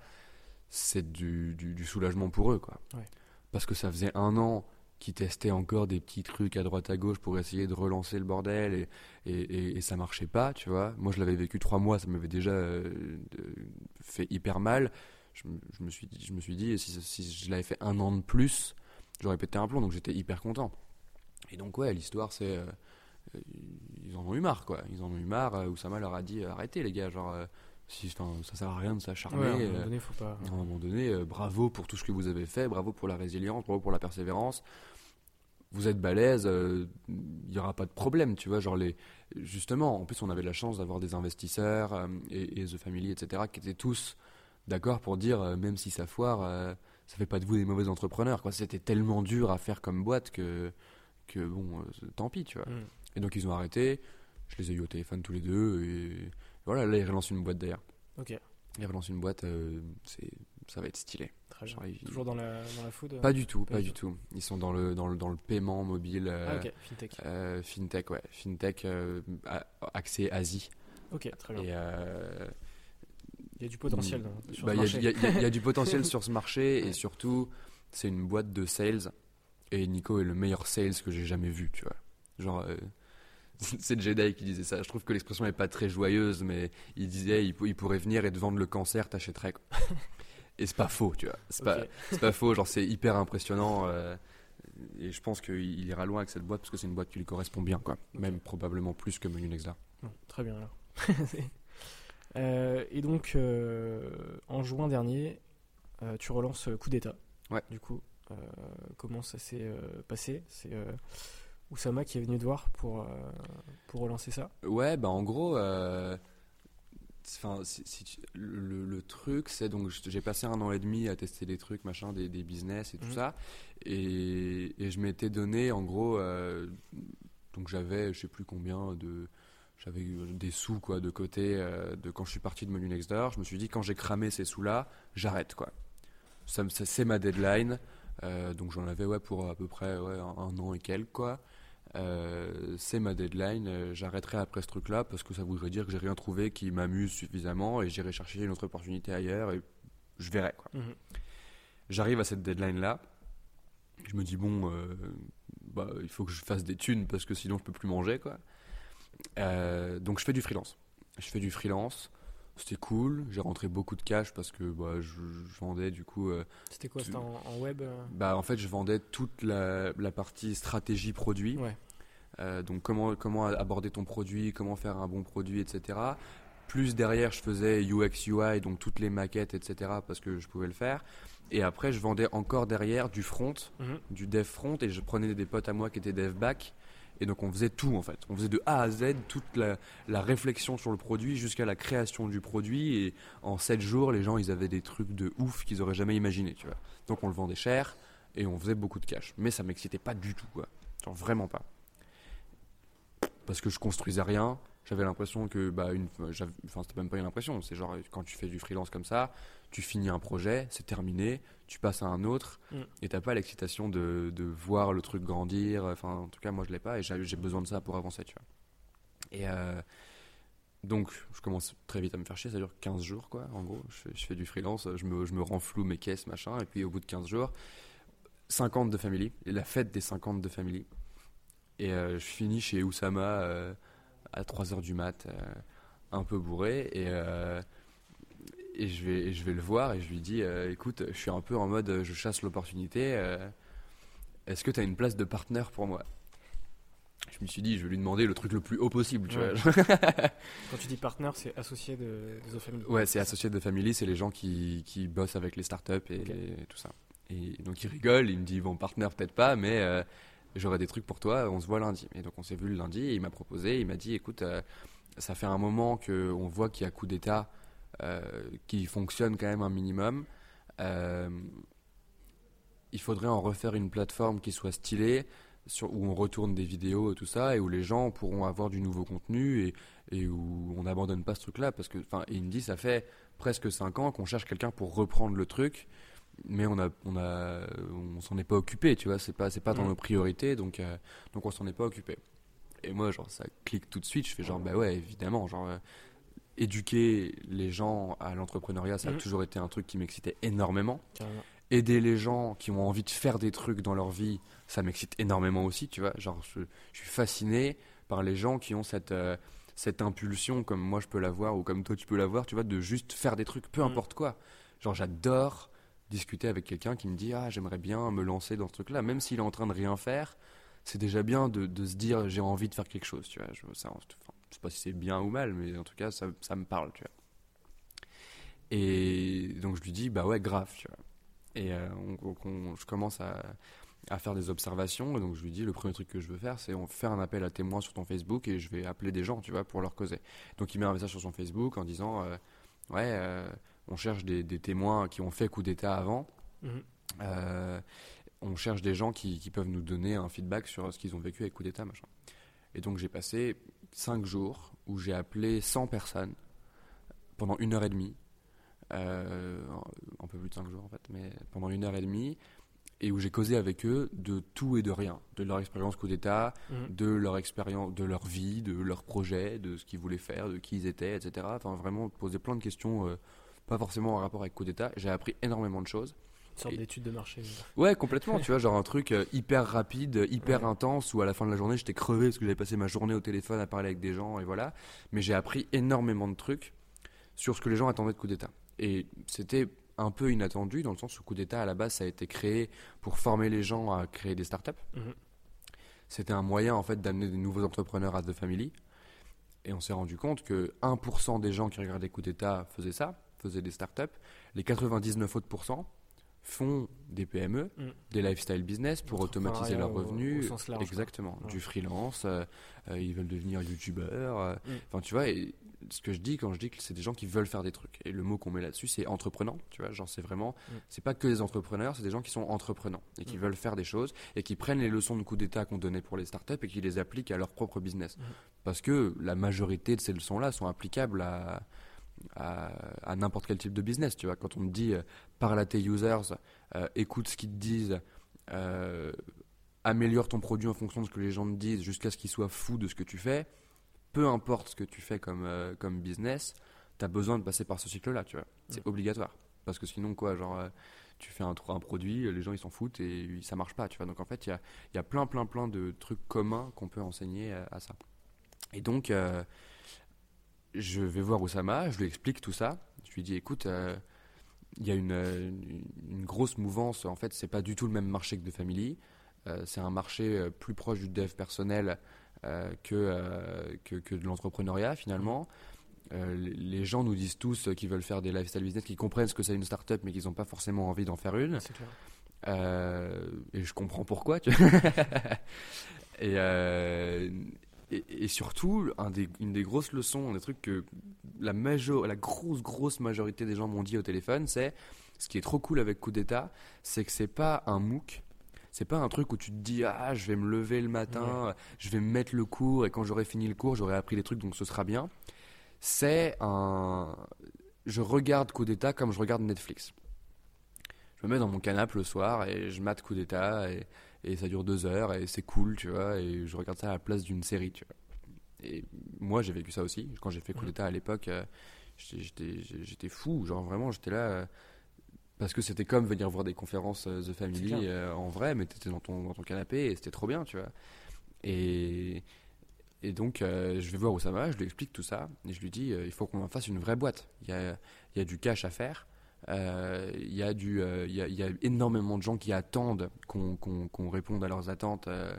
c'est du, du, du soulagement pour eux, quoi. Ouais. Parce que ça faisait un an qu'ils testaient encore des petits trucs à droite à gauche pour essayer de relancer le bordel et, et, et, et ça marchait pas, tu vois. Moi je l'avais vécu trois mois, ça m'avait déjà euh, fait hyper mal. Je, je, me suis, je me suis dit, si, si je l'avais fait un an de plus, j'aurais pété un plomb, donc j'étais hyper content. Et donc ouais, l'histoire c'est euh, ils en ont eu marre quoi, ils en ont eu marre. Euh, Oussama leur a dit euh, arrêtez les gars, genre euh, si ça sert à rien de s'acharner. Ouais, à un moment donné, faut pas. À un moment donné, euh, bravo pour tout ce que vous avez fait, bravo pour la résilience, bravo pour la persévérance. Vous êtes balèze, il euh, y aura pas de problème, tu vois. Genre les justement, en plus on avait de la chance d'avoir des investisseurs euh, et, et The Family et cetera qui étaient tous d'accord pour dire euh, même si ça foire, euh, ça fait pas de vous des mauvais entrepreneurs quoi. C'était tellement dur à faire comme boîte que que bon, euh, tant pis, tu vois. Mm. Et donc, ils ont arrêté. Je les ai eu au téléphone tous les deux. Et voilà, là, ils relancent une boîte d'ailleurs. Ok. Ils relancent une boîte, euh, c'est... ça va être stylé. Très bien. Genre, ils... Toujours dans la, dans la food Pas du tout, pas, pas du tout. tout. Ils sont dans le, dans le, dans le paiement mobile. Euh, ah, ok, fintech. Euh, fintech, ouais. Fintech, euh, accès Asie. Ok, très bien. Et. Euh... Il y a du potentiel mmh. hein, sur bah, ce marché. Il y, y, y a du potentiel sur ce marché ouais. Et surtout, c'est une boîte de sales. Et Nico est le meilleur sales que j'ai jamais vu, tu vois. Genre, euh, c'est le Jedi qui disait ça. Je trouve que l'expression n'est pas très joyeuse, mais il disait il, il pourrait venir et te vendre le cancer, t'achèterais. Quoi. Et c'est pas faux, tu vois. C'est, okay. pas, c'est pas faux, genre c'est hyper impressionnant. Euh, et je pense qu'il ira loin avec cette boîte parce que c'est une boîte qui lui correspond bien, quoi. Okay. Même probablement plus que Menu Next Door. Oh, très bien, alors. euh, et donc, euh, en juin dernier, euh, tu relances Coup d'État. Ouais. Du coup. Euh, comment ça s'est euh, passé? C'est euh, Oussama qui est venu te voir pour, euh, pour relancer ça. Ouais, bah en gros, euh, si, si tu, le, le truc, c'est donc j'ai passé un an et demi à tester des trucs, machin, des, des business et tout mmh. ça, et, et je m'étais donné en gros, euh, donc j'avais je sais plus combien de, j'avais eu des sous quoi de côté euh, de quand je suis parti de Menu Next Door. Je me suis dit quand j'ai cramé ces sous là, j'arrête quoi. Ça, ça c'est ma deadline. Euh, donc j'en avais ouais, pour à peu près ouais, un, un an et quelques quoi. Euh, c'est ma deadline, euh, j'arrêterai après ce truc là parce que ça voudrait dire que j'ai rien trouvé qui m'amuse suffisamment et j'irai chercher une autre opportunité ailleurs et je verrai quoi. Mmh. J'arrive à cette deadline là, je me dis bon euh, bah, il faut que je fasse des thunes parce que sinon je peux plus manger quoi. Euh, donc je fais du freelance je fais du freelance c'était cool, j'ai rentré beaucoup de cash parce que bah, je, je vendais du coup... Euh, c'était quoi, tu... c'était en, en web euh... bah, en fait, je vendais toute la, la partie stratégie produit. Ouais. Euh, donc, comment, comment aborder ton produit, comment faire un bon produit, et cetera. Plus derrière, je faisais U X, U I, donc toutes les maquettes, et cetera parce que je pouvais le faire. Et après, je vendais encore derrière du front, mm-hmm. du dev front et je prenais des potes à moi qui étaient dev back. Et donc on faisait tout en fait, on faisait de A à Z toute la, la réflexion sur le produit jusqu'à la création du produit et en sept jours les gens ils avaient des trucs de ouf qu'ils auraient jamais imaginé tu vois. Donc on le vendait cher et on faisait beaucoup de cash mais ça m'excitait pas du tout quoi, genre vraiment pas. Parce que je construisais rien, J'avais l'impression que, bah, une, enfin, c'était même pas une impression, c'est genre quand tu fais du freelance comme ça, tu finis un projet, c'est terminé, tu passes à un autre, mm. et t'as pas l'excitation de, de voir le truc grandir. Enfin, en tout cas, moi je l'ai pas et j'ai, j'ai besoin de ça pour avancer, tu vois. Et euh, donc, je commence très vite à me faire chier, ça dure quinze jours, quoi, en gros. Je fais, je fais du freelance, je me, je me renfloue mes caisses, machin, et puis au bout de quinze jours, cinquante de Family, la fête des cinquante de Family. Et euh, je finis chez Oussama. Euh, à trois heures du mat, euh, un peu bourré, et, euh, et, je vais, et je vais le voir et je lui dis euh, écoute, je suis un peu en mode euh, je chasse l'opportunité, euh, est-ce que tu as une place de partenaire pour moi? Je me suis dit, je vais lui demander le truc le plus haut possible, tu ouais. vois. Quand tu dis partenaire, c'est associé de, de The Family. Ouais, c'est associé de The Family, c'est les gens qui, qui bossent avec les startups et, okay. les, et tout ça. Et donc il rigole, il me dit bon, partenaire peut-être pas, mais. Euh, J'aurais des trucs pour toi, on se voit lundi. Et donc on s'est vu le lundi et il m'a proposé, il m'a dit écoute, euh, ça fait un moment qu'on voit qu'il y a Coup d'État euh, qui fonctionne quand même un minimum. Euh, il faudrait en refaire une plateforme qui soit stylée, sur, où on retourne des vidéos et tout ça, et où les gens pourront avoir du nouveau contenu et, et où on n'abandonne pas ce truc-là. Parce que, et il me dit ça fait presque cinq ans qu'on cherche quelqu'un pour reprendre le truc. Mais on a, on a, on s'en est pas occupé, tu vois. C'est pas, c'est pas dans mmh. nos priorités, donc, euh, donc on s'en est pas occupé. Et moi, genre, ça clique tout de suite. Je fais genre, bah ouais, évidemment, genre, euh, éduquer les gens à l'entrepreneuriat, ça mmh. a toujours été un truc qui m'excitait énormément. Carrément. Aider les gens qui ont envie de faire des trucs dans leur vie, ça m'excite énormément aussi, tu vois. Genre, je, je suis fasciné par les gens qui ont cette, euh, cette impulsion, comme moi je peux l'avoir ou comme toi tu peux l'avoir, tu vois, de juste faire des trucs, peu mmh. importe quoi. Genre, j'adore. Discuter avec quelqu'un qui me dit ah j'aimerais bien me lancer dans ce truc là, même s'il est en train de rien faire, c'est déjà bien de, de se dire j'ai envie de faire quelque chose, tu vois. Je, ça, enfin, je sais pas si c'est bien ou mal, mais en tout cas ça, ça me parle, tu vois. Et donc je lui dis bah ouais grave, tu vois. Et euh, on, on, je commence à, à faire des observations, et donc je lui dis le premier truc que je veux faire c'est on fait un appel à témoins sur ton Facebook et je vais appeler des gens, tu vois, pour leur causer. Donc il met un message sur son Facebook en disant euh, ouais euh, on cherche des, des témoins qui ont fait Coup d'État avant. Mmh. Euh, on cherche des gens qui, qui peuvent nous donner un feedback sur ce qu'ils ont vécu avec Coup d'État, machin. Et donc, j'ai passé cinq jours où j'ai appelé cent personnes pendant une heure et demie. Euh, un peu plus de cinq jours, en fait, mais pendant une heure et demie. Et où j'ai causé avec eux de tout et de rien. De leur expérience Coup d'État, mmh. de leur expérience, de leur vie, de leur projet, de ce qu'ils voulaient faire, de qui ils étaient, et cetera. Enfin, vraiment, poser plein de questions... Euh, pas forcément en rapport avec Coup d'État, j'ai appris énormément de choses. Une sorte et... d'étude de marché. Ouais, complètement, tu vois, genre un truc hyper rapide, hyper ouais. intense, où à la fin de la journée, j'étais crevé parce que j'avais passé ma journée au téléphone à parler avec des gens, et voilà. Mais j'ai appris énormément de trucs sur ce que les gens attendaient de Coup d'État. Et c'était un peu inattendu, dans le sens où Coup d'État, à la base, ça a été créé pour former les gens à créer des startups. Mmh. C'était un moyen, en fait, d'amener des nouveaux entrepreneurs à The Family. Et on s'est rendu compte que un pour cent des gens qui regardaient Coup d'État faisaient ça. faisaient des startups, les quatre-vingt-dix-neuf autres pourcents font des P M E, mmh. des lifestyle business pour automatiser leurs revenus, exactement, ouais. du freelance, euh, euh, ils veulent devenir youtubeurs, euh, enfin mmh. tu vois, et ce que je dis quand je dis que c'est des gens qui veulent faire des trucs, et le mot qu'on met là-dessus c'est entreprenant, tu vois, genre c'est vraiment, mmh. c'est pas que des entrepreneurs, c'est des gens qui sont entreprenants et qui mmh. veulent faire des choses et qui prennent les leçons de Coup d'État qu'on donnait pour les startups et qui les appliquent à leur propre business, mmh. parce que la majorité de ces leçons-là sont applicables à À, à n'importe quel type de business, tu vois. Quand on me dit euh, parle à tes users, euh, écoute ce qu'ils te disent, euh, améliore ton produit en fonction de ce que les gens te disent jusqu'à ce qu'ils soient fous de ce que tu fais, peu importe ce que tu fais comme, euh, comme business, t'as besoin de passer par ce cycle-là, tu vois. C'est mmh. obligatoire, parce que sinon quoi, genre euh, tu fais un, un produit, les gens ils s'en foutent et ça marche pas, tu vois. Donc en fait il y a, y a plein plein plein de trucs communs qu'on peut enseigner à, à ça. Et donc euh, je vais voir Oussama, je lui explique tout ça. Je lui dis écoute, il euh, y a une, une, une grosse mouvance. En fait, c'est pas du tout le même marché que The Family. Euh, c'est un marché plus proche du dev personnel euh, que, euh, que, que de l'entrepreneuriat finalement. Euh, les gens nous disent tous qu'ils veulent faire des lifestyle business, qu'ils comprennent ce que c'est une startup, mais qu'ils n'ont pas forcément envie d'en faire une. C'est clair. Euh, et je comprends pourquoi. Tu vois. et. Euh, Et surtout, un des, une des grosses leçons, un des trucs que la, major, la grosse, grosse majorité des gens m'ont dit au téléphone, c'est ce qui est trop cool avec Coup d'État, c'est que c'est pas un MOOC, C'est pas un truc où tu te dis ah je vais me lever le matin, ouais. je vais me mettre le cours et quand j'aurai fini le cours j'aurai appris les trucs donc ce sera bien. C'est un, je regarde Coup d'État comme je regarde Netflix. Je me mets dans mon canapé le soir et je mate Coup d'État et, et ça dure deux heures et c'est cool, tu vois, et je regarde ça à la place d'une série, tu vois. Et moi, j'ai vécu ça aussi. Quand j'ai fait Coup d'État à l'époque, j'étais, j'étais, j'étais fou. Genre, vraiment, j'étais là. Parce que c'était comme venir voir des conférences The Family en vrai, mais t'étais dans ton, dans ton canapé et c'était trop bien, tu vois. Et, et donc, euh, je vais voir Oussama, je lui explique tout ça. Et je lui dis, euh, il faut qu'on en fasse une vraie boîte. Il y a, il y a du cash à faire. Euh, il, y a du, euh, il, y a, il y a énormément de gens qui attendent qu'on, qu'on, qu'on réponde à leurs attentes. Euh,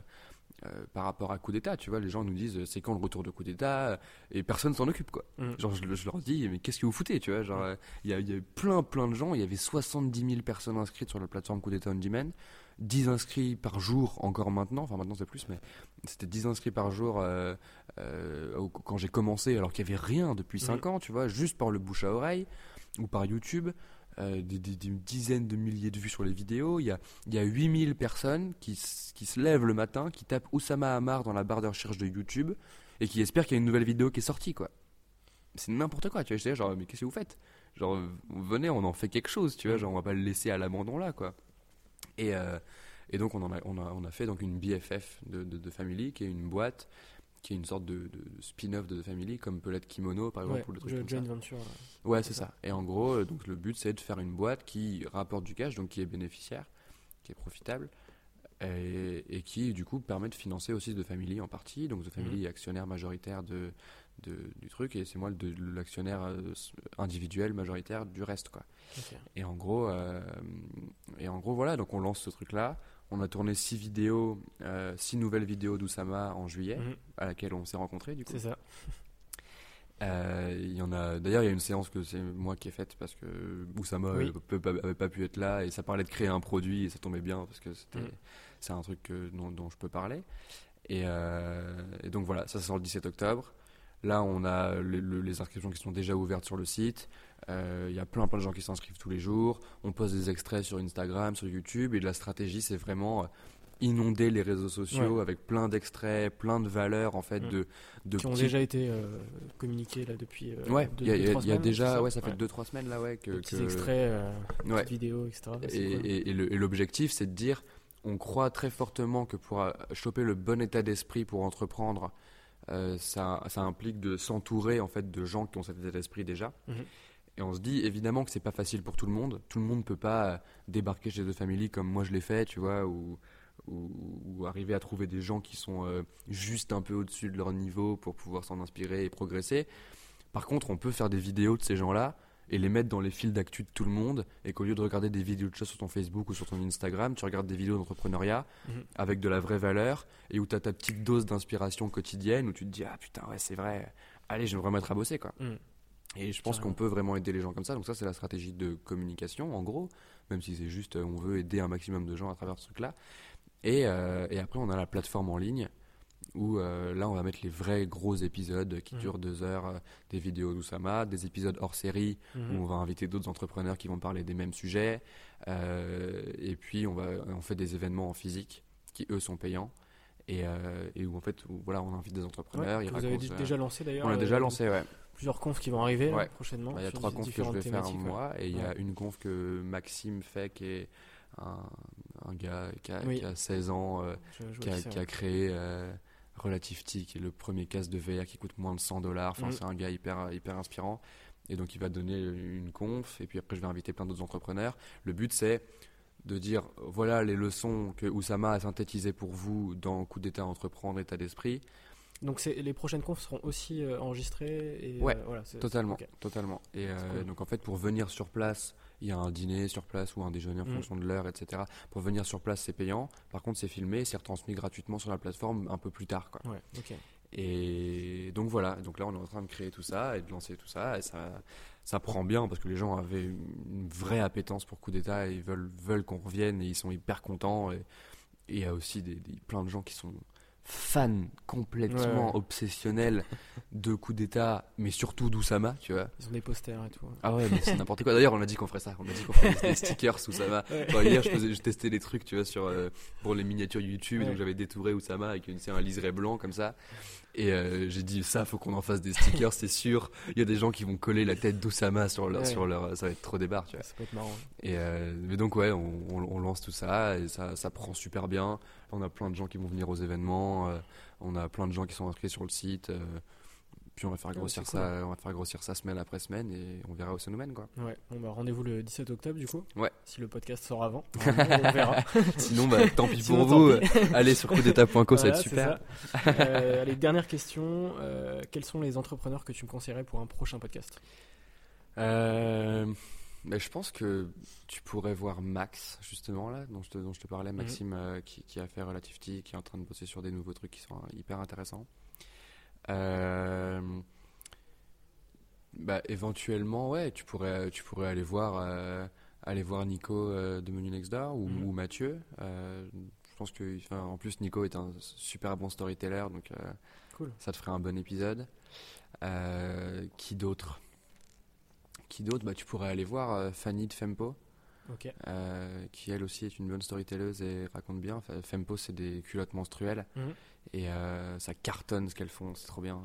Euh, par rapport à Coup d'État, tu vois, les gens nous disent euh, c'est quand le retour de Coup d'État, et personne s'en occupe, quoi. Mmh. Genre je, je leur dis mais qu'est-ce que vous foutez, tu vois, genre il euh, y, y a plein plein de gens, il y avait soixante-dix mille personnes inscrites sur la plateforme Coup d'État on demand, dix inscrits par jour encore maintenant, enfin maintenant c'est plus, mais c'était dix inscrits par jour euh, euh, quand j'ai commencé, alors qu'il y avait rien depuis cinq mmh. ans, tu vois, juste par le bouche à oreille ou par YouTube. Euh, des, des, des dizaines de milliers de vues sur les vidéos. Il y a, il y a huit mille personnes qui, qui se lèvent le matin, qui tapent Oussama Amar dans la barre de recherche de YouTube et qui espèrent qu'il y a une nouvelle vidéo qui est sortie, quoi. C'est n'importe quoi, tu vois. J'étais genre, mais qu'est-ce que vous faites? Genre, venez, on en fait quelque chose, tu vois. Genre, on va pas le laisser à l'abandon là, quoi. Et, euh, et donc, on, en a, on, a, on a fait donc une B F F de, de, de Family, qui est une boîte, qui est une sorte de, de, de spin-off de The Family, comme peut l'être Kimono, par exemple, ouais, ou le truc comme ça. Venture, ouais, c'est, c'est ça. ça. Et en gros, donc, le but, c'est de faire une boîte qui rapporte du cash, donc qui est bénéficiaire, qui est profitable, et, et qui, du coup, permet de financer aussi The Family en partie. Donc, The Family mmh. est actionnaire majoritaire de, de, du truc, et c'est moi de, l'actionnaire individuel majoritaire du reste, quoi. Okay. Et, en gros, euh, et en gros, voilà, donc on lance ce truc-là. On a tourné six vidéos, euh, six nouvelles vidéos d'Oussama en juillet, mmh. à laquelle on s'est rencontrés, du coup. C'est ça. Euh, y en a, d'ailleurs, il y a une séance que c'est moi qui ai faite parce que Oussama n'avait oui. pas pu être là et ça parlait de créer un produit et ça tombait bien parce que c'était, mmh. c'est un truc que, dont, dont je peux parler. Et, euh, et donc voilà, ça sort le dix-sept octobre. Là, on a le, le, les inscriptions qui sont déjà ouvertes sur le site. Il euh, y a plein plein de gens qui s'inscrivent tous les jours. On poste des extraits sur Instagram, sur YouTube, et la stratégie c'est vraiment inonder les réseaux sociaux ouais. avec plein d'extraits, plein de valeurs en fait ouais. de, de qui ont petits... déjà été euh, communiqués là depuis. Euh, ouais. Il y a, deux, y a, semaines, y a déjà, ça ouais, ça fait ouais. deux trois semaines là, ouais, que, que... extraits, euh, ouais. petites vidéos, et cetera. Ouais, et, et, et, le, et l'objectif c'est de dire, on croit très fortement que pour choper le bon état d'esprit pour entreprendre, euh, ça, ça implique de s'entourer en fait de gens qui ont cet état d'esprit déjà. Mm-hmm. Et on se dit évidemment que c'est pas facile pour tout le monde. Tout le monde peut pas débarquer chez The Family comme moi je l'ai fait, tu vois, ou, ou, ou arriver à trouver des gens qui sont euh, juste un peu au-dessus de leur niveau pour pouvoir s'en inspirer et progresser. Par contre, on peut faire des vidéos de ces gens-là et les mettre dans les fils d'actu de tout le monde, et qu'au lieu de regarder des vidéos de choses sur ton Facebook ou sur ton Instagram, tu regardes des vidéos d'entrepreneuriat mmh. avec de la vraie valeur, et où tu as ta petite dose d'inspiration quotidienne où tu te dis ah putain ouais c'est vrai, allez je vais me remettre à bosser, quoi. Mmh. Et je pense qu'on peut vraiment aider les gens comme ça. Donc ça, c'est la stratégie de communication, en gros, même si c'est juste on veut aider un maximum de gens à travers ce truc-là. Et, euh, et après, on a la plateforme en ligne où euh, là, on va mettre les vrais gros épisodes qui mmh. durent deux heures, euh, des vidéos d'Oussama, des épisodes hors série mmh. où on va inviter d'autres entrepreneurs qui vont parler des mêmes sujets. Euh, et puis, on, va, on fait des événements en physique qui, eux, sont payants. Et, euh, et où, en fait, où, voilà, on invite des entrepreneurs. Ouais, ils vous avez d- euh, déjà lancé, d'ailleurs. On l'a déjà euh, lancé, ouais. Plusieurs confs qui vont arriver ouais. là, prochainement. Il bah, y a trois confs que je vais faire en mois, et il ouais. y a une conf que Maxime fait, qui est un, un gars qui a, oui. qui a seize ans, euh, qui, a, qui a créé euh, Relativty, qui est le premier casque de V R qui coûte moins de cent dollars. Enfin, mm. c'est un gars hyper, hyper inspirant. Et donc, il va donner une conf, et puis après, je vais inviter plein d'autres entrepreneurs. Le but, c'est de dire voilà les leçons que Oussama a synthétisées pour vous dans Coup d'État entreprendre, état d'esprit. Donc c'est, les prochaines confs seront aussi euh, enregistrées et, ouais, euh, voilà, c'est, totalement, c'est okay. totalement. Et euh, cool. donc en fait pour venir sur place, il y a un dîner sur place ou un déjeuner en mmh. fonction de l'heure, et cetera. Pour venir sur place, c'est payant. Par contre, c'est filmé, c'est retransmis gratuitement sur la plateforme un peu plus tard, quoi. Ouais, okay. Et donc voilà. Donc là, on est en train de créer tout ça et de lancer tout ça. Et ça, ça prend bien parce que les gens avaient une vraie appétence pour Coup d'État et ils veulent, veulent qu'on revienne et ils sont hyper contents. Et il y a aussi des, des, plein de gens qui sont fan complètement ouais. obsessionnel de Coup d'État, mais surtout d'Oussama, tu vois. Ils ont des posters et tout. Ah ouais, mais c'est n'importe quoi. D'ailleurs, on a dit qu'on ferait ça. On a dit qu'on ferait des stickers Oussama. Ouais. Enfin, hier, je, faisais, je testais des trucs, tu vois, sur, euh, pour les miniatures YouTube. Ouais. Donc, j'avais détouré Oussama avec une, c'est un liseré blanc comme ça. Et euh, j'ai dit, ça, faut qu'on en fasse des stickers, c'est sûr. Il y a des gens qui vont coller la tête d'Oussama sur leur. Ouais. Sur leur ça va être trop des barres, tu vois. Ça peut être marrant. Et euh, mais donc, ouais, on, on, on lance tout ça et ça, ça prend super bien. On a plein de gens qui vont venir aux événements. Euh, on a plein de gens qui sont inscrits sur le site. Euh, puis on va faire grossir ouais, ça, cool. on va faire grossir ça semaine après semaine et on verra où ça nous mène, quoi. Ouais. On va rendez-vous le dix-sept octobre du coup. Ouais. Si le podcast sort avant, on verra. Sinon, bah, tant pis Sinon, pour tant vous. Pis. Allez sur coup d'état point co, voilà, ça va être super. euh, allez, dernière question. Euh, quels sont les entrepreneurs que tu me conseillerais pour un prochain podcast? Euh, bah, je pense que tu pourrais voir Max justement là, dont je te, dont je te parlais, Maxime mmh. euh, qui, qui a fait Relativty, qui est en train de bosser sur des nouveaux trucs qui sont hyper intéressants. Euh, bah, éventuellement ouais, tu pourrais, tu pourrais aller voir euh, aller voir Nico euh, de Menu Next Door ou, mmh. ou Mathieu. Euh, je pense que en plus Nico est un super bon storyteller, donc euh, cool. ça te ferait un bon épisode. Euh, qui d'autre qui d'autre bah, tu pourrais aller voir euh, Fanny de Fempo. Okay. Euh, qui elle aussi est une bonne storytelleuse et raconte bien. Enfin, Fempo, c'est des culottes menstruelles mmh. et euh, ça cartonne ce qu'elles font, c'est trop bien.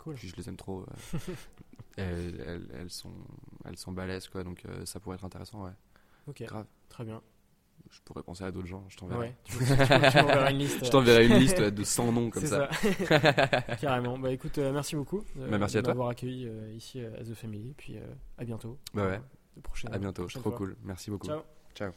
Cool. Puis je les aime trop. Euh, elles, elles, elles sont, elles sont balèzes, quoi. Donc euh, ça pourrait être intéressant, ouais. Ok. Grave. Très bien. Je pourrais penser à d'autres gens. Je t'enverrai. Ouais. Tu, tu, tu, tu m'enverras une liste. Je t'enverrai une liste de cent noms comme c'est ça. ça. Carrément. Bah écoute, euh, merci beaucoup. Euh, bah, merci de à toi. M'avoir accueilli euh, ici à The Family. Puis euh, à bientôt. Bah ouais. Euh, De prochaine, à bientôt, trop fois. Cool. Merci beaucoup. Ciao. Ciao.